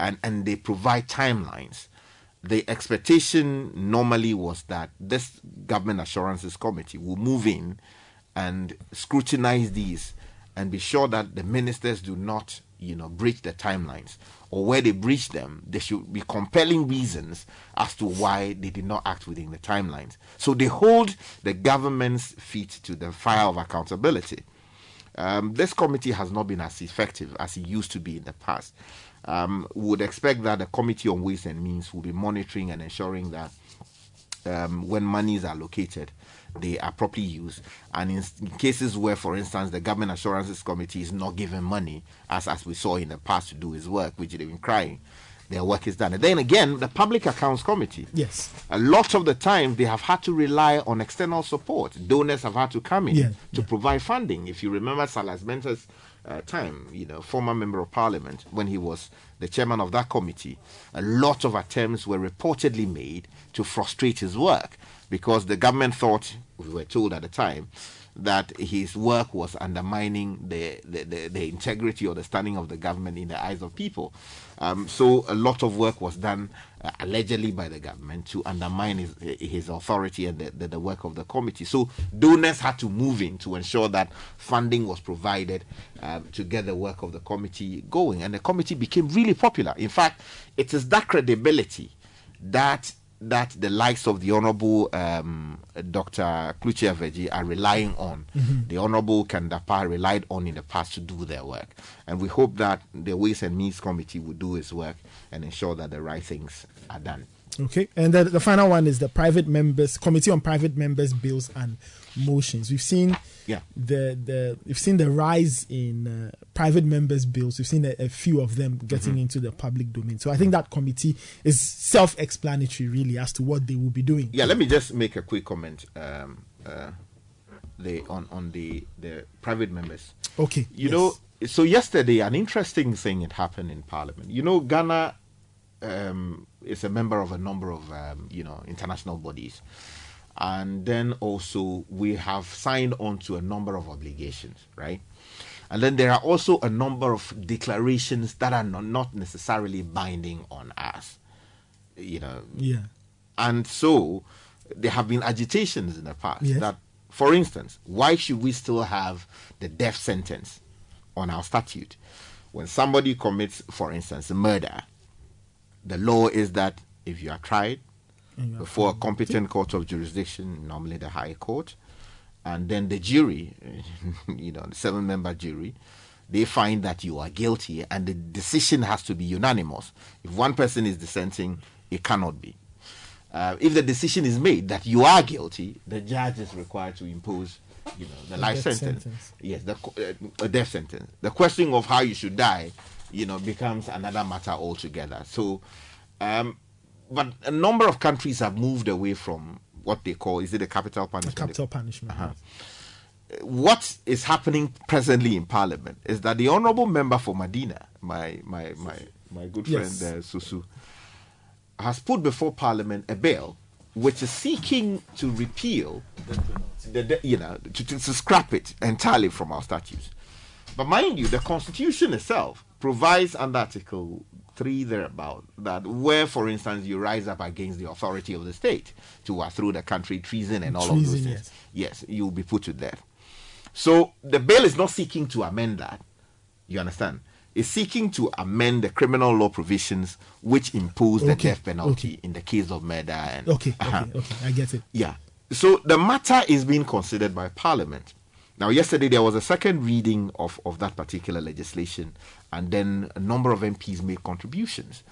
and they provide timelines, the expectation normally was that this Government Assurances Committee will move in and scrutinize these and be sure that the ministers do not, breach the timelines, or where they breach them, there should be compelling reasons as to why they did not act within the timelines. So they hold the government's feet to the fire of accountability. This committee has not been as effective as it used to be in the past. Would expect that the Committee on Ways and Means will be monitoring and ensuring that when monies are allocated, they are properly used. And in cases where, for instance, the Government Assurances Committee is not given money, as we saw in the past, to do its work, which they've been crying, their work is done. And then again, the Public Accounts Committee. Yes. A lot of the time, they have had to rely on external support. Donors have had to come in to provide funding. If you remember Salas Menta's time, former member of parliament, when he was the chairman of that committee, a lot of attempts were reportedly made to frustrate his work because the government thought, we were told at the time, that his work was undermining the integrity or the standing of the government in the eyes of people. So a lot of work was done allegedly by the government to undermine his authority and the work of the committee. So donors had to move in to ensure that funding was provided to get the work of the committee going. And the committee became really popular. In fact, it is that credibility that the likes of the Honourable Dr. Kluce Avedji are relying on, the Honourable Kandapa relied on in the past to do their work. And we hope that the Ways and Means Committee will do its work and ensure that the right things are done. Okay, and the final one is the Private Members Committee on Private Members Bills and Motions. We've seen the rise in private members' bills. We've seen a few of them getting into the public domain. So I think that committee is self-explanatory, really, as to what they will be doing. Yeah, let me just make a quick comment on the private members. Okay, so yesterday an interesting thing had happened in Parliament. Ghana is a member of a number of international bodies, and then also we have signed on to a number of obligations, right? And then there are also a number of declarations that are not necessarily binding on us, and so there have been agitations in the past that, for instance, why should we still have the death sentence on our statute when somebody commits, for instance, a murder? The law is that if you are tried before a competent court of jurisdiction, normally the High Court, and then the jury, the seven-member jury, they find that you are guilty, and the decision has to be unanimous. If one person is dissenting, it cannot be. If the decision is made that you are guilty, the judge is required to impose the life sentence. Yes, a death sentence. The question of how you should die you know, becomes another matter altogether. So, but a number of countries have moved away from what they call, is it a capital punishment? A capital punishment. Uh-huh. Yes. What is happening presently in Parliament is that the Honourable Member for Medina, my good friend Susu, has put before Parliament a bill which is seeking to repeal the to scrap it entirely from our statutes. But mind you, the Constitution itself provides under Article 3 thereabout that where, for instance, you rise up against the authority of the state to overthrow the country, treason and all of those things, yes, you'll be put to death. So the bill is not seeking to amend that. You understand? Is seeking to amend the criminal law provisions which impose the death penalty in the case of murder. And, I get it. Yeah. So the matter is being considered by Parliament. Now, yesterday there was a second reading of that particular legislation, and then a number of MPs made contributions.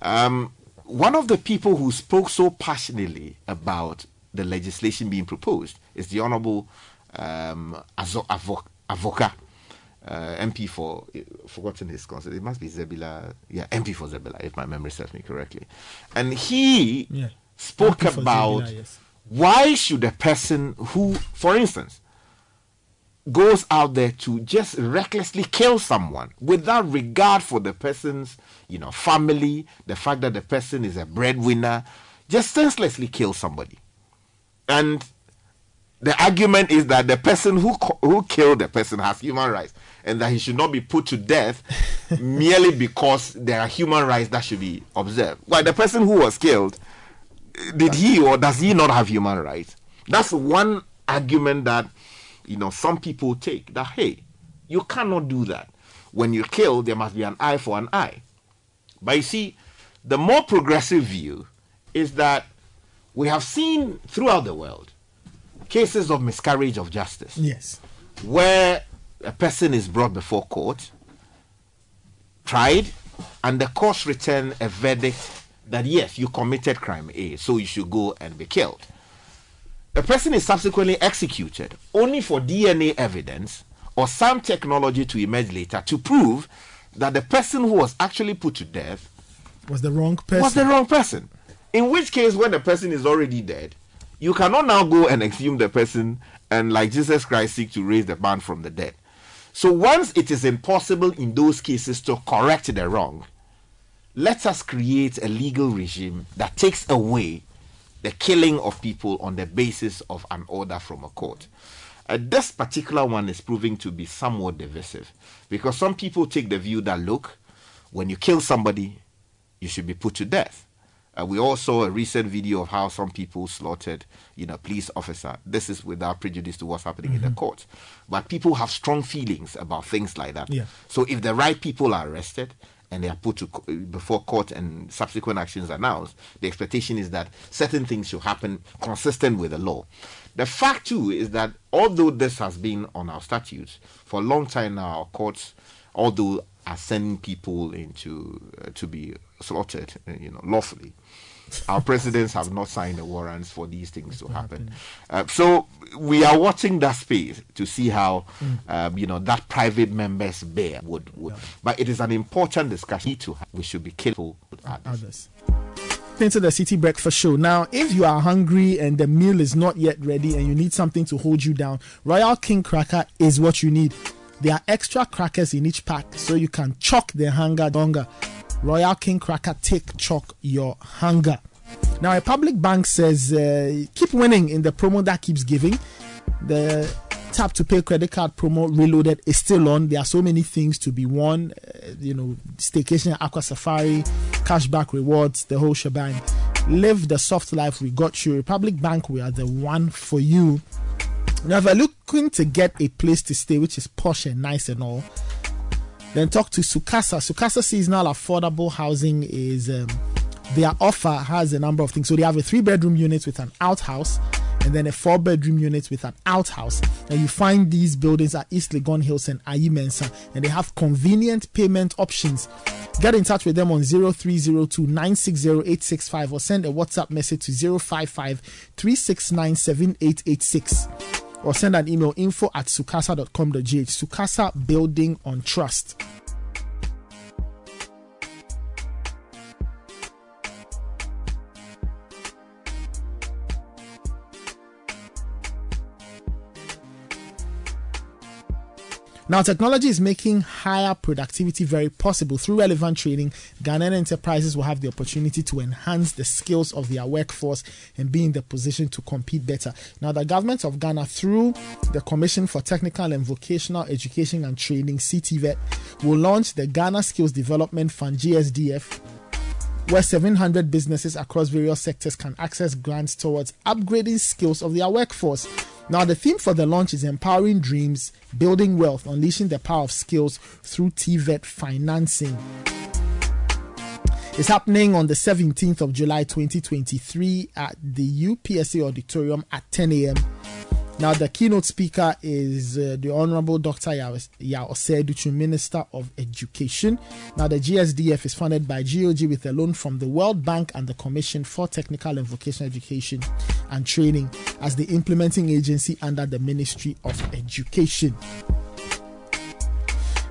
One of the people who spoke so passionately about the legislation being proposed is the Honourable Avoka. MP for forgotten his concert. It must be Zebila. Yeah, MP for Zebila, if my memory serves me correctly. And he spoke MP about Zebila, why should a person who, for instance, goes out there to just recklessly kill someone without regard for the person's, family, the fact that the person is a breadwinner, just senselessly kill somebody. And the argument is that the person who killed the person has human rights, and that he should not be put to death merely because there are human rights that should be observed. Why, the person who was killed, did he or does he not have human rights? That's one argument that, some people take, that, hey, you cannot do that. When you kill, there must be an eye for an eye. But you see, the more progressive view is that we have seen throughout the world cases of miscarriage of justice, yes, where a person is brought before court, tried, and the courts return a verdict that, yes, you committed crime A, so you should go and be killed. The person is subsequently executed only for DNA evidence or some technology to emerge later to prove that the person who was actually put to death was the wrong person. In which case, when the person is already dead, you cannot now go and exhume the person and, like Jesus Christ, seek to raise the man from the dead. So once it is impossible in those cases to correct the wrong, let us create a legal regime that takes away the killing of people on the basis of an order from a court. This particular one is proving to be somewhat divisive, because some people take the view that, look, when you kill somebody, you should be put to death. We all saw a recent video of how some people slaughtered, police officer. This is without prejudice to what's happening in the court. But people have strong feelings about things like that. Yeah. So if the right people are arrested and they are put before court and subsequent actions announced, the expectation is that certain things should happen consistent with the law. The fact, too, is that although this has been on our statutes for a long time now, our courts, although are sending people into to be slaughtered, lawfully. Our presidents have not signed the warrants for these things to happen. So we are watching that space to see how, that private member's bear would. But it is an important discussion to have. We should be careful with others. Into the City Breakfast Show. Now, if you are hungry and the meal is not yet ready and you need something to hold you down, Royal King Cracker is what you need. There are extra crackers in each pack, so you can choke the hunger donger. Royal King Cracker, take choke your hunger. Now, a public bank says, keep winning in the promo that keeps giving. The tap to pay credit card promo reloaded is still on. There are so many things to be won, staycation, aqua safari, cashback rewards, the whole shebang. Live the soft life, we got you. Republic Bank, we are the one for you. Now, if you're looking to get a place to stay which is posh and nice and all, then talk to Sukasa. Sukasa Seasonal Affordable Housing is their offer has a number of things. So they have a 3-bedroom unit with an outhouse, and then a 4-bedroom unit with an outhouse. And you find these buildings at East Legon Hills and Ayi Mensah, and they have convenient payment options. Get in touch with them on 0302 960 865 or send a WhatsApp message to 055 369 7886. Or send an email, info@sukasa.com.gh. Sukasa, building on trust. Now, technology is making higher productivity very possible. Through relevant training, Ghanaian enterprises will have the opportunity to enhance the skills of their workforce and be in the position to compete better. Now, the government of Ghana, through the Commission for Technical and Vocational Education and Training, CTVET, will launch the Ghana Skills Development Fund, GSDF, where 700 businesses across various sectors can access grants towards upgrading skills of their workforce. Now, the theme for the launch is Empowering Dreams, Building Wealth, Unleashing the Power of Skills through TVET Financing. It's happening on the 17th of July 2023 at the UPSA Auditorium at 10 a.m. Now, the keynote speaker is the Honorable Dr. Yaose Duchu, Minister of Education. Now, the GSDF is funded by GOG with a loan from the World Bank and the Commission for Technical and Vocational Education and Training as the implementing agency under the Ministry of Education.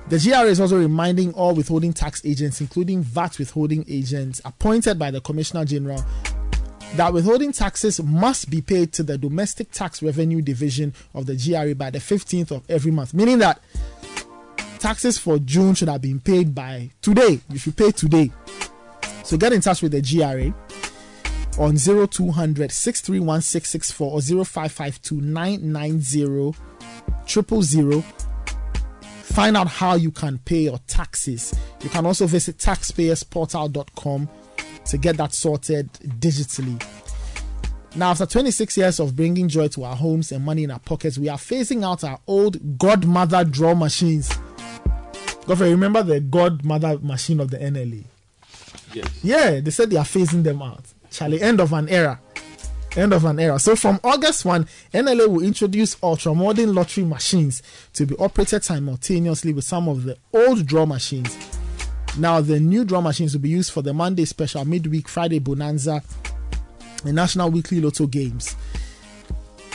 The GRA is also reminding all withholding tax agents, including VAT withholding agents appointed by the Commissioner General, that withholding taxes must be paid to the Domestic Tax Revenue Division of the GRA by the 15th of every month, meaning that taxes for June should have been paid by today. You should pay today. So get in touch with the GRA on 0200 631-664 or 0552-990-000. Find out how you can pay your taxes. You can also visit taxpayersportal.com to get that sorted digitally. Now, after 26 years of bringing joy to our homes and money in our pockets, we are phasing out our old godmother draw machines. Godfrey, remember the godmother machine of the NLA? Yes. Yeah, they said they are phasing them out. Charlie, end of an era. End of an era. So from August 1, NLA will introduce ultra-modern lottery machines to be operated simultaneously with some of the old draw machines. Now, the new draw machines will be used for the Monday Special, Midweek, Friday Bonanza, and National Weekly Lotto games.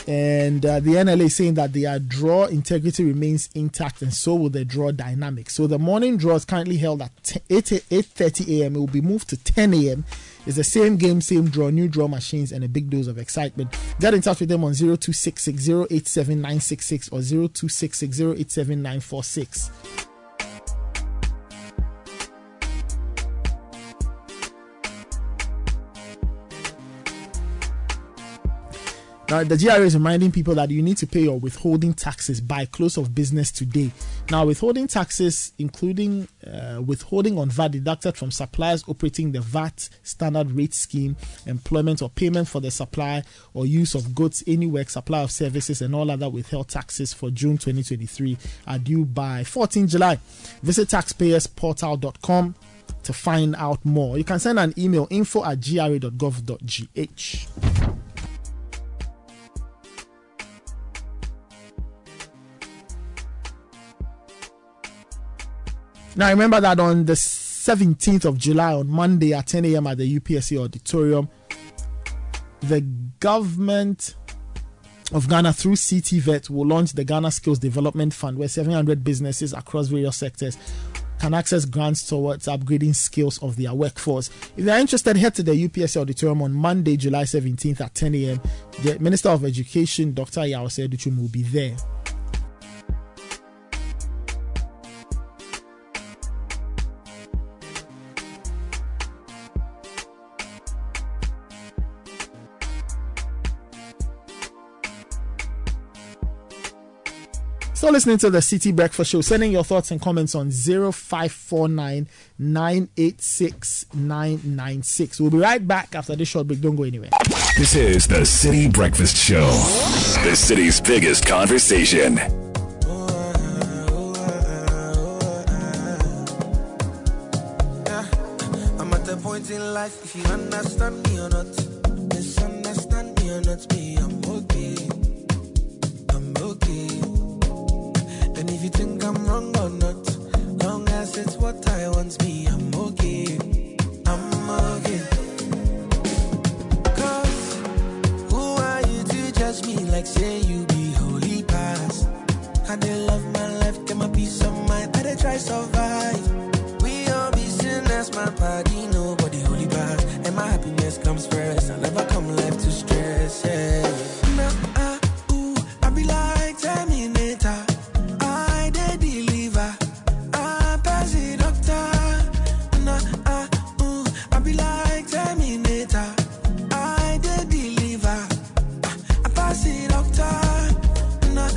And the NLA is saying that their draw integrity remains intact, and so will the draw dynamics. So the morning draw is currently held at 8:30 a.m. It will be moved to 10 a.m. It's the same game, same draw, new draw machines, and a big dose of excitement. Get in touch with them on 0266087966 or 0266087946. Now, the GRA is reminding people that you need to pay your withholding taxes by close of business today. Now, withholding taxes, including withholding on VAT deducted from suppliers operating the VAT standard rate scheme, employment or payment for the supply or use of goods, any work, supply of services, and all other withheld taxes for June 2023 are due by 14 July. Visit taxpayersportal.com to find out more. You can send an email, info@gra.gov.gh. Now, remember that on the 17th of July, on Monday at 10 a.m. at the UPSA Auditorium, the government of Ghana through CTVET will launch the Ghana Skills Development Fund, where 700 businesses across various sectors can access grants towards upgrading skills of their workforce. If you are interested, head to the UPSA Auditorium on Monday, July 17th at 10 a.m. The Minister of Education, Dr. Yaose Educhum, will be there. So, listening to the City Breakfast Show, sending your thoughts and comments on 0549-986-996. We'll be right back after this short break. Don't go anywhere. This is the City Breakfast Show, the city's biggest conversation. I'm at the point in life, if you understand me or not, misunderstand me or not, me, I'm okay. I'm okay. And if you think I'm wrong or not, long as it's what I want me, I'm okay, I'm okay. 'Cause who are you to judge me like say you be holy past? I dey love my life, get my peace of mind, I dey try survive. We all be sinners, my body, nobody holy past. And my happiness comes first, I never come life to stress, yeah. Nah, I be like Terminator. I did it. see doctor. Nah,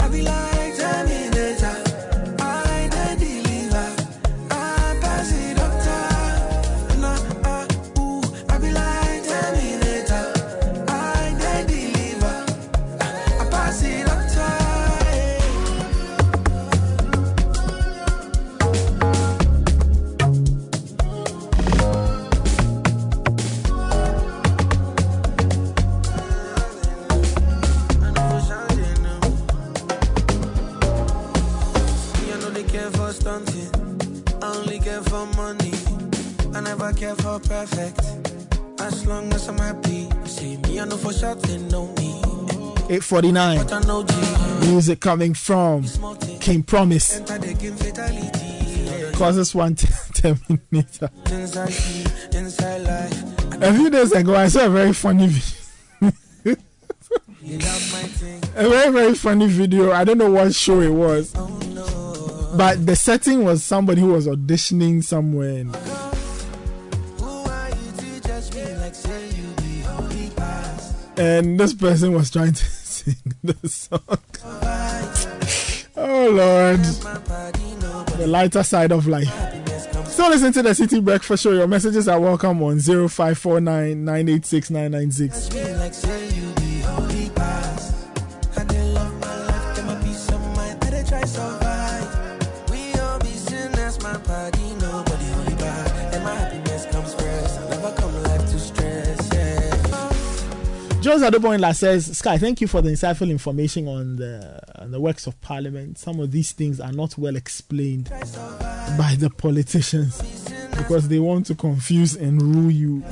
I be like Terminator. I like deliver. I pass see doctor. Nah, I be like Terminator. I like deliver. I pass see perfect, as long as I'm happy. See me, I know for sure they know me. 849 music coming from King Promise. Causes one Terminator. A few days ago, I saw a very funny video. A very, very funny video. I don't know what show it was, but the setting was somebody who was auditioning somewhere. And this person was trying to sing the song. Oh Lord, the lighter side of life. So listen to the City Breakfast Show. Your messages are welcome on 0549 986 996. Jose Adoboinla says, Sky, thank you for the insightful information on the works of Parliament. Some of these things are not well explained by the politicians because they want to confuse and rule you.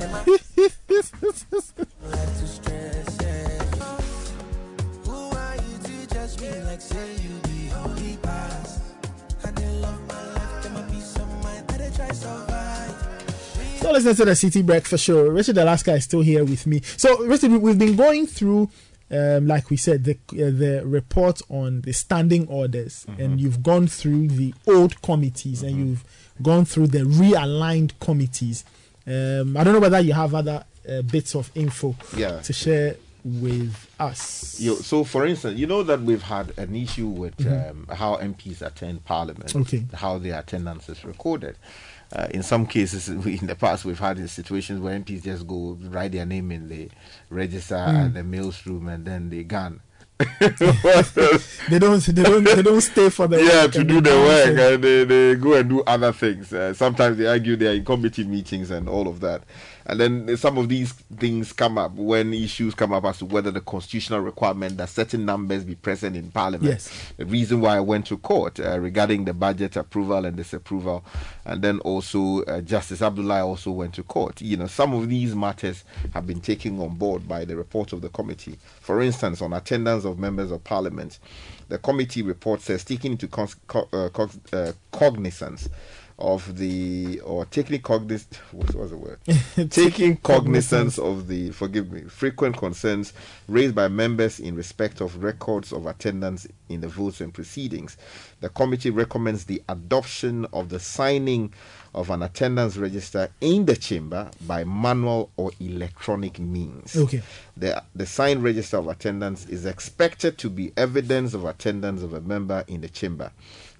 So listen to the City Breakfast Show. Richard Alaska is still here with me. So Richard, we've been going through, like we said, the report on the standing orders, mm-hmm. and you've gone through the old committees, mm-hmm. and you've gone through the realigned committees. I don't know whether you have other bits of info to share with us. So for instance, you know that we've had an issue with mm-hmm. How MPs attend Parliament, how their attendance is recorded. In some cases, in the past, we've had situations where MPs just go write their name in the register at the mails room, and then they gone. They don't stay for the work to do the work, and they go and do other things. Sometimes they argue they are in committee meetings and all of that. And then some of these things come up when issues come up as to whether the constitutional requirement that certain numbers be present in Parliament. Yes. The reason why I went to court regarding the budget approval and disapproval, and then also Justice Abdullahi also went to court. You know, some of these matters have been taken on board by the report of the committee. For instance, on attendance of members of Parliament, the committee report says taking into cognizance of the taking cognizance of the frequent concerns raised by members in respect of records of attendance in the votes and proceedings, the committee recommends the adoption of the signing of an attendance register in the chamber by manual or electronic means. The signed register of attendance is expected to be evidence of attendance of a member in the chamber.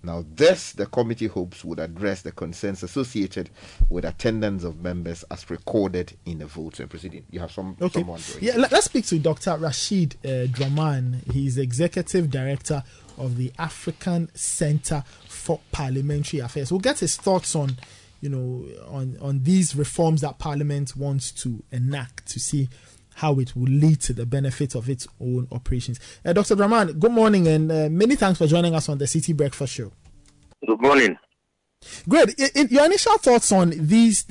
Now, this, the committee hopes, would address the concerns associated with attendance of members as recorded in the votes and proceeding. You have someone doing let's speak to Dr. Rashid Draman. He's Executive Director of the African Center for Parliamentary Affairs. We'll get his thoughts on, you know, on these reforms that Parliament wants to enact to see how it will lead to the benefit of its own operations. Dr. Draman, good morning, and many thanks for joining us on the City Breakfast Show. Good morning. Great. Your initial thoughts on these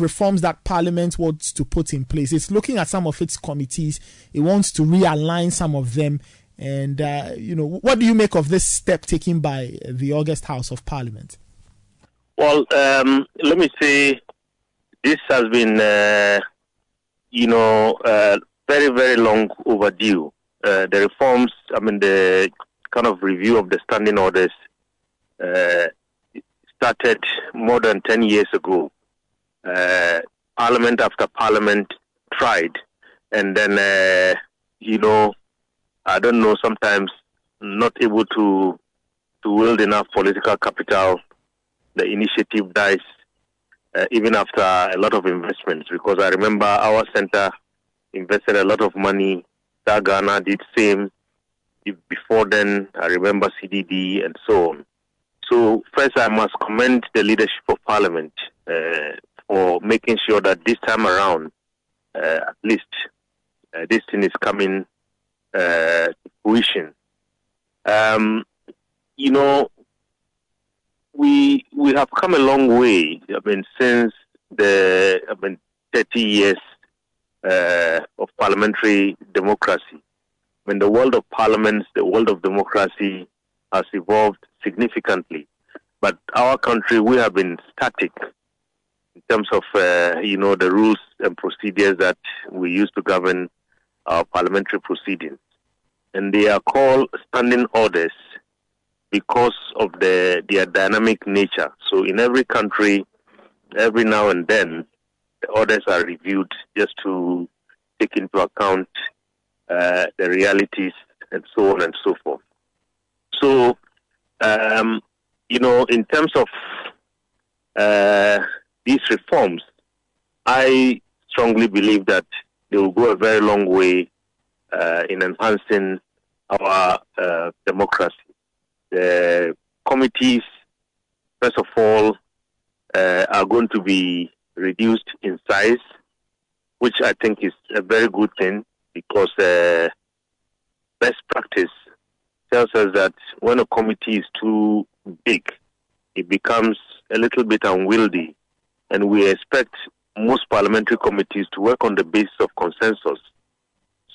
reforms that Parliament wants to put in place. It's looking at some of its committees. It wants to realign some of them. And, you know, what do you make of this step taken by the August House of Parliament? Well, let me say this has been... very, very long overdue. The reforms, the kind of review of the standing orders started more than 10 years ago. Parliament after parliament tried, and then you know, I don't know, sometimes not able to wield enough political capital, the initiative dies, even after a lot of investments. Because I remember our center invested a lot of money. Ghana did same. Before then, I remember CDD and so on. So first, I must commend the leadership of Parliament for making sure that this time around, at least, this thing is coming to fruition. You know, we have come a long way. I mean, since the 30 years of parliamentary democracy. I mean, the world of parliaments, the world of democracy has evolved significantly. But our country, we have been static in terms of, you know, the rules and procedures that we use to govern our parliamentary proceedings. And they are called standing orders because of their dynamic nature. So in every country, every now and then, the orders are reviewed just to take into account the realities and so on and so forth. So, you know, in terms of these reforms, I strongly believe that they will go a very long way in enhancing our democracy. The committees, first of all, are going to be reduced in size, which I think is a very good thing, because best practice tells us that when a committee is too big, it becomes a little bit unwieldy, and we expect most parliamentary committees to work on the basis of consensus,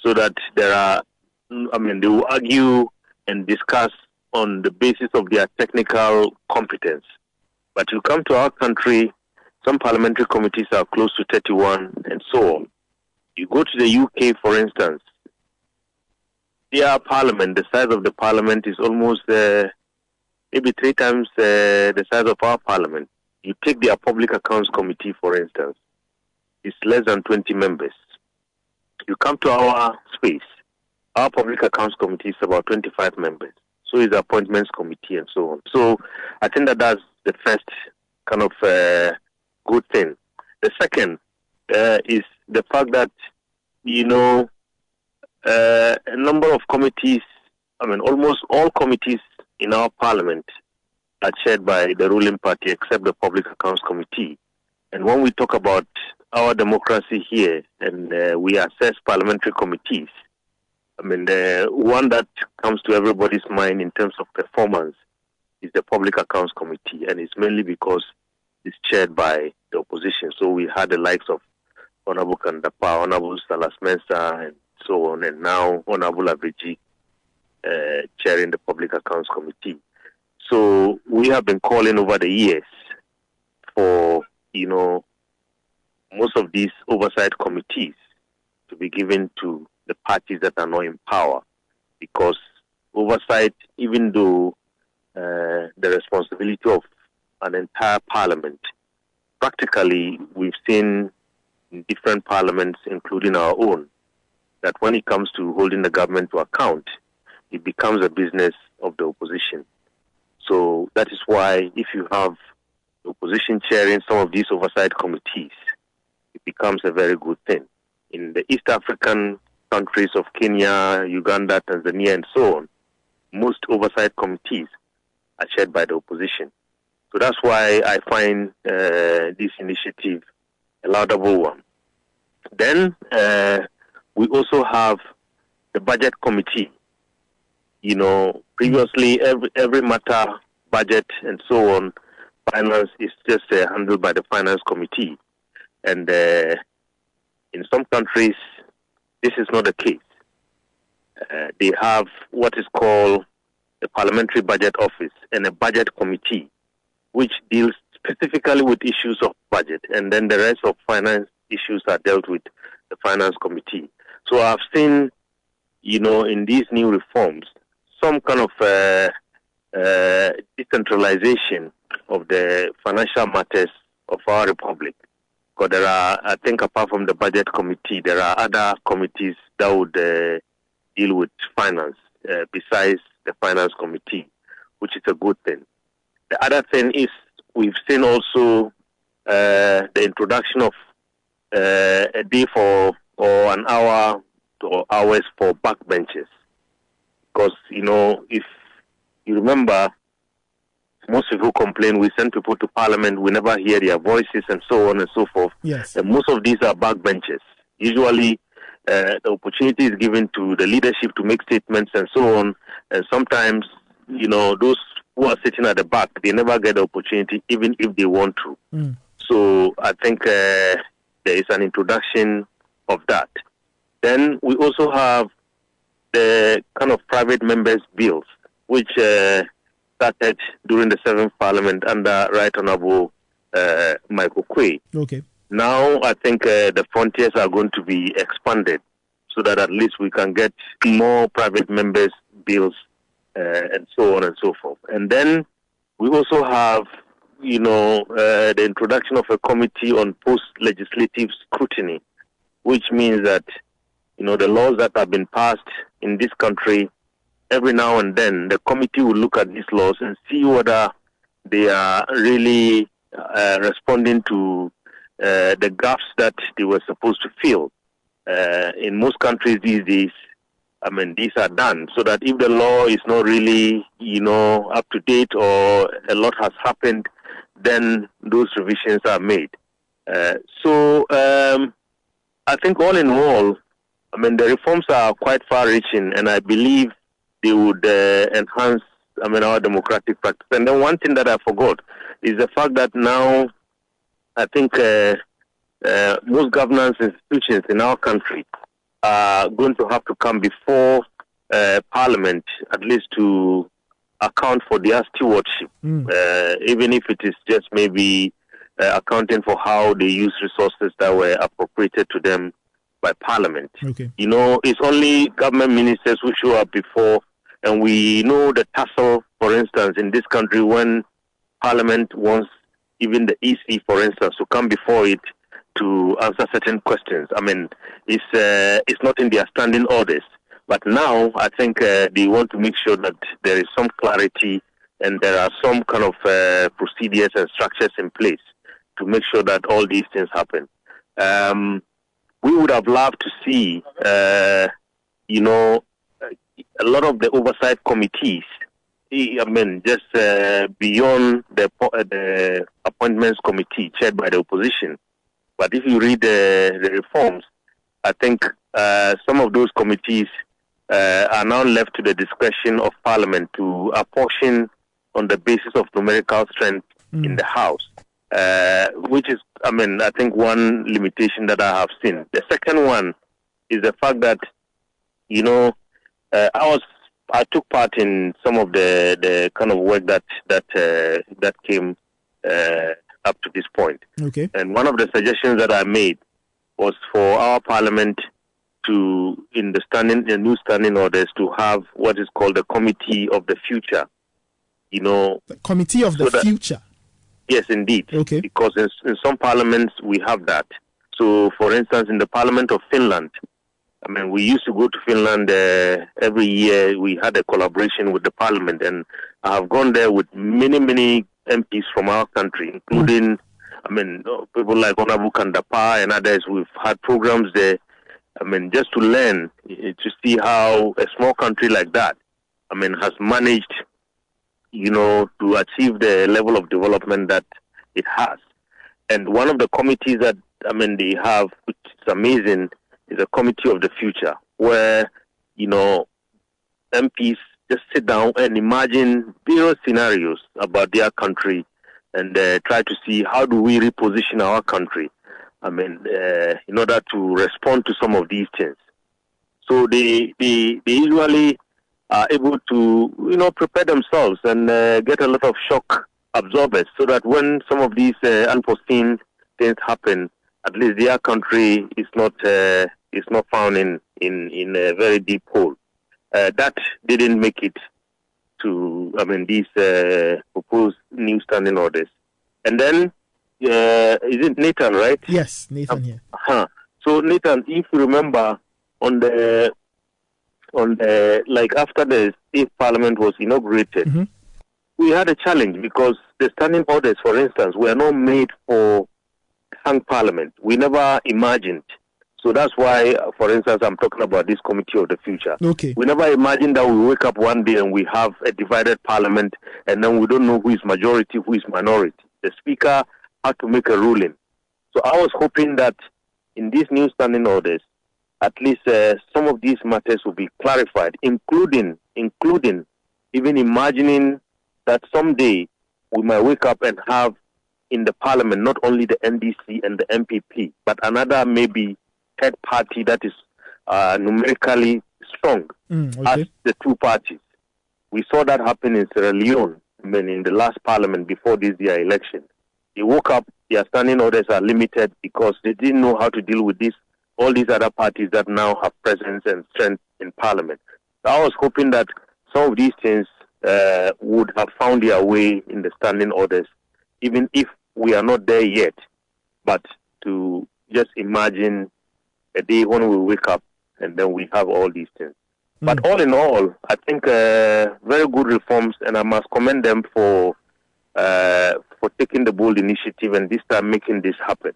so that there are, I mean, they will argue and discuss on the basis of their technical competence. But you come to our country, some parliamentary committees are close to 31 and so on. You go to the UK, for instance, their parliament, the size of the parliament is almost maybe 3 times the size of our parliament. You take their Public Accounts Committee, for instance, it's less than 20 members. You come to our space, our Public Accounts Committee is about 25 members. So is the Appointments Committee and so on. So I think that that's the first kind of good thing. The second is the fact that, you know, a number of committees, I mean, almost all committees in our parliament are chaired by the ruling party, except the Public Accounts Committee. And when we talk about our democracy here and we assess parliamentary committees, I mean, the one that comes to everybody's mind in terms of performance is the Public Accounts Committee, and it's mainly because it's chaired by the opposition. So we had the likes of Honorable Kandapa, Honorable Salas Mensah, and so on, and now Honorable Avedji chairing the Public Accounts Committee. So we have been calling over the years for, you know, most of these oversight committees to be given to the parties that are not in power, because oversight, even though the responsibility of an entire parliament, practically we've seen in different parliaments, including our own, that when it comes to holding the government to account, it becomes a business of the opposition. So that is why if you have the opposition chairing some of these oversight committees, it becomes a very good thing. In the East African countries of Kenya, Uganda, Tanzania, and so on, most oversight committees are chaired by the opposition. So that's why I find this initiative a laudable one. Then we also have the budget committee. You know, previously every matter, budget and so on, finance is just handled by the finance committee. And in some countries, this is not the case. They have what is called the Parliamentary Budget Office and a budget committee, which deals specifically with issues of budget, and then the rest of finance issues are dealt with the Finance Committee. So I've seen, you know, in these new reforms, some kind of decentralization of the financial matters of our republic. Because there are, I think apart from the budget committee, there are other committees that would deal with finance besides the finance committee, which is a good thing. The other thing is we've seen also the introduction of a day for or an hour or hours for backbenchers. Because, you know, if you remember, most people complain, we send people to parliament, we never hear their voices and so on and so forth. Yes. And most of these are backbenchers. Usually the opportunity is given to the leadership to make statements and so on. And sometimes, you know, those who are sitting at the back, they never get the opportunity, even if they want to. Mm. So I think there is an introduction of that. Then we also have the kind of private members' bills, which started during the 7th Parliament under Right Honourable Michael Quay. Okay. Now I think the frontiers are going to be expanded so that at least we can get more private members' bills and so on and so forth. And then we also have, you know, the introduction of a committee on post-legislative scrutiny, which means that, you know, the laws that have been passed in this country, every now and then, the committee will look at these laws and see whether they are really responding to the gaps that they were supposed to fill. In most countries these days, I mean, these are done so that if the law is not really, you know, up to date or a lot has happened, then those revisions are made. So I think all in all, I mean, the reforms are quite far-reaching, and I believe they would enhance, I mean, our democratic practice. And then one thing that I forgot is the fact that now I think most governance institutions in our country are going to have to come before Parliament, at least to account for their stewardship, even if it is just maybe accounting for how they use resources that were appropriated to them by Parliament. Okay. You know, it's only government ministers who show up before, and we know the tussle, for instance, in this country when Parliament wants even the EC, for instance, to come before it to answer certain questions. I mean, it's not in their standing orders. But now I think they want to make sure that there is some clarity and there are some kind of procedures and structures in place to make sure that all these things happen. We would have loved to see, you know, a lot of the oversight committees, I mean, just beyond the appointments committee chaired by the opposition. But if you read the reforms, I think some of those committees are now left to the discretion of Parliament to apportion on the basis of numerical strength in the House. Which is, I mean, I think one limitation that I have seen. The second one is the fact that, you know, I took part in some of the kind of work that came up to this point. Okay. And one of the suggestions that I made was for our Parliament to, in the new standing orders, to have what is called the Committee of the Future. You know, the Committee of the Future. Yes, indeed. Okay. Because in some parliaments we have that. So, for instance, in the Parliament of Finland, I mean, we used to go to Finland every year. We had a collaboration with the Parliament, and I have gone there with many, many MPs from our country, including, I mean, people like Honorable Kandapa and others. We've had programs there. I mean, just to learn, to see how a small country like that, I mean, has managed, you know, to achieve the level of development that it has. And one of the committees that, I mean, they have, which is amazing, is a Committee of the Future, where, you know, MPs just sit down and imagine various scenarios about their country and try to see how do we reposition our country, I mean, in order to respond to some of these things. So they usually are able to, you know, prepare themselves and get a lot of shock absorbers so that when some of these unforeseen things happen, at least their country is not found in a very deep hole. That didn't make it to, I mean, these proposed new standing orders. And then, is it Nathan, right? Yes, Nathan, yeah. So, Nathan, if you remember, on the on the, like after the state parliament was inaugurated, mm-hmm. we had a challenge because the standing orders, for instance, were not made for hung parliament. We never imagined. So that's why, for instance, I'm talking about this committee of the future. Okay. We never imagined that we wake up one day and we have a divided parliament and then we don't know who is majority, who is minority. The speaker had to make a ruling. So I was hoping that in these new standing orders, at least some of these matters will be clarified, including even imagining that someday we might wake up and have in the parliament not only the NDC and the MPP, but another maybe third party that is numerically strong as the two parties. We saw that happen in Sierra Leone in the last parliament before this year election. They woke up, their standing orders are limited because they didn't know how to deal with this, all these other parties that now have presence and strength in parliament. So I was hoping that some of these things would have found their way in the standing orders, even if we are not there yet. But to just imagine a day when we wake up and then we have all these things. But all in all, I think very good reforms, and I must commend them for taking the bold initiative and this time making this happen.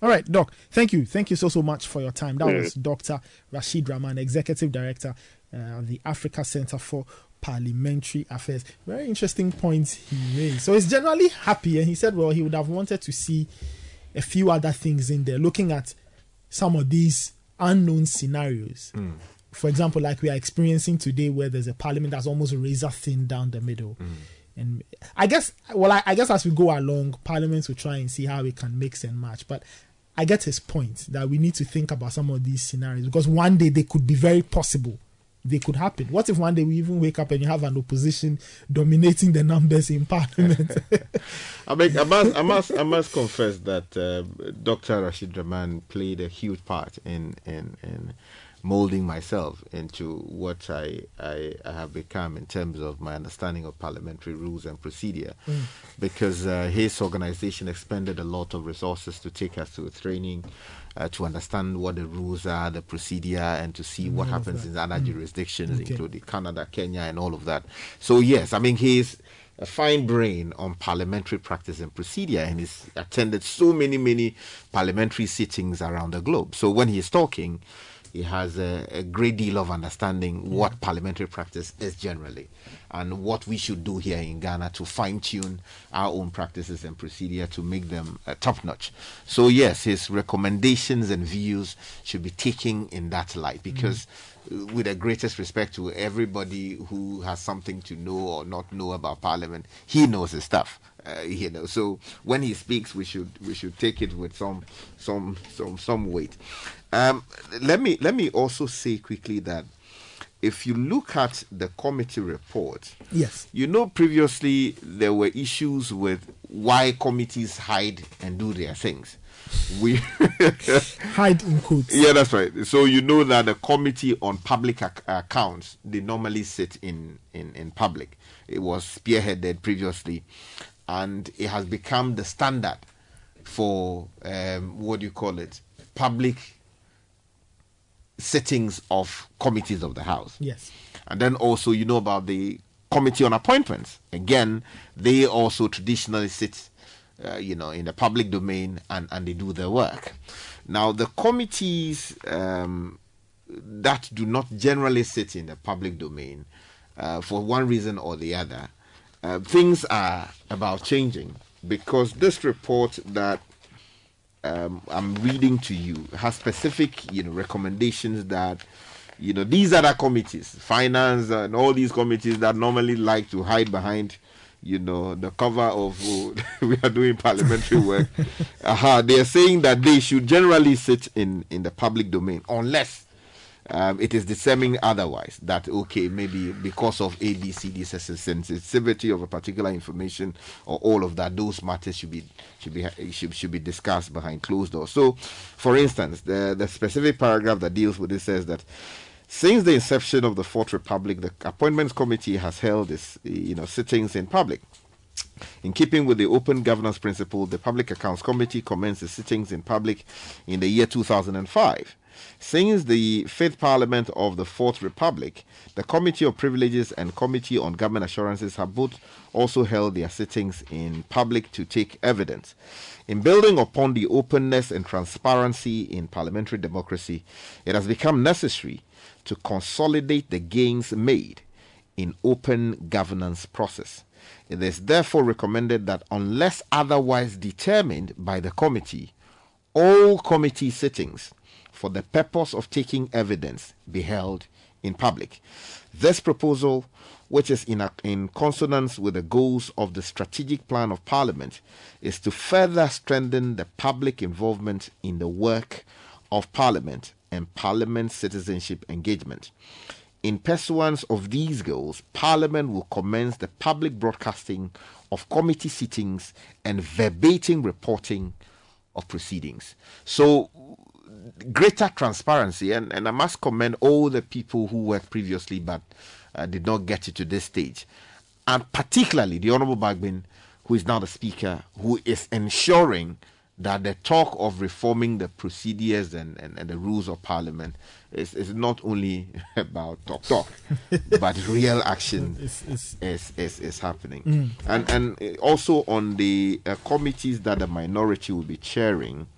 All right, Doc. Thank you so much for your time. That was Dr. Rashid Rahman, Executive Director of the Africa Center for Parliamentary Affairs. Very interesting points he made. So he's generally happy, and he said, well, he would have wanted to see a few other things in there, looking at some of these unknown scenarios. For example, like we are experiencing today, where there's a parliament that's almost razor thin down the middle. And I guess, I guess as we go along, parliaments will try and see how we can mix and match. But I get his point that we need to think about some of these scenarios, because one day they could be very possible. They could happen. What if one day we even wake up and you have an opposition dominating the numbers in parliament? I must confess that Dr. Rashid Rahman played a huge part in molding myself into what I have become in terms of my understanding of parliamentary rules and procedure, because his organization expended a lot of resources to take us to training, to understand what the rules are, the procedure, and to see what happens in other jurisdictions, including Canada, Kenya, and all of that. So yes, I mean, he's a fine brain on parliamentary practice and procedure, and he's attended so many parliamentary sittings around the globe. So when he's talking, he has a great deal of understanding what parliamentary practice is generally, and what we should do here in Ghana to fine-tune our own practices and procedure to make them top-notch. So yes, his recommendations and views should be taken in that light, because with the greatest respect to everybody who has something to know or not know about parliament, he knows his stuff. So when he speaks, we should take it with some weight. Let me also say quickly that if you look at the committee report, yes, previously there were issues with why committees hide and do their things. We hide in quotes. Yeah, that's right. So that the Committee on Public Accounts, they normally sit in public. It was spearheaded previously, and it has become the standard for public sittings of committees of the House. Yes. And then also about the Committee on Appointments. Again, they also traditionally sit in the public domain, and they do their work. Now the committees that do not generally sit in the public domain for one reason or the other, things are about changing, because this report that I'm reading to you has specific, recommendations that, these other committees, finance and all these committees that normally like to hide behind, the cover of we are doing parliamentary work. They are saying that they should generally sit in the public domain unless it is determined otherwise, that maybe because of ABCD sensitivity of a particular information or all of that, those matters should be discussed behind closed doors. So, for instance, the specific paragraph that deals with this says that since the inception of the Fourth Republic, the Appointments Committee has held its sittings in public. In keeping with the open governance principle, the Public Accounts Committee commenced its sittings in public in the year 2005. Since the Fifth Parliament of the Fourth Republic, the Committee of Privileges and Committee on Government Assurances have both also held their sittings in public to take evidence. In building upon the openness and transparency in parliamentary democracy, it has become necessary to consolidate the gains made in open governance process. It is therefore recommended that unless otherwise determined by the committee, all committee sittings for the purpose of taking evidence be held in public. This proposal, which is in consonance with the goals of the strategic plan of Parliament, is to further strengthen the public involvement in the work of Parliament and Parliament citizenship engagement. In pursuance of these goals, Parliament will commence the public broadcasting of committee sittings and verbatim reporting of proceedings. So, greater transparency, and I must commend all the people who worked previously but did not get it to this stage, and particularly the Honourable Bagbin, who is now the Speaker, who is ensuring that the talk of reforming the procedures and the rules of Parliament is not only about talk, but real action is happening. Mm. And also on the committees that the minority will be chairing,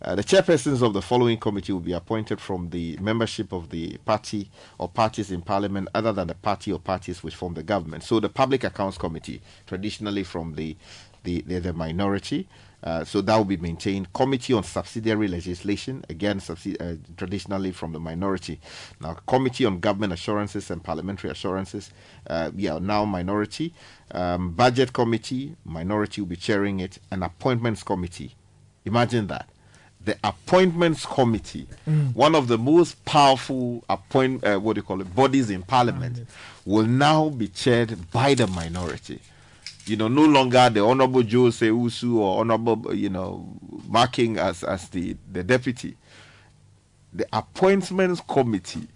the chairpersons of the following committee will be appointed from the membership of the party or parties in Parliament other than the party or parties which form the government. So the Public Accounts Committee, traditionally from the minority, so that will be maintained. Committee on Subsidiary Legislation, again, traditionally from the minority. Now, Committee on Government Assurances and Parliamentary Assurances, now minority. Budget Committee, minority will be chairing it. And Appointments Committee, imagine that. The Appointments Committee, one of the most powerful bodies in Parliament, will now be chaired by the minority. You know, no longer the Honourable Joe Seusu or Honourable, marking as the deputy. The Appointments Committee,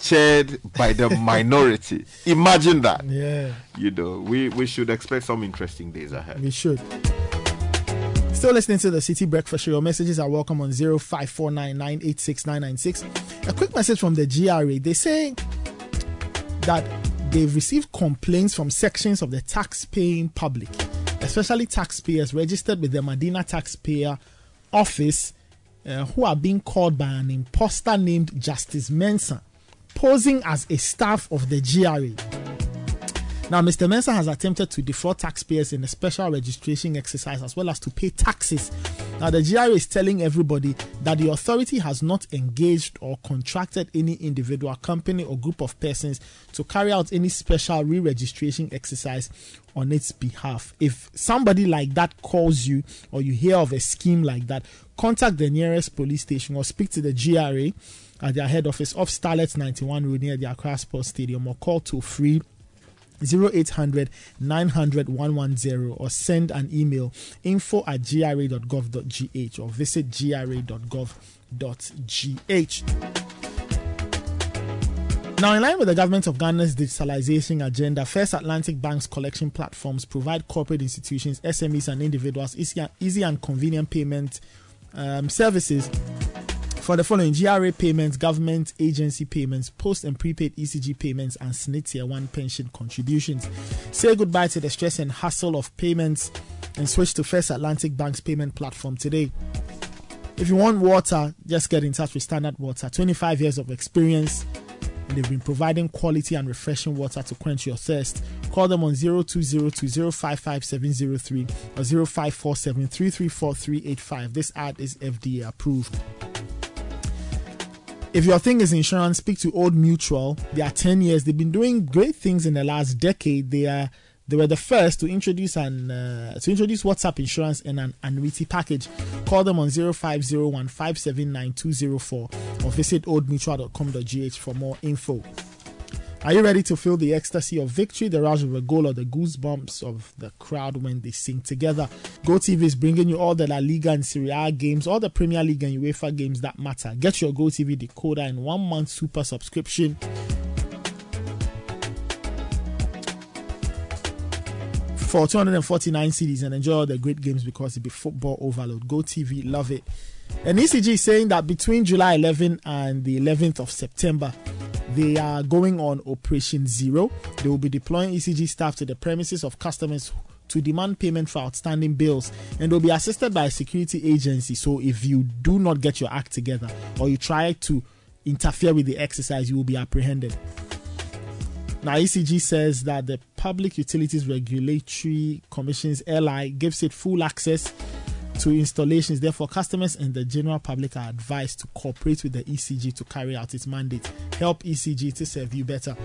chaired by the minority. Imagine that. Yeah. We should expect some interesting days ahead. We should. Still listening to the City Breakfast Show. Your messages are welcome on 0549986996. A quick message from the GRA. They say that they've received complaints from sections of the tax-paying public, especially taxpayers registered with the Medina Taxpayer Office, who are being called by an imposter named Justice Mensah, posing as a staff of the GRA. Now, Mr. Mensah has attempted to defraud taxpayers in a special registration exercise as well as to pay taxes. Now, the GRA is telling everybody that the authority has not engaged or contracted any individual, company or group of persons to carry out any special re-registration exercise on its behalf. If somebody like that calls you or you hear of a scheme like that, contact the nearest police station or speak to the GRA at their head office off Starlet 91 Road near the Accra Sports Stadium, or call toll free 0800 900 110, or send an email info@gra.gov.gh or visit gra.gov.gh. Now, in line with the government of Ghana's digitalization agenda, First Atlantic Bank's collection platforms provide corporate institutions, SMEs and individuals easy and convenient payment services for the following: GRA payments, government agency payments, post and prepaid ECG payments, and SNIT Tier 1 pension contributions. Say goodbye to the stress and hassle of payments and switch to First Atlantic Bank's payment platform today. If you want water, just get in touch with Standard Water. 25 years of experience, and they've been providing quality and refreshing water to quench your thirst. Call them on 0202055703 or 0547334385. This ad is FDA approved. If your thing is insurance, speak to Old Mutual. They are 10 years. They've been doing great things in the last decade. They were the first to introduce an WhatsApp insurance and an annuity package. Call them on 0501579204 or visit oldmutual.com.gh for more info. Are you ready to feel the ecstasy of victory, the rush of a goal, or the goosebumps of the crowd when they sing together? GoTV is bringing you all the La Liga and Serie A games, all the Premier League and UEFA games that matter. Get your GoTV decoder and 1 month super subscription for 249 cities and enjoy all the great games because it'll be football overload. Go TV, love it. And ECG is saying that between July 11 and the 11th of September, they are going on Operation Zero. They will be deploying ECG staff to the premises of customers to demand payment for outstanding bills, and they'll be assisted by a security agency. So if you do not get your act together or you try to interfere with the exercise, you will be apprehended. Now, ECG says that the Public Utilities Regulatory Commission's LI gives it full access to installations. Therefore, customers and the general public are advised to cooperate with the ECG to carry out its mandate. Help ECG to serve you better.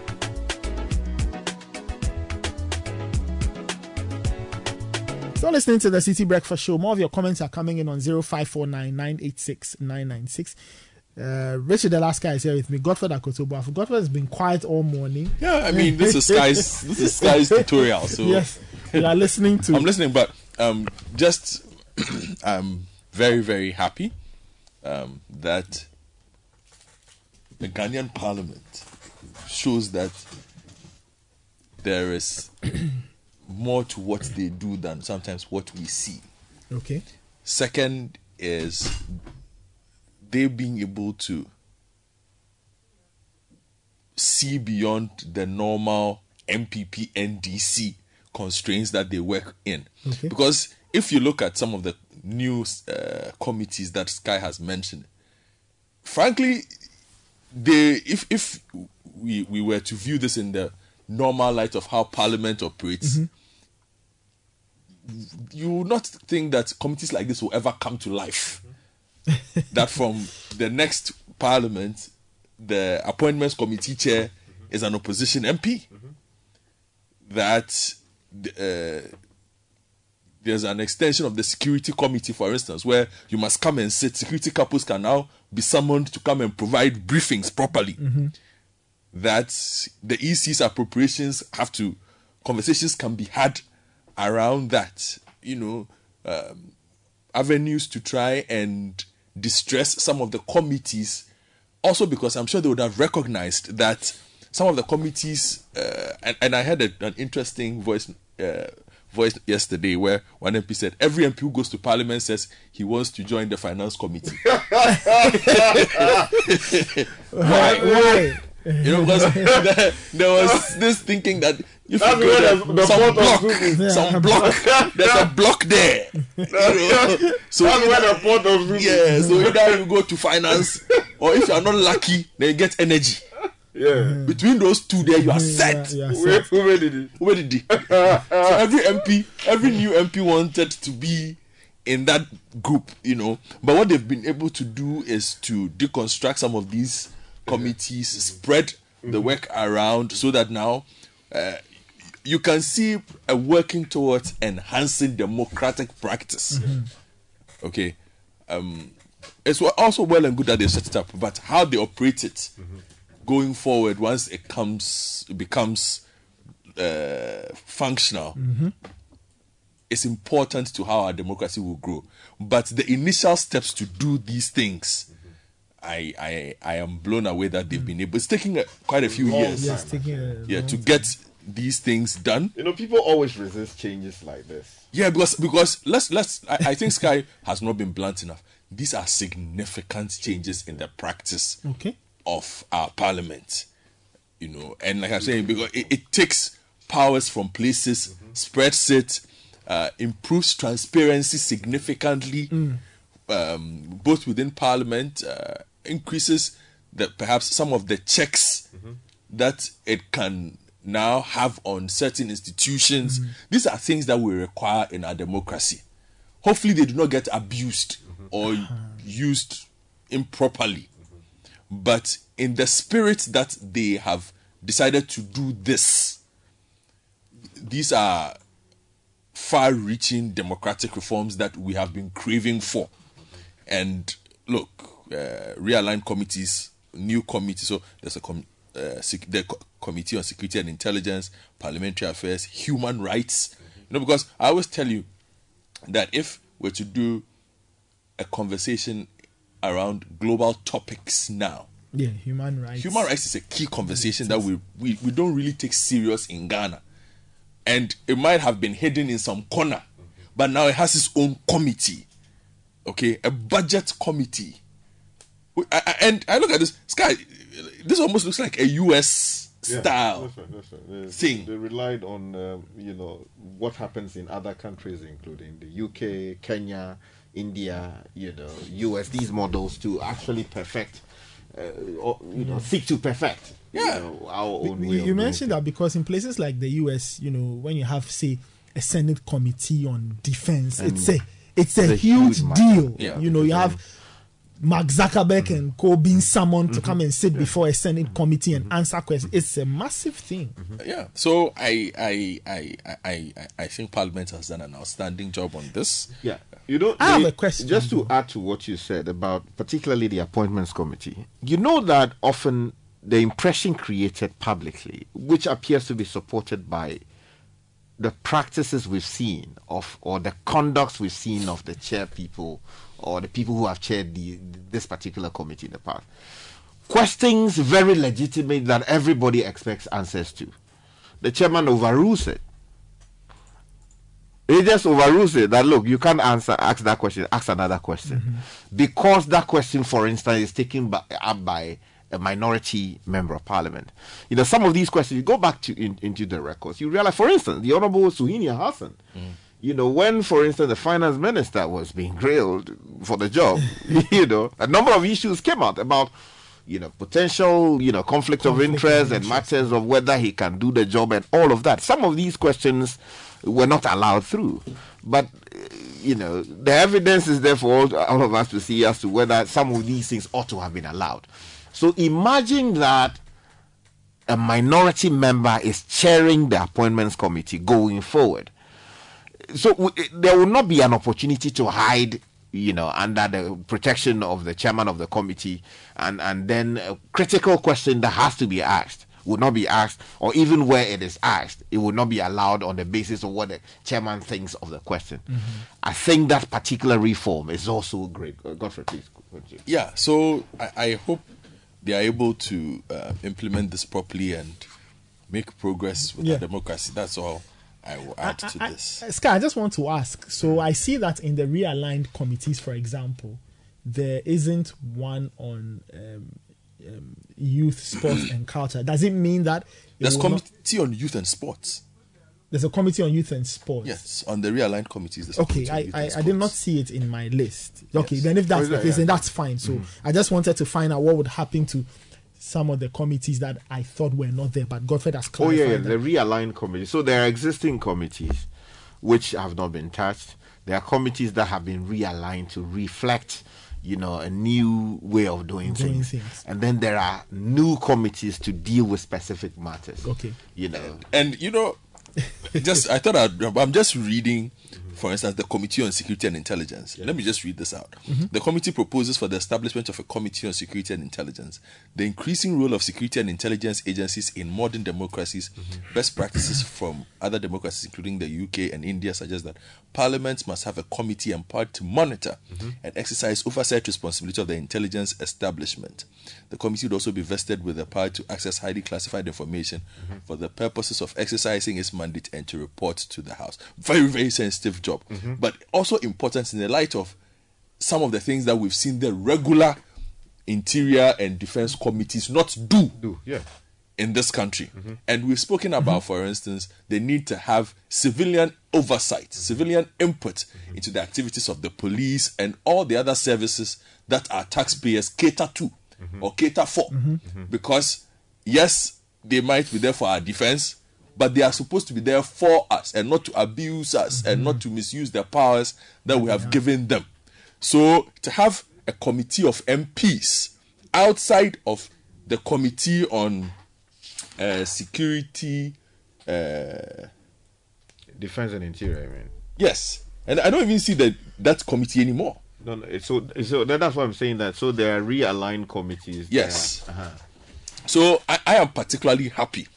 You're listening to the City Breakfast Show. More of your comments are coming in on 0549986996. Richard Alaska is here with me. Godfred Akotobo. Godfred has been quiet all morning. Yeah, I mean, this is Sky's tutorial. So yes, you are listening to. I'm listening, but just I'm very, very happy that the Ghanaian Parliament shows that there is more to what they do than sometimes what we see. Okay. Second is they being able to see beyond the normal MPP NDC constraints that they work in. Okay. Because if you look at some of the new committees that Sky has mentioned, frankly, if we were to view this in the normal light of how Parliament operates, you will not think that committees like this will ever come to life. That from the next Parliament, the Appointments Committee chair is an opposition MP. That there's an extension of the Security Committee, for instance, where you must come and sit. Security couples can now be summoned to come and provide briefings properly. That the EC's appropriations have to, conversations can be had around that, you know, avenues to try and distress some of the committees. Also because I'm sure they would have recognized that some of the committees, and I had an interesting voice yesterday where one MP said, every MP who goes to Parliament says he wants to join the Finance Committee. Why? You know, because there was this thinking that if that's you go there, there's a block there. So that's where the port of Ruby. Yeah, so either you go to finance, or if you are not lucky, then you get energy. Yeah. Between those two there, you are set. Where did he? So every new MP wanted to be in that group, you know. But what they've been able to do is to deconstruct some of these committees, spread the work around so that now you can see a working towards enhancing democratic practice. Okay. It's also well and good that they set it up, but how they operate it going forward once it becomes functional, it's important to how our democracy will grow. But the initial steps to do these things, I am blown away that they've been able. It's taking quite a few years. To get these things done. You know, people always resist changes like this. Yeah, because I think Sky has not been blunt enough. These are significant changes in the practice of our Parliament. You know, and like I'm saying, because it takes powers from places, spreads it, improves transparency significantly. Both within Parliament, increases perhaps some of the checks that it can now have on certain institutions. These are things that we require in our democracy. Hopefully they do not get abused or used improperly. But in the spirit that they have decided to do this, these are far-reaching democratic reforms that we have been craving for. And look, realigned committees, new committees. So there's a committee on security and intelligence, parliamentary affairs, human rights. You know, because I always tell you that if we're to do a conversation around global topics now, human rights is a key conversation that we don't really take serious in Ghana. and it might have been hidden in some corner, but now it has its own committee, okay, a budget committee. And I look at this, Sky, this almost looks like a U.S. style thing. They relied on, you know, what happens in other countries, including the U.K., Kenya, India, you know, U.S., these models to actually perfect, or, you know, seek to perfect. Yeah, you know, our own way. You mentioned that because in places like the U.S., you know, when you have, say, a Senate committee on defense, and it's a huge deal. Yeah, you know, you have Mark Zuckerberg and Co being summoned to come and sit before a Senate committee and answer questions. It's a massive thing. Yeah. So I think Parliament has done an outstanding job on this. Yeah. You know, I have a question. Just to add to what you said about particularly the appointments committee. You know that often the impression created publicly, which appears to be supported by the practices we've seen of, or the conducts we've seen of the chair people or the people who have chaired this particular committee in the past. Questions very legitimate that everybody expects answers to. The chairman overrules it. He just overrules it that, look, you can't answer, ask that question, ask another question. Because that question, for instance, is taken up by a minority member of parliament. You know, some of these questions, you go back to into the records, you realize, for instance, the Honorable Suhinia Hassan, you know, when, for instance, the finance minister was being grilled for the job, you know, a number of issues came out about, you know, potential, you know, conflict of interest and matters of whether he can do the job and all of that. Some of these questions were not allowed through. But, you know, the evidence is there for all of us to see as to whether some of these things ought to have been allowed. So imagine that a minority member is chairing the appointments committee going forward. So there will not be an opportunity to hide, you know, under the protection of the chairman of the committee. And then a critical question that has to be asked would not be asked, or even where it is asked, it would not be allowed on the basis of what the chairman thinks of the question. I think that particular reform is also great. Godfrey, please. Yeah, so I hope they are able to implement this properly and make progress with the democracy. That's all I will add to this. Sky, I just want to ask. So I see that in the realigned committees, for example, there isn't one on youth, sports, and culture. Does it mean that there's a committee on youth and sports? There's a committee on youth and sports. Yes, on the realigned committees. Okay, I did not see it in my list. Okay, then if that's the case, then that's fine. So I just wanted to find out what would happen to some of the committees that I thought were not there, but Godfrey has clarified. The realigned committee. So there are existing committees which have not been touched. There are committees that have been realigned to reflect, you know, a new way of doing things. And then there are new committees to deal with specific matters. Okay, you know, and you know. I'm just reading, for instance, the Committee on Security and Intelligence. Let me just read this out. The committee proposes for the establishment of a Committee on Security and Intelligence, the increasing role of security and intelligence agencies in modern democracies, best practices from other democracies, including the UK and India, suggest that parliaments must have a committee empowered to monitor and exercise oversight responsibility of the intelligence establishment. The committee would also be vested with the power to access highly classified information for the purposes of exercising its mandate and to report to the House. Very, very sensitive job, but also important in the light of some of the things that we've seen the regular interior and defense committees not do in this country. And we've spoken about, for instance, the need to have civilian oversight, civilian input into the activities of the police and all the other services that our taxpayers cater to or cater for, because yes, they might be there for our defense, but they are supposed to be there for us and not to abuse us and not to misuse the powers that we have given them. So to have a committee of MPs outside of the committee on security, defense and interior, I mean. Yes. And I don't even see that committee anymore. No, so that's why I'm saying that. So there are realigned committees. Yes. So I am particularly happy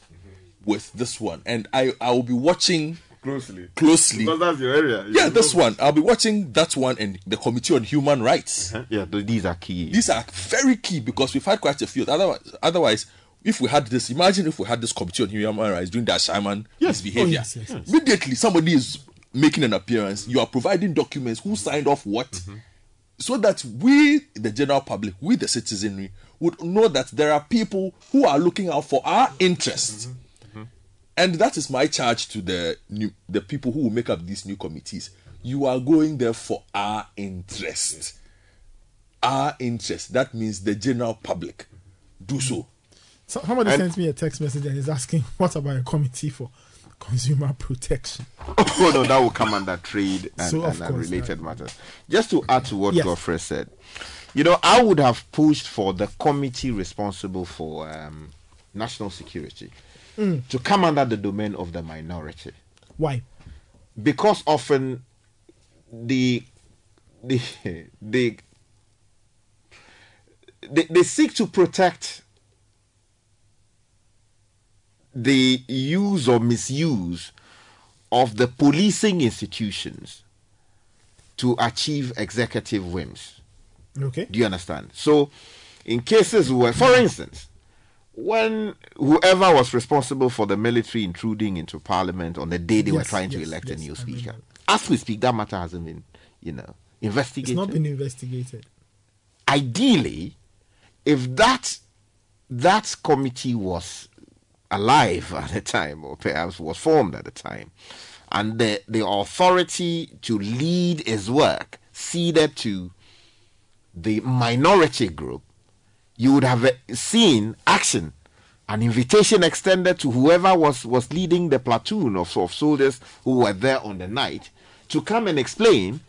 with this one, and I will be watching closely. Because that's your area. You this one. I'll be watching that one and the Committee on Human Rights. These are key. These are very key because we've had quite a few. Otherwise, If we had this, imagine if we had this committee on human rights doing that shaman misbehavior. Yes, yes, yes. Immediately, somebody is making an appearance. You are providing documents. Who signed off what? Mm-hmm. So that we, the general public, we, the citizenry, would know that there are people who are looking out for our interests. Mm-hmm. Mm-hmm. And that is my charge to the people who will make up these new committees. You are going there for our interest. Our interest. That means the general public. Do so. Somebody sent me a text message and is asking, what about a committee for consumer protection? Oh, no, that will come under trade and related matters. Just to add to what Godfrey said, you know, I would have pushed for the committee responsible for national security to come under the domain of the minority. Why? Because often they seek to protect the use or misuse of the policing institutions to achieve executive whims. Okay. Do you understand? So, in cases where, for instance, when whoever was responsible for the military intruding into parliament on the day they were trying to elect a new speaker, as we speak, that matter hasn't been, investigated. It's not been investigated. Ideally, if that committee was alive at the time, or perhaps was formed at the time, and the authority to lead his work ceded to the minority group, you would have seen action, an invitation extended to whoever was leading the platoon of soldiers who were there on the night to come and explain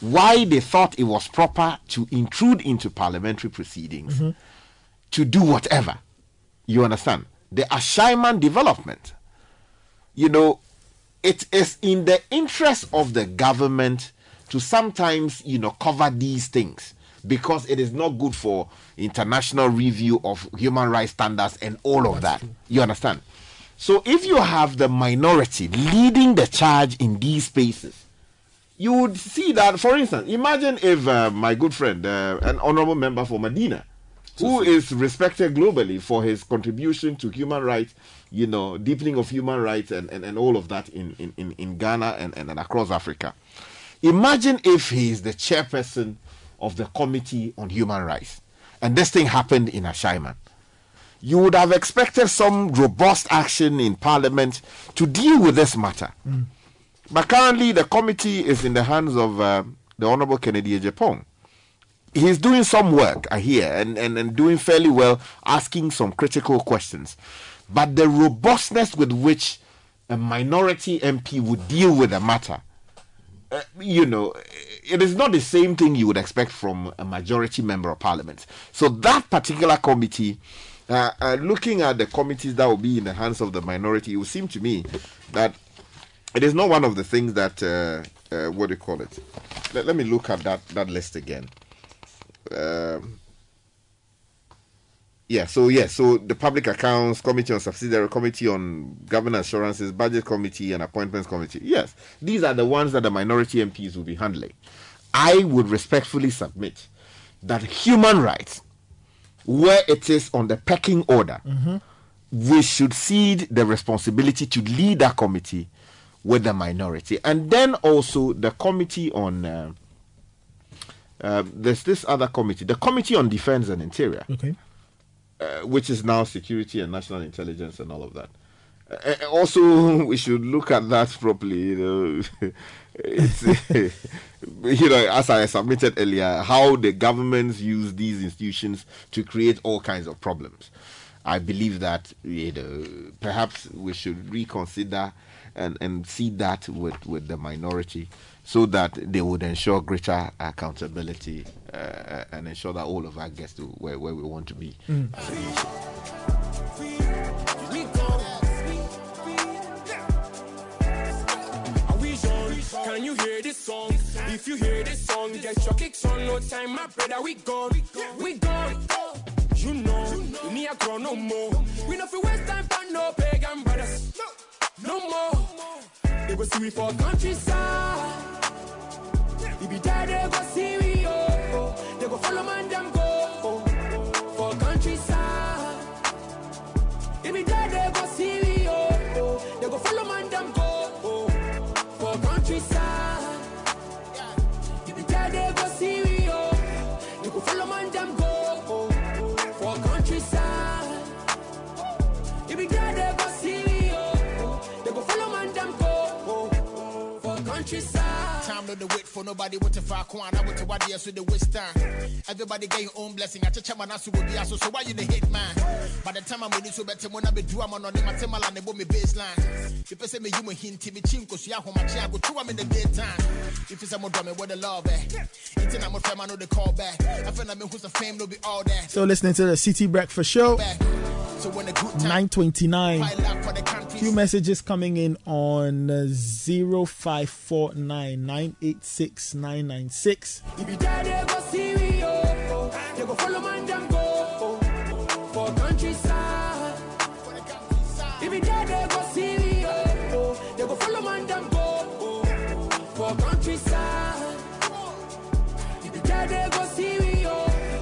why they thought it was proper to intrude into parliamentary proceedings to do whatever. You understand? The Ashaiman development, it is in the interest of the government to sometimes, cover these things, because it is not good for international review of human rights standards and all of that. You understand? So if you have the minority leading the charge in these spaces, you would see that, for instance, imagine if my good friend, an honorable member for Medina, who is respected globally for his contribution to human rights, deepening of human rights and all of that in Ghana and across Africa. Imagine if he is the chairperson of the Committee on Human Rights, and this thing happened in Ashaiman. You would have expected some robust action in Parliament to deal with this matter. Mm. But currently the committee is in the hands of the Honorable Kennedy Ejepong. He's doing some work, I hear, and doing fairly well, asking some critical questions. But the robustness with which a minority MP would deal with a matter, it is not the same thing you would expect from a majority member of parliament. So that particular committee, looking at the committees that will be in the hands of the minority, it would seem to me that it is not one of the things that, let me look at that list again. So the Public Accounts Committee on Subsidiary, Committee on Governance Assurances, Budget Committee and Appointments Committee. Yes, these are the ones that the minority MPs will be handling. I would respectfully submit that human rights, where it is on the pecking order, we should cede the responsibility to lead that committee with the minority. And then also the committee on... there's this other committee, the Committee on Defense and Interior, which is now Security and National Intelligence and all of that. Also, we should look at that properly. As I submitted earlier, how the governments use these institutions to create all kinds of problems. I believe that perhaps we should reconsider and see that with the minority, so that they would ensure greater accountability and ensure that all of us gets to where we want to be. Mm. Can you hear this song? If you hear this song, get your kicks on, no time, my brother, we gone. You need a grow no more. We not for waste time for no pagan brothers. No more. They will see me for countryside. They be there, they go see me, oh. They go follow man, them go, oh. For countryside. countryside. Time no the wait for nobody with a far corner. I went to what years with the waste time. Everybody get your own blessing. I check my nasu will be aso. So why you the hate man? By the time I'm with you, so better when I be drew, I'm on the Matema and they bought me baseline. If I say me human hint, me chinko, so ya home, I go to I'm in the daytime. If it's a more dummy, what the love at? It's in a more time, I know the call back. I feel like me who's the fame, no be all that. So listening to the City Breakfast Show. So when the good time 9:29. Few messages coming in on 0549986996.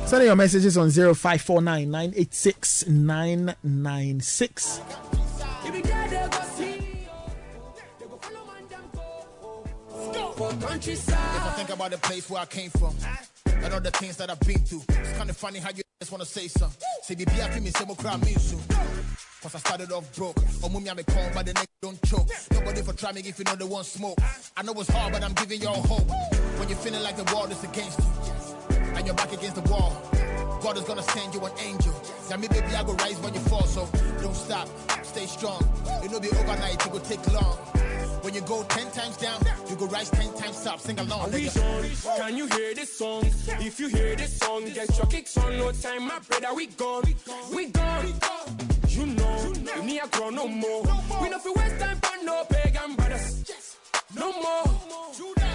Sending your messages on 0549986996. If I think about the place where I came from and all the things that I've been through, it's kind of funny how you just want to say something. Say, be happy, me, say, more crowd, me, so. Cause I started off broke. Oh, mummy, I'm a call, but the nigga don't choke. Nobody for trying me if you know they want smoke. I know it's hard, but I'm giving y'all hope. When you're feeling like the world is against you and you're back against the wall, God is gonna send you an angel. Now, me, baby, I go rise when you fall, so don't stop. Stay strong. It'll be overnight, it will take long. When you go 10 times down, you go rise 10 times up. Sing along. Can you hear this song? If you hear this song, get your kicks on. No time, my brother, we gone. We gone. You know, you need a crown no more. We no fi waste time for no pagan brothers. No more.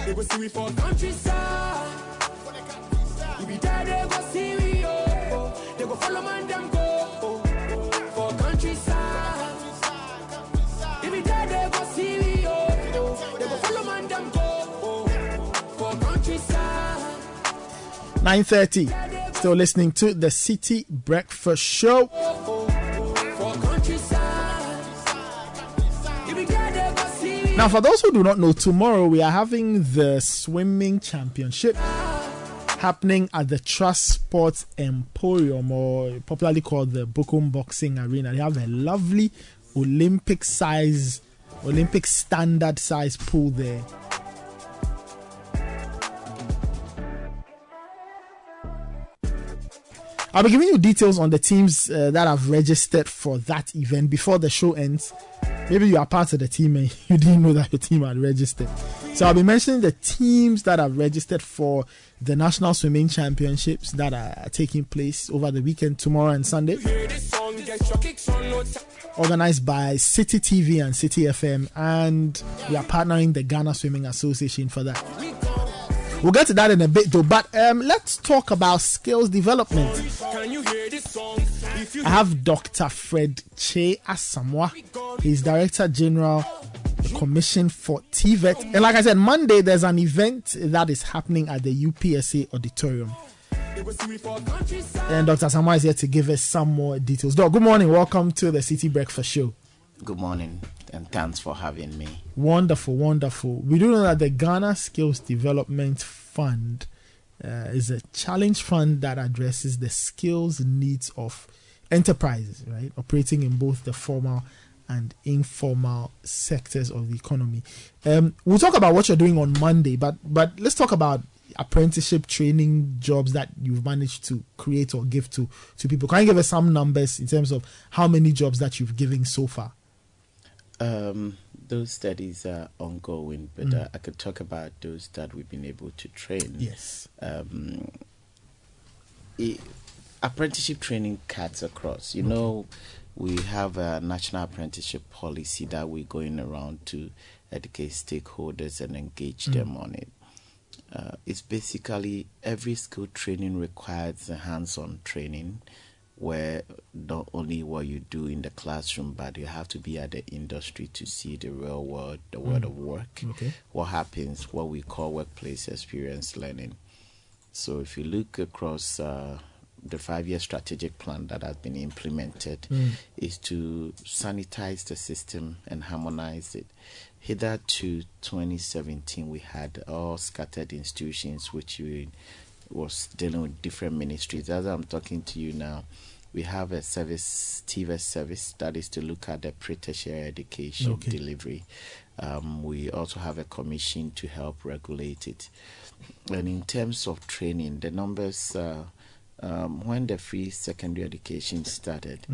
They will see we for countryside. If we die, they go see we oh. They go follow man them go for countryside. If we die, they go see we. Countryside. 9:30. Still listening to the City Breakfast Show. Now, for those who do not know, tomorrow we are having the swimming championship happening at the Trust Sports Emporium, or popularly called the Bokum Boxing Arena. They have a lovely Olympic standard size pool there. I'll be giving you details on the teams that have registered for that event before the show ends. Maybe you are part of the team and you didn't know that your team had registered. So I'll be mentioning the teams that have registered for the National Swimming Championships that are taking place over the weekend, tomorrow and Sunday, organized by City TV and City FM, and we are partnering the Ghana Swimming Association for that. We'll get to that in a bit though, but let's talk about skills development. I have Dr. Fred Che Asamoah. He's Director General, the Commission for TVET. And like I said, Monday there's an event that is happening at the UPSA Auditorium. And Dr. Asamoah is here to give us some more details. Doc, good morning. Welcome to the City Breakfast Show. Good morning, and thanks for having me. Wonderful, wonderful. We do know that the Ghana Skills Development Fund is a challenge fund that addresses the skills needs of enterprises, right, operating in both the formal and informal sectors of the economy. We'll talk about what you're doing on Monday, but let's talk about apprenticeship training jobs that you've managed to create or give to people. Can you give us some numbers in terms of how many jobs that you've given so far? Those studies are ongoing, but I could talk about those that we've been able to train. Yes. Apprenticeship training cuts across. You know, we have a national apprenticeship policy that we're going around to educate stakeholders and engage them on it. It's basically every skill training requires a hands-on training, where not only what you do in the classroom, but you have to be at the industry to see the real world, the world of work, what happens, what we call workplace experience learning. So if you look across the 5-year strategic plan that has been implemented, is to sanitize the system and harmonize it. Hitherto, 2017, we had all scattered institutions, which was dealing with different ministries. As I'm talking to you now, we have a service, TV service, that is to look at the pre-tertiary education delivery. We also have a commission to help regulate it. And in terms of training, the numbers, when the free secondary education started,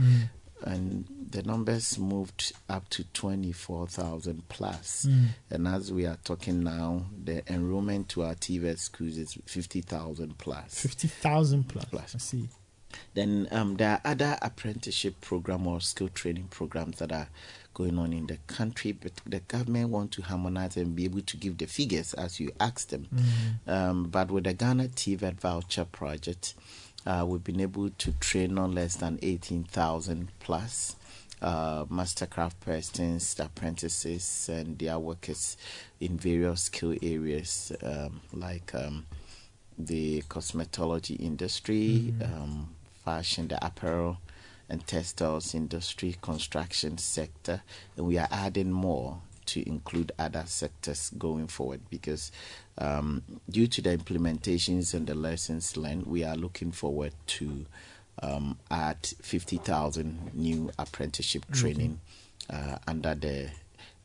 and the numbers moved up to 24,000 plus. And as we are talking now, the enrollment to our TVET schools is 50,000 plus. 50,000 plus. I see. Then there are other apprenticeship program or skill training programs that are going on in the country, but the government want to harmonize and be able to give the figures as you ask them. But with the Ghana TVET voucher project, we've been able to train no less than 18,000 plus mastercraft persons, apprentices, and their workers in various skill areas like the cosmetology industry, fashion, the apparel and textiles industry, construction sector, and we are adding more to include other sectors going forward because due to the implementations and the lessons learned, we are looking forward to add 50,000 new apprenticeship training under the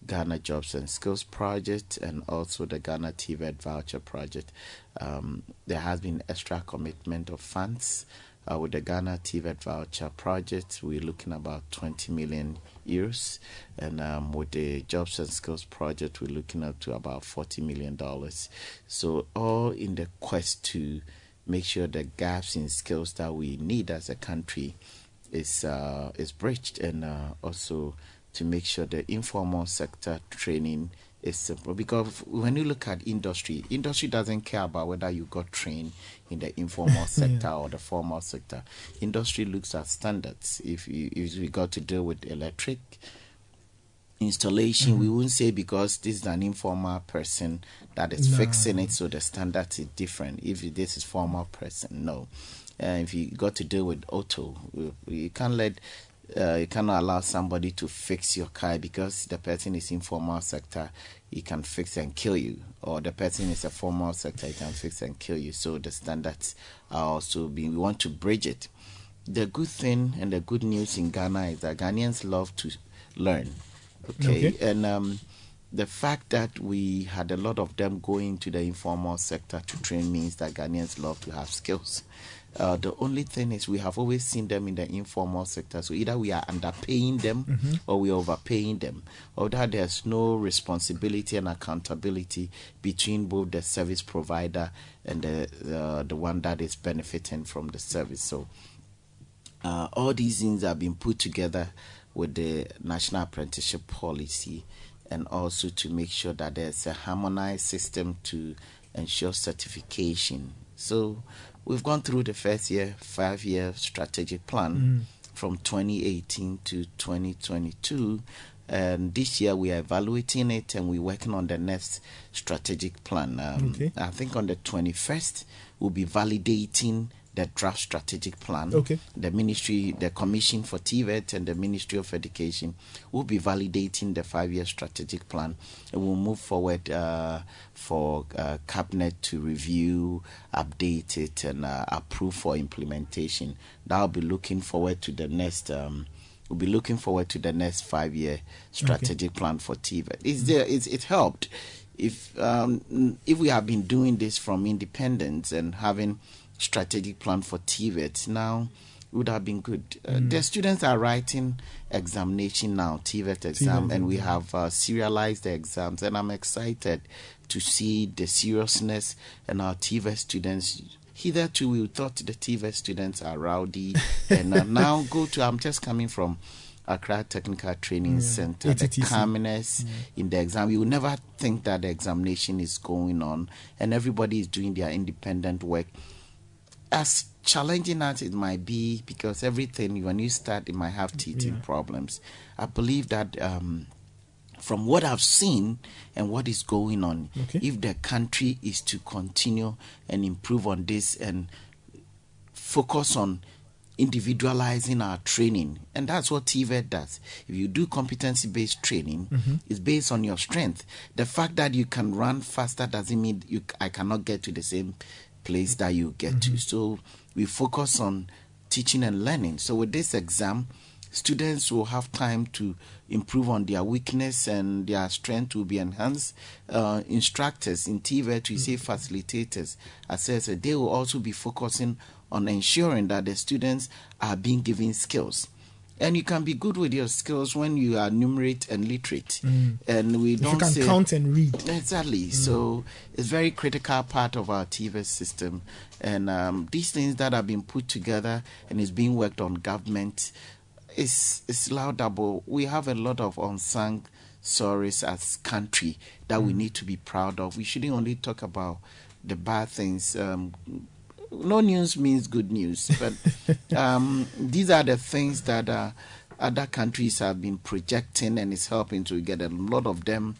Ghana Jobs and Skills Project and also the Ghana TVET Voucher Project. There has been extra commitment of funds. With the Ghana TVET Voucher Project, we're looking about 20 million euros. And with the Jobs and Skills Project, we're looking up to about $40 million. So all in the quest to make sure the gaps in skills that we need as a country is bridged, and also to make sure the informal sector training is simple, because when you look at industry, industry doesn't care about whether you got trained in the informal sector or the formal sector. Industry looks at standards. If we got to deal with electric installation, we wouldn't say because this is an informal person that is fixing it, so the standard is different. If this is formal person, no. If you got to deal with auto, you cannot allow somebody to fix your car because the person is in formal sector, he can fix and kill you, or the person is a formal sector, he can fix and kill you. So the standards are also being, we want to bridge it. The good thing and the good news in Ghana is that Ghanaians love to learn. And the fact that we had a lot of them going to the informal sector to train means that Ghanaians love to have skills. The only thing is we have always seen them in the informal sector. So either we are underpaying them or we are overpaying them, or that there's no responsibility and accountability between both the service provider and the one that is benefiting from the service. So all these things have been put together with the National Apprenticeship Policy, and also to make sure that there's a harmonized system to ensure certification. So we've gone through the first year, 5-year strategic plan from 2018 to 2022. And this year we are evaluating it and we're working on the next strategic plan. I think on the 21st, we'll be validating the draft strategic plan. The ministry, the commission for TVET and the Ministry of Education will be validating the 5-year strategic plan, and we'll move forward for cabinet to review, update it, and approve for implementation. That'll be looking forward to the next. We'll be looking forward to the next 5-year strategic plan for TVET. It helped if we have been doing this from independence and having strategic plan for TVET now would have been good. The students are writing examination now, TVET exam, and we have serialized the exams, and I'm excited to see the seriousness in our TVET students. Hitherto we thought the TVET students are rowdy and now I'm just coming from Accra Technical Training Center, ATTC. The calmness in the exam. You will never think that the examination is going on and everybody is doing their independent work. As challenging as it might be, because everything, when you start, it might have teething problems. I believe that from what I've seen and what is going on, if the country is to continue and improve on this and focus on individualizing our training, and that's what TVET does. If you do competency-based training, it's based on your strength. The fact that you can run faster doesn't mean I cannot get to the same place that you get to. So we focus on teaching and learning. So with this exam, students will have time to improve on their weakness and their strength will be enhanced. Instructors, in TVET, we say facilitators, assessors, they will also be focusing on ensuring that the students are being given skills. And you can be good with your skills when you are numerate and literate. And we don't say... You can count and read. Exactly. So it's a very critical part of our TVET system. And these things that have been put together and is being worked on government, it's laudable. We have a lot of unsung stories as country that we need to be proud of. We shouldn't only talk about the bad things. No news means good news, but these are the things that other countries have been projecting, and it's helping to get a lot of them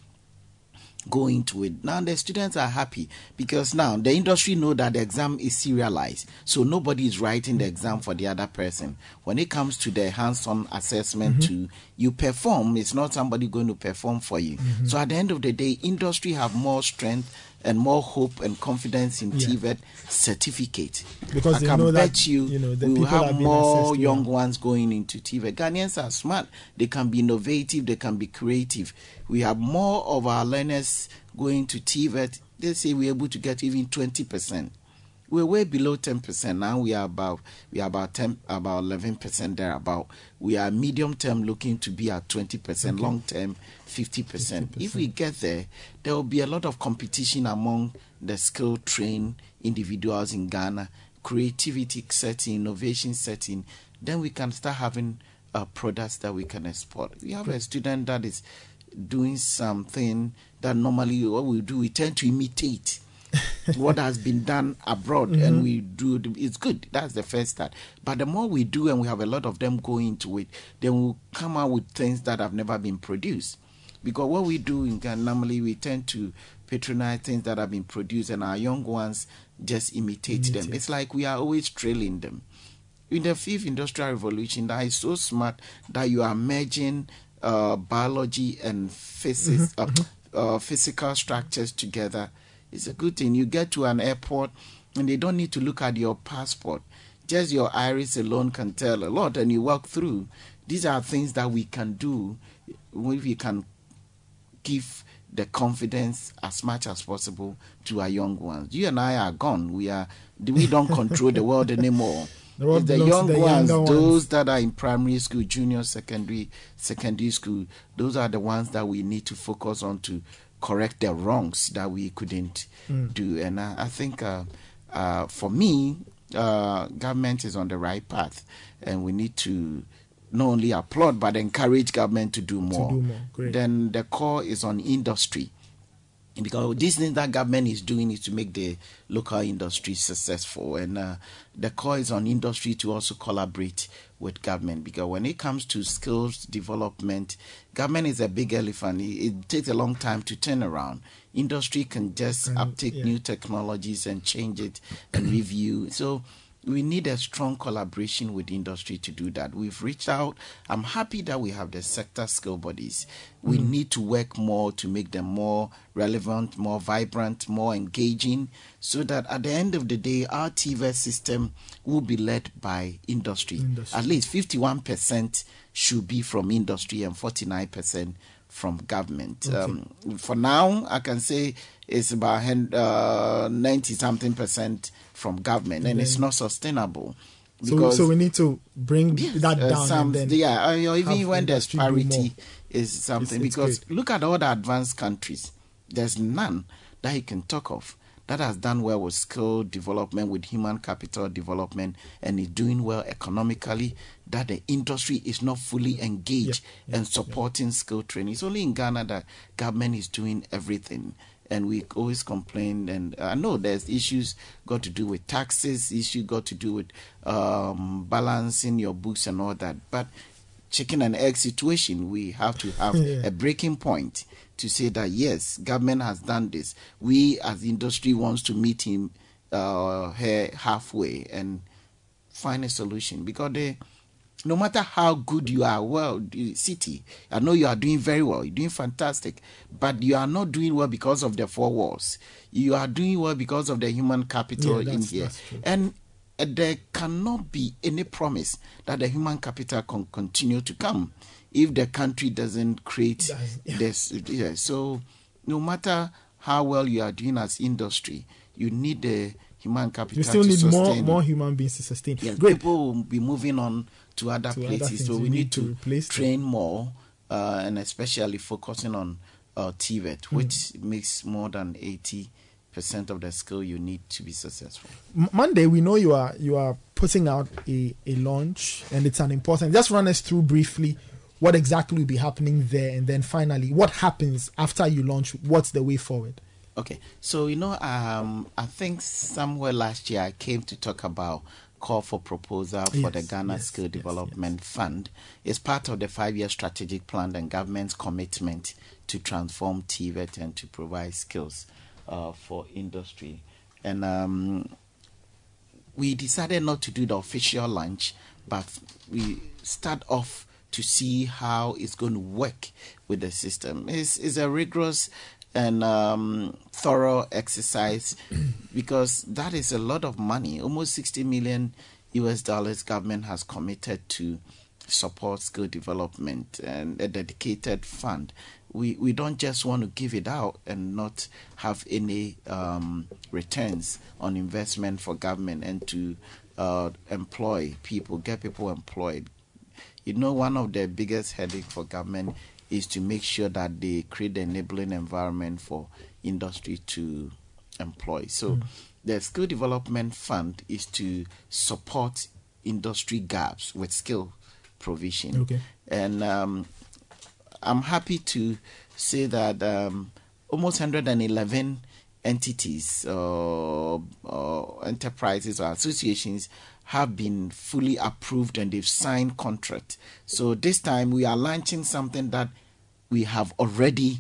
go into it. Now the students are happy because now the industry know that the exam is serialized, so nobody is writing the exam for the other person. When it comes to the hands-on assessment to you perform, it's not somebody going to perform for you. So at the end of the day, industry have more strength and more hope and confidence in TVET certificate. Because I can bet you we will have more young ones going into TVET. Ghanaians are smart. They can be innovative. They can be creative. We have more of our learners going to TVET. They say we're able to get even 20%. We're way below 10%. Now we are about 11% thereabout. We are medium term looking to be at 20%, long term 50%. If we get there, there will be a lot of competition among the skilled trained individuals in Ghana, creativity setting, innovation setting. Then we can start having products that we can export. We have a student that is doing something that normally what we do, we tend to imitate what has been done abroad, and we do it's good. That's the first start. But the more we do, and we have a lot of them going into it, then we'll come out with things that have never been produced. Because what we do in Ghana, normally we tend to patronize things that have been produced, and our young ones just imitate them. It's like we are always trailing them. In the fifth industrial revolution, that is so smart that you are merging biology and physics, physical structures together. It's a good thing. You get to an airport and they don't need to look at your passport. Just your iris alone can tell a lot, and you walk through. These are things that we can do if we can give the confidence as much as possible to our young ones. You and I are gone. We don't control the world anymore. The young ones, those that are in primary school, junior, secondary school, those are the ones that we need to focus on to correct the wrongs that we couldn't do. And I think for me, government is on the right path, and we need to not only applaud but encourage government to do more. Then the core is on industry, because these things that government is doing is to make the local industry successful, and the core is on industry to also collaborate with government. Because when it comes to skills development, government is a big elephant. It takes a long time to turn around. Industry can just uptake new technologies and change it and review. So we need a strong collaboration with industry to do that. We've reached out. I'm happy that we have the sector skill bodies. We need to work more to make them more relevant, more vibrant, more engaging, so that at the end of the day, our TVET system will be led by industry. At least 51% should be from industry and 49% from government. For now, I can say it's about 90-something% from government, and it's not sustainable. Because so we need to bring that down. Even when there's parity is something. Because look at all the advanced countries. There's none that you can talk of that has done well with skill development, with human capital development, and is doing well economically, that the industry is not fully engaged and supporting skill training. It's only in Ghana that government is doing everything. And we always complain, and I know there's issues got to do with taxes, issue got to do with balancing your books and all that. But chicken and egg situation, we have to have a breaking point to say that, yes, government has done this. We as industry wants to meet him here halfway and find a solution. Because no matter how good you are, I know you are doing very well, you're doing fantastic, but you are not doing well because of the four walls. You are doing well because of the human capital in here. And there cannot be any promise that the human capital can continue to come if the country doesn't create this. Yeah. So no matter how well you are doing as industry, you need the human capital. You still need more human beings to sustain. Yeah, great. People will be moving on to other places, so we need to train more and especially focusing on Tibet, which makes more than 80% of the skill you need to be successful. Monday, we know you are putting out a launch, and it's an important. Just run us through briefly what exactly will be happening there, and then finally what happens after you launch. What's the way forward? Okay, so I think somewhere last year I came to talk about call for proposal for the Ghana Skill Development Fund. It's part of the 5-year strategic plan and government's commitment to transform TVET and to provide skills for industry. And we decided not to do the official launch, but we start off to see how it's going to work with the system. It's a rigorous and thorough exercise because that is a lot of money. Almost $60 million US government has committed to support skill development and a dedicated fund. We don't just want to give it out and not have any returns on investment for government and to employ people, get people employed. One of the biggest headaches for government is to make sure that they create the enabling environment for industry to employ. So the Skill Development Fund is to support industry gaps with skill provision. Okay. And I'm happy to say that almost 111 entities or enterprises or associations have been fully approved and they've signed contract. So this time we are launching something that we have already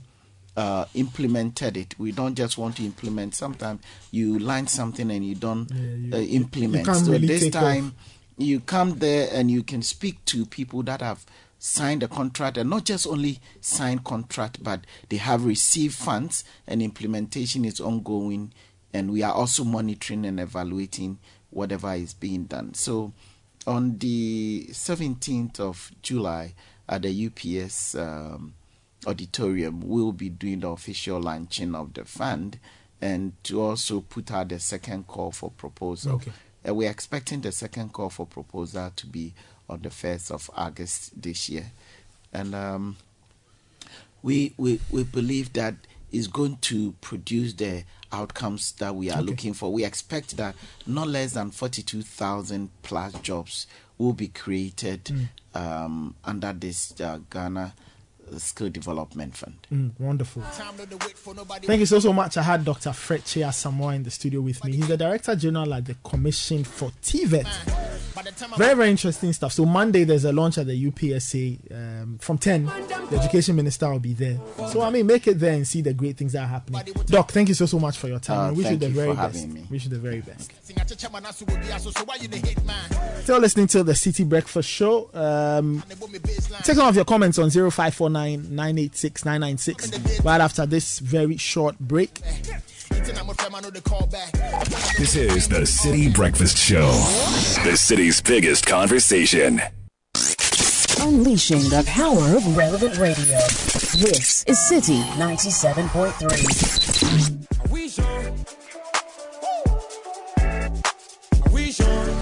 implemented it. We don't just want to implement. Sometimes you launch something and you don't implement. You so really this time you come there and you can speak to people that have signed a contract, and not just only signed contract, but they have received funds and implementation is ongoing. And we are also monitoring and evaluating whatever is being done. So on the 17th of July at the UPS auditorium, we'll be doing the official launching of the fund and to also put out the second call for proposal. Okay. We're expecting the second call for proposal to be on the 1st of August this year. And we believe that is going to produce the outcomes that we are looking for. We expect that not less than 42,000 plus jobs will be created under this Ghana Skill Development Fund. Wonderful. Thank you so much. I had Dr. Fred Chiasamoah in the studio with me. He's the Director General at the Commission for TVET. Very, very interesting stuff. So Monday, there's a launch at the UPSA from 10. The Education Minister will be there. So, make it there and see the great things that are happening. Doc, thank you so much for your time. Wish you the very best. Wish you the very best. Still listening to the City Breakfast Show. Take some of your comments on 0549 986 996 right after this very short break. This is the City Breakfast Show, the city's biggest conversation. Unleashing the power of relevant radio. This is City 97.3. Are we sure? Are we sure? Yeah.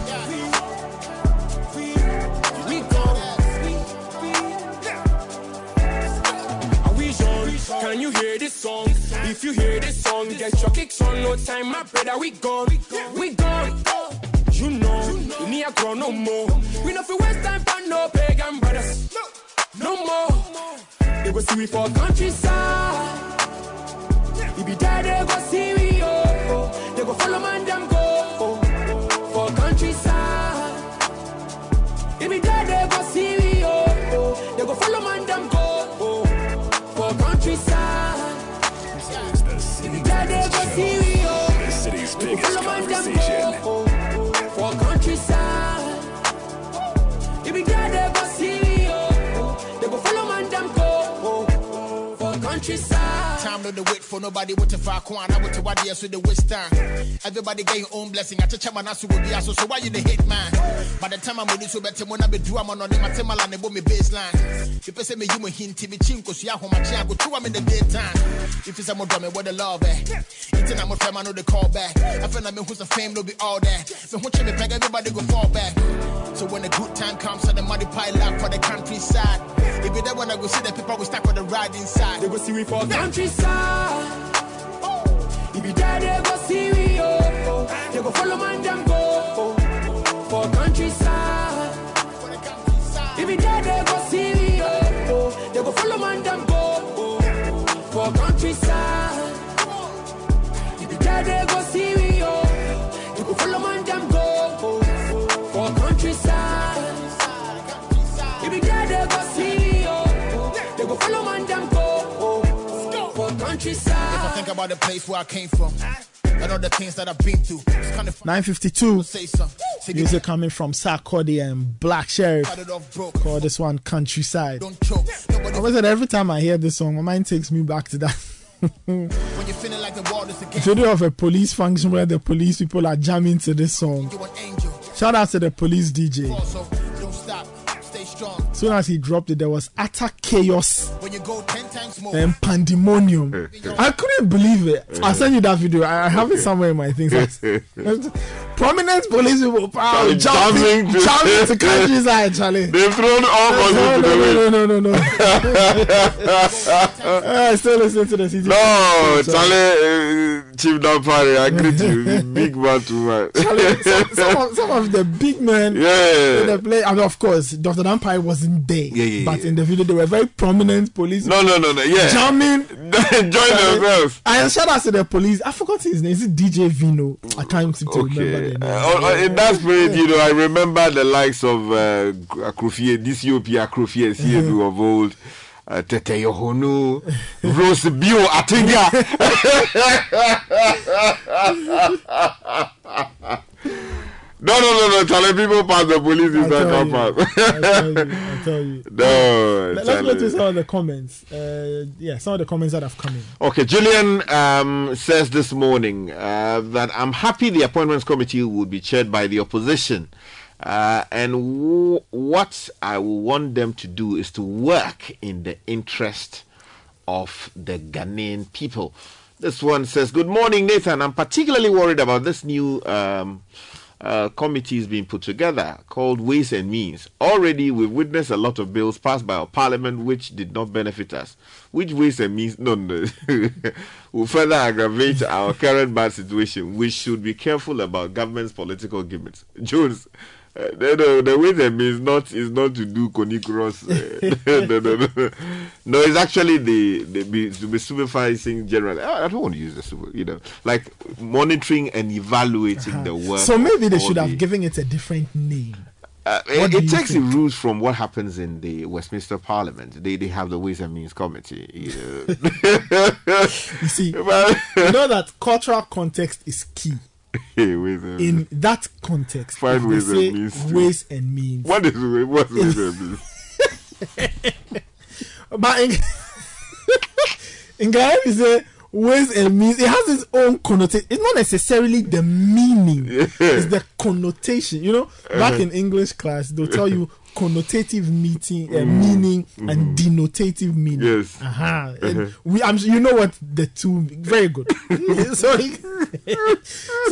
Can you hear this song? If you hear this song, get your kicks on. No time, my brother, we gone. We gone. You need a grow no more. We no for waste time for no pagan brothers. No more. They go see we for countryside. If you die, they go see we. Oh, they go follow man, them go. Oh, for countryside. If you die, they go see we. Oh, they go follow man, them go. The city's biggest conversation. For countryside. If we die, they go see. They go follow man, them go. For countryside. time, no the wait for nobody with the far corner. I went to what years with the waste time. Everybody get your own blessing. I touch my nasu will be asked, so why you the hate man? By the time I'm with you, so better when I be do I'm on my Tema and about me baseline. People say me you hint me chinko, so I'm go through I'm in the daytime. If it's a modern, what the love eh? Eating I'm a fam, I know the call back. I feel like me who's a fame, no be all that. So who check me back, everybody go fall back. So when the good time comes, I the money pile up for the countryside. If you don't wanna go see the people, we stack on the ride inside. They go see we for countryside. Oh. If you die, they go see we oh, oh. They go follow man, them go oh. For countryside. For the countryside. If you die, they go see we oh, oh. They go follow man, them go oh. For countryside. Oh. If you die, they go see we oh, they go follow man, them go oh. For countryside. If you die, they go see. Follow man, them go for countryside. If I think about the place where I came from and all the things that I've been through, it's kind of 9:52. Music coming from Sarkodie and Black Sheriff. Call this one Countryside. Don't choke. Every time I hear this song, my mind takes me back to that. When you're feeling like the world is a game. Video of a police function where the police people are jamming to this song. Shout out to the police DJ. Also, don't stop. As soon as he dropped it, there was utter chaos when you go 10 times more and pandemonium. I couldn't believe it. I'll send you that video. I have it somewhere in my things. Prominent police people jumping to countryside, Charlie. They've thrown off on No. I still listen to the city. No, Charlie, Chief Dampari, I greet you. Big man too, man. Charlie, some of the big men in the play, and of course, Dr. Dampari wasn't there, but in the video they were very prominent police. No, jamming, join themselves. I shout out to the police. I forgot his name. Is it DJ Vino? I can't seem to remember the name. In that spirit, you know, I remember the likes of Akrofie, DCOP Akrofie, CMU of old. Tete Yohonu Rose Bio Atinga. No. Tell people pass the police if that can't pass. I tell you. No. Let's go to some of the comments. Some of the comments that have come in. Okay, Julian says this morning that I'm happy the appointments committee would be chaired by the opposition. What I want them to do is to work in the interest of the Ghanaian people. This one says, good morning, Nathan. I'm particularly worried about this new... committee is being put together called Ways and Means. Already we've witnessed a lot of bills passed by our parliament which did not benefit us. Which Ways and Means will further aggravate our current bad situation. We should be careful about government's political gimmicks. Jones, the Ways and Means is not to do Konikoros. No, it's actually to be supervising generally. I don't want to use the super, like monitoring and evaluating the work. So maybe they should have given it a different name. It takes the rules from what happens in the Westminster Parliament. They have the Ways and Means Committee. You see, you know that cultural context is key. In that context, find ways and means. What is ways and means? But in Ghana, we say ways and means. It has its own connotation. It's not necessarily the meaning; it's the connotation. You know, back in English class, they'll tell you connotative meaning and denotative meaning. Yes. And you know what the two. Very good. So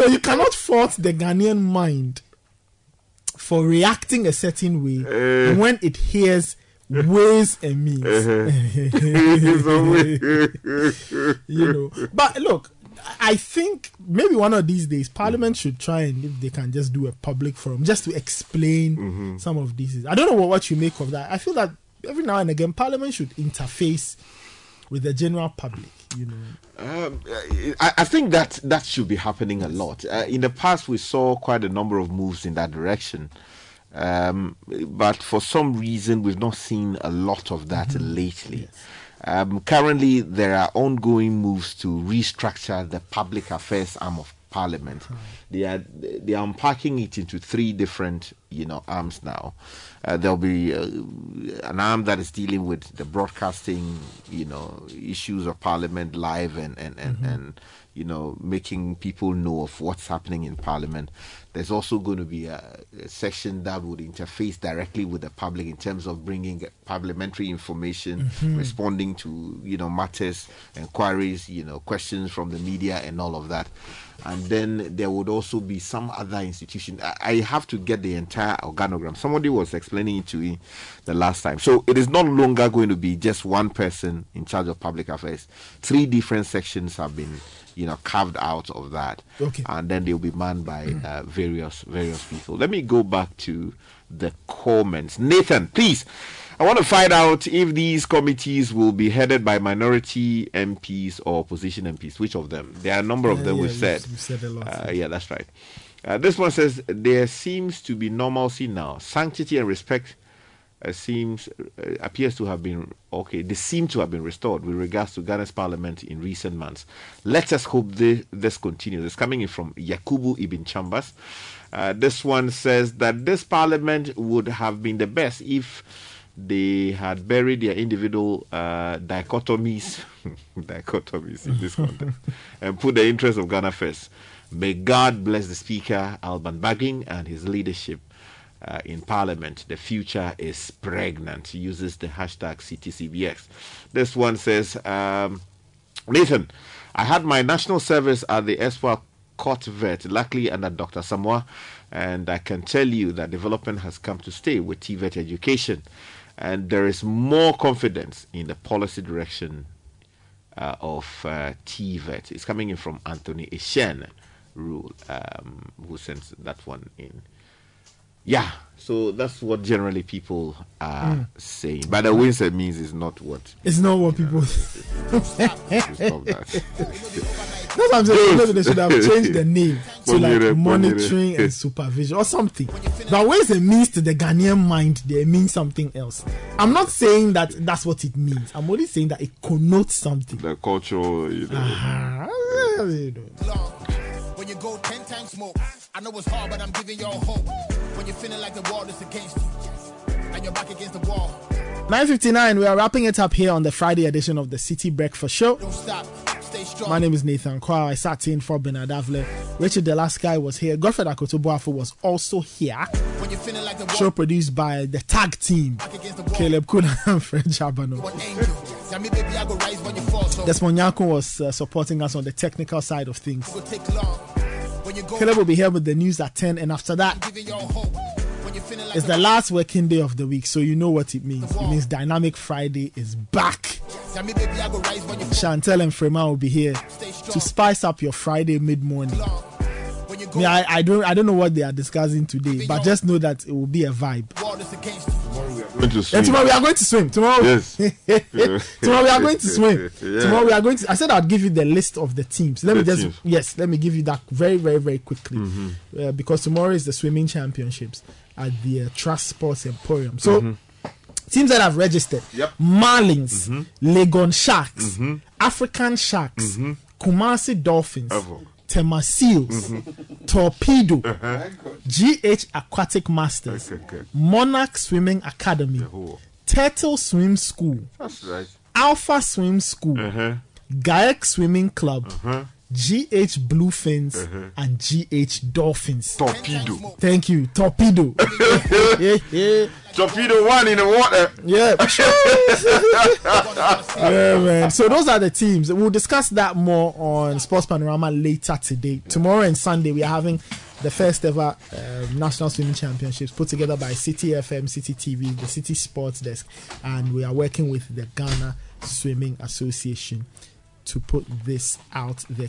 you cannot fault the Ghanaian mind for reacting a certain way when it hears ways and means. But look, I think maybe one of these days Parliament should try and if they can just do a public forum just to explain some of these. I don't know what you make of that. I feel that every now and again Parliament should interface with the general public. I think that should be happening a lot. In the past we saw quite a number of moves in that direction, but for some reason we've not seen a lot of that lately. Yes. Currently, there are ongoing moves to restructure the public affairs arm of Parliament. They are unpacking it into three different arms now. There'll be an arm that is dealing with the broadcasting, issues of Parliament live and making people know of what's happening in Parliament. There's also going to be a section that would interface directly with the public in terms of bringing parliamentary information, responding to, matters, inquiries, questions from the media and all of that. And then there would also be some other institution. I have to get the entire organogram. Somebody was explaining it to me the last time. So it is no longer going to be just one person in charge of public affairs. 3 different sections have been carved out of that. Okay. And then they'll be manned by various people. Let me go back to the comments. Nathan, please, I want to find out if these committees will be headed by minority MPs or opposition MPs. Which of them? There are a number of them we've said a lot. Yeah, that's right. This one says, there seems to be normalcy now. Sanctity and respect appears to have been they seem to have been restored with regards to Ghana's parliament in recent months. Let us hope this continues. It's coming in from Yakubu Ibn Chambers. This one says that this parliament would have been the best if they had buried their individual dichotomies in this context and put the interests of Ghana first. May God bless the Speaker Alban Bagging and his leadership in Parliament. The future is pregnant. Uses the hashtag CTCBX. This one says, Nathan, I had my national service at the Espoir Court Vert, luckily under Dr. Samoa, and I can tell you that development has come to stay with TVET education, and there is more confidence in the policy direction of TVET. It's coming in from Anthony Eshen, who sends that one in. Yeah, so that's what generally people are saying. But the Windsor means it's not what... It's not what people... Stop that. That's what I'm saying. Maybe they should have changed the name to like monitoring and supervision or something. But Windsor means to the Ghanaian mind, they mean something else. I'm not saying that that's what it means. I'm only saying that it connotes something. The cultural... When you go 10 times more, I know it's hard, but I'm giving you all hope. When you're feeling like the wall is against you, and you're back against the wall. 9:59, we are wrapping it up here on the Friday edition of the City Breakfast Show. Don't stop. Stay strong. My name is Nathan Quao. I sat in for Bernard Avle. Richard, the last guy, was here. Godfred Akotobuafo was also here. When you're feeling like the wall. Show produced by the tag team, Caleb Kuna and Fred Chabano. Desmond Nyako was supporting us on the technical side of things. Caleb will be here with the news at 10, and after that, it's the last working day of the week, so you know what it means. It means Dynamic Friday is back. Chantel and Frema will be here to spice up your Friday mid-morning. I don't know what they are discussing today, but just know that it will be a vibe. Tomorrow we are going to swim. Tomorrow we are going to swim. Yeah. Tomorrow we are going to. I said I'd give you the list of the teams. Let me give you that very, very, very quickly, because tomorrow is the swimming championships at the Trust Sports Emporium. So teams that have registered: Marlins, Legon Sharks, African Sharks, Kumasi Dolphins. Tema Seals, Torpedo, GH Aquatic Masters, Monarch Swimming Academy, Turtle Swim School, Alpha Swim School, Gaec Swimming Club, GH Bluefins, and GH Dolphins. Torpedo. Thank you, Torpedo. Torpedo 1 in the water. Yeah. Yeah, man. So those are the teams. We'll discuss that more on Sports Panorama later today. Tomorrow and Sunday, we are having the first ever National Swimming Championships put together by City FM, City TV, the City Sports Desk, and we are working with the Ghana Swimming Association to put this out there.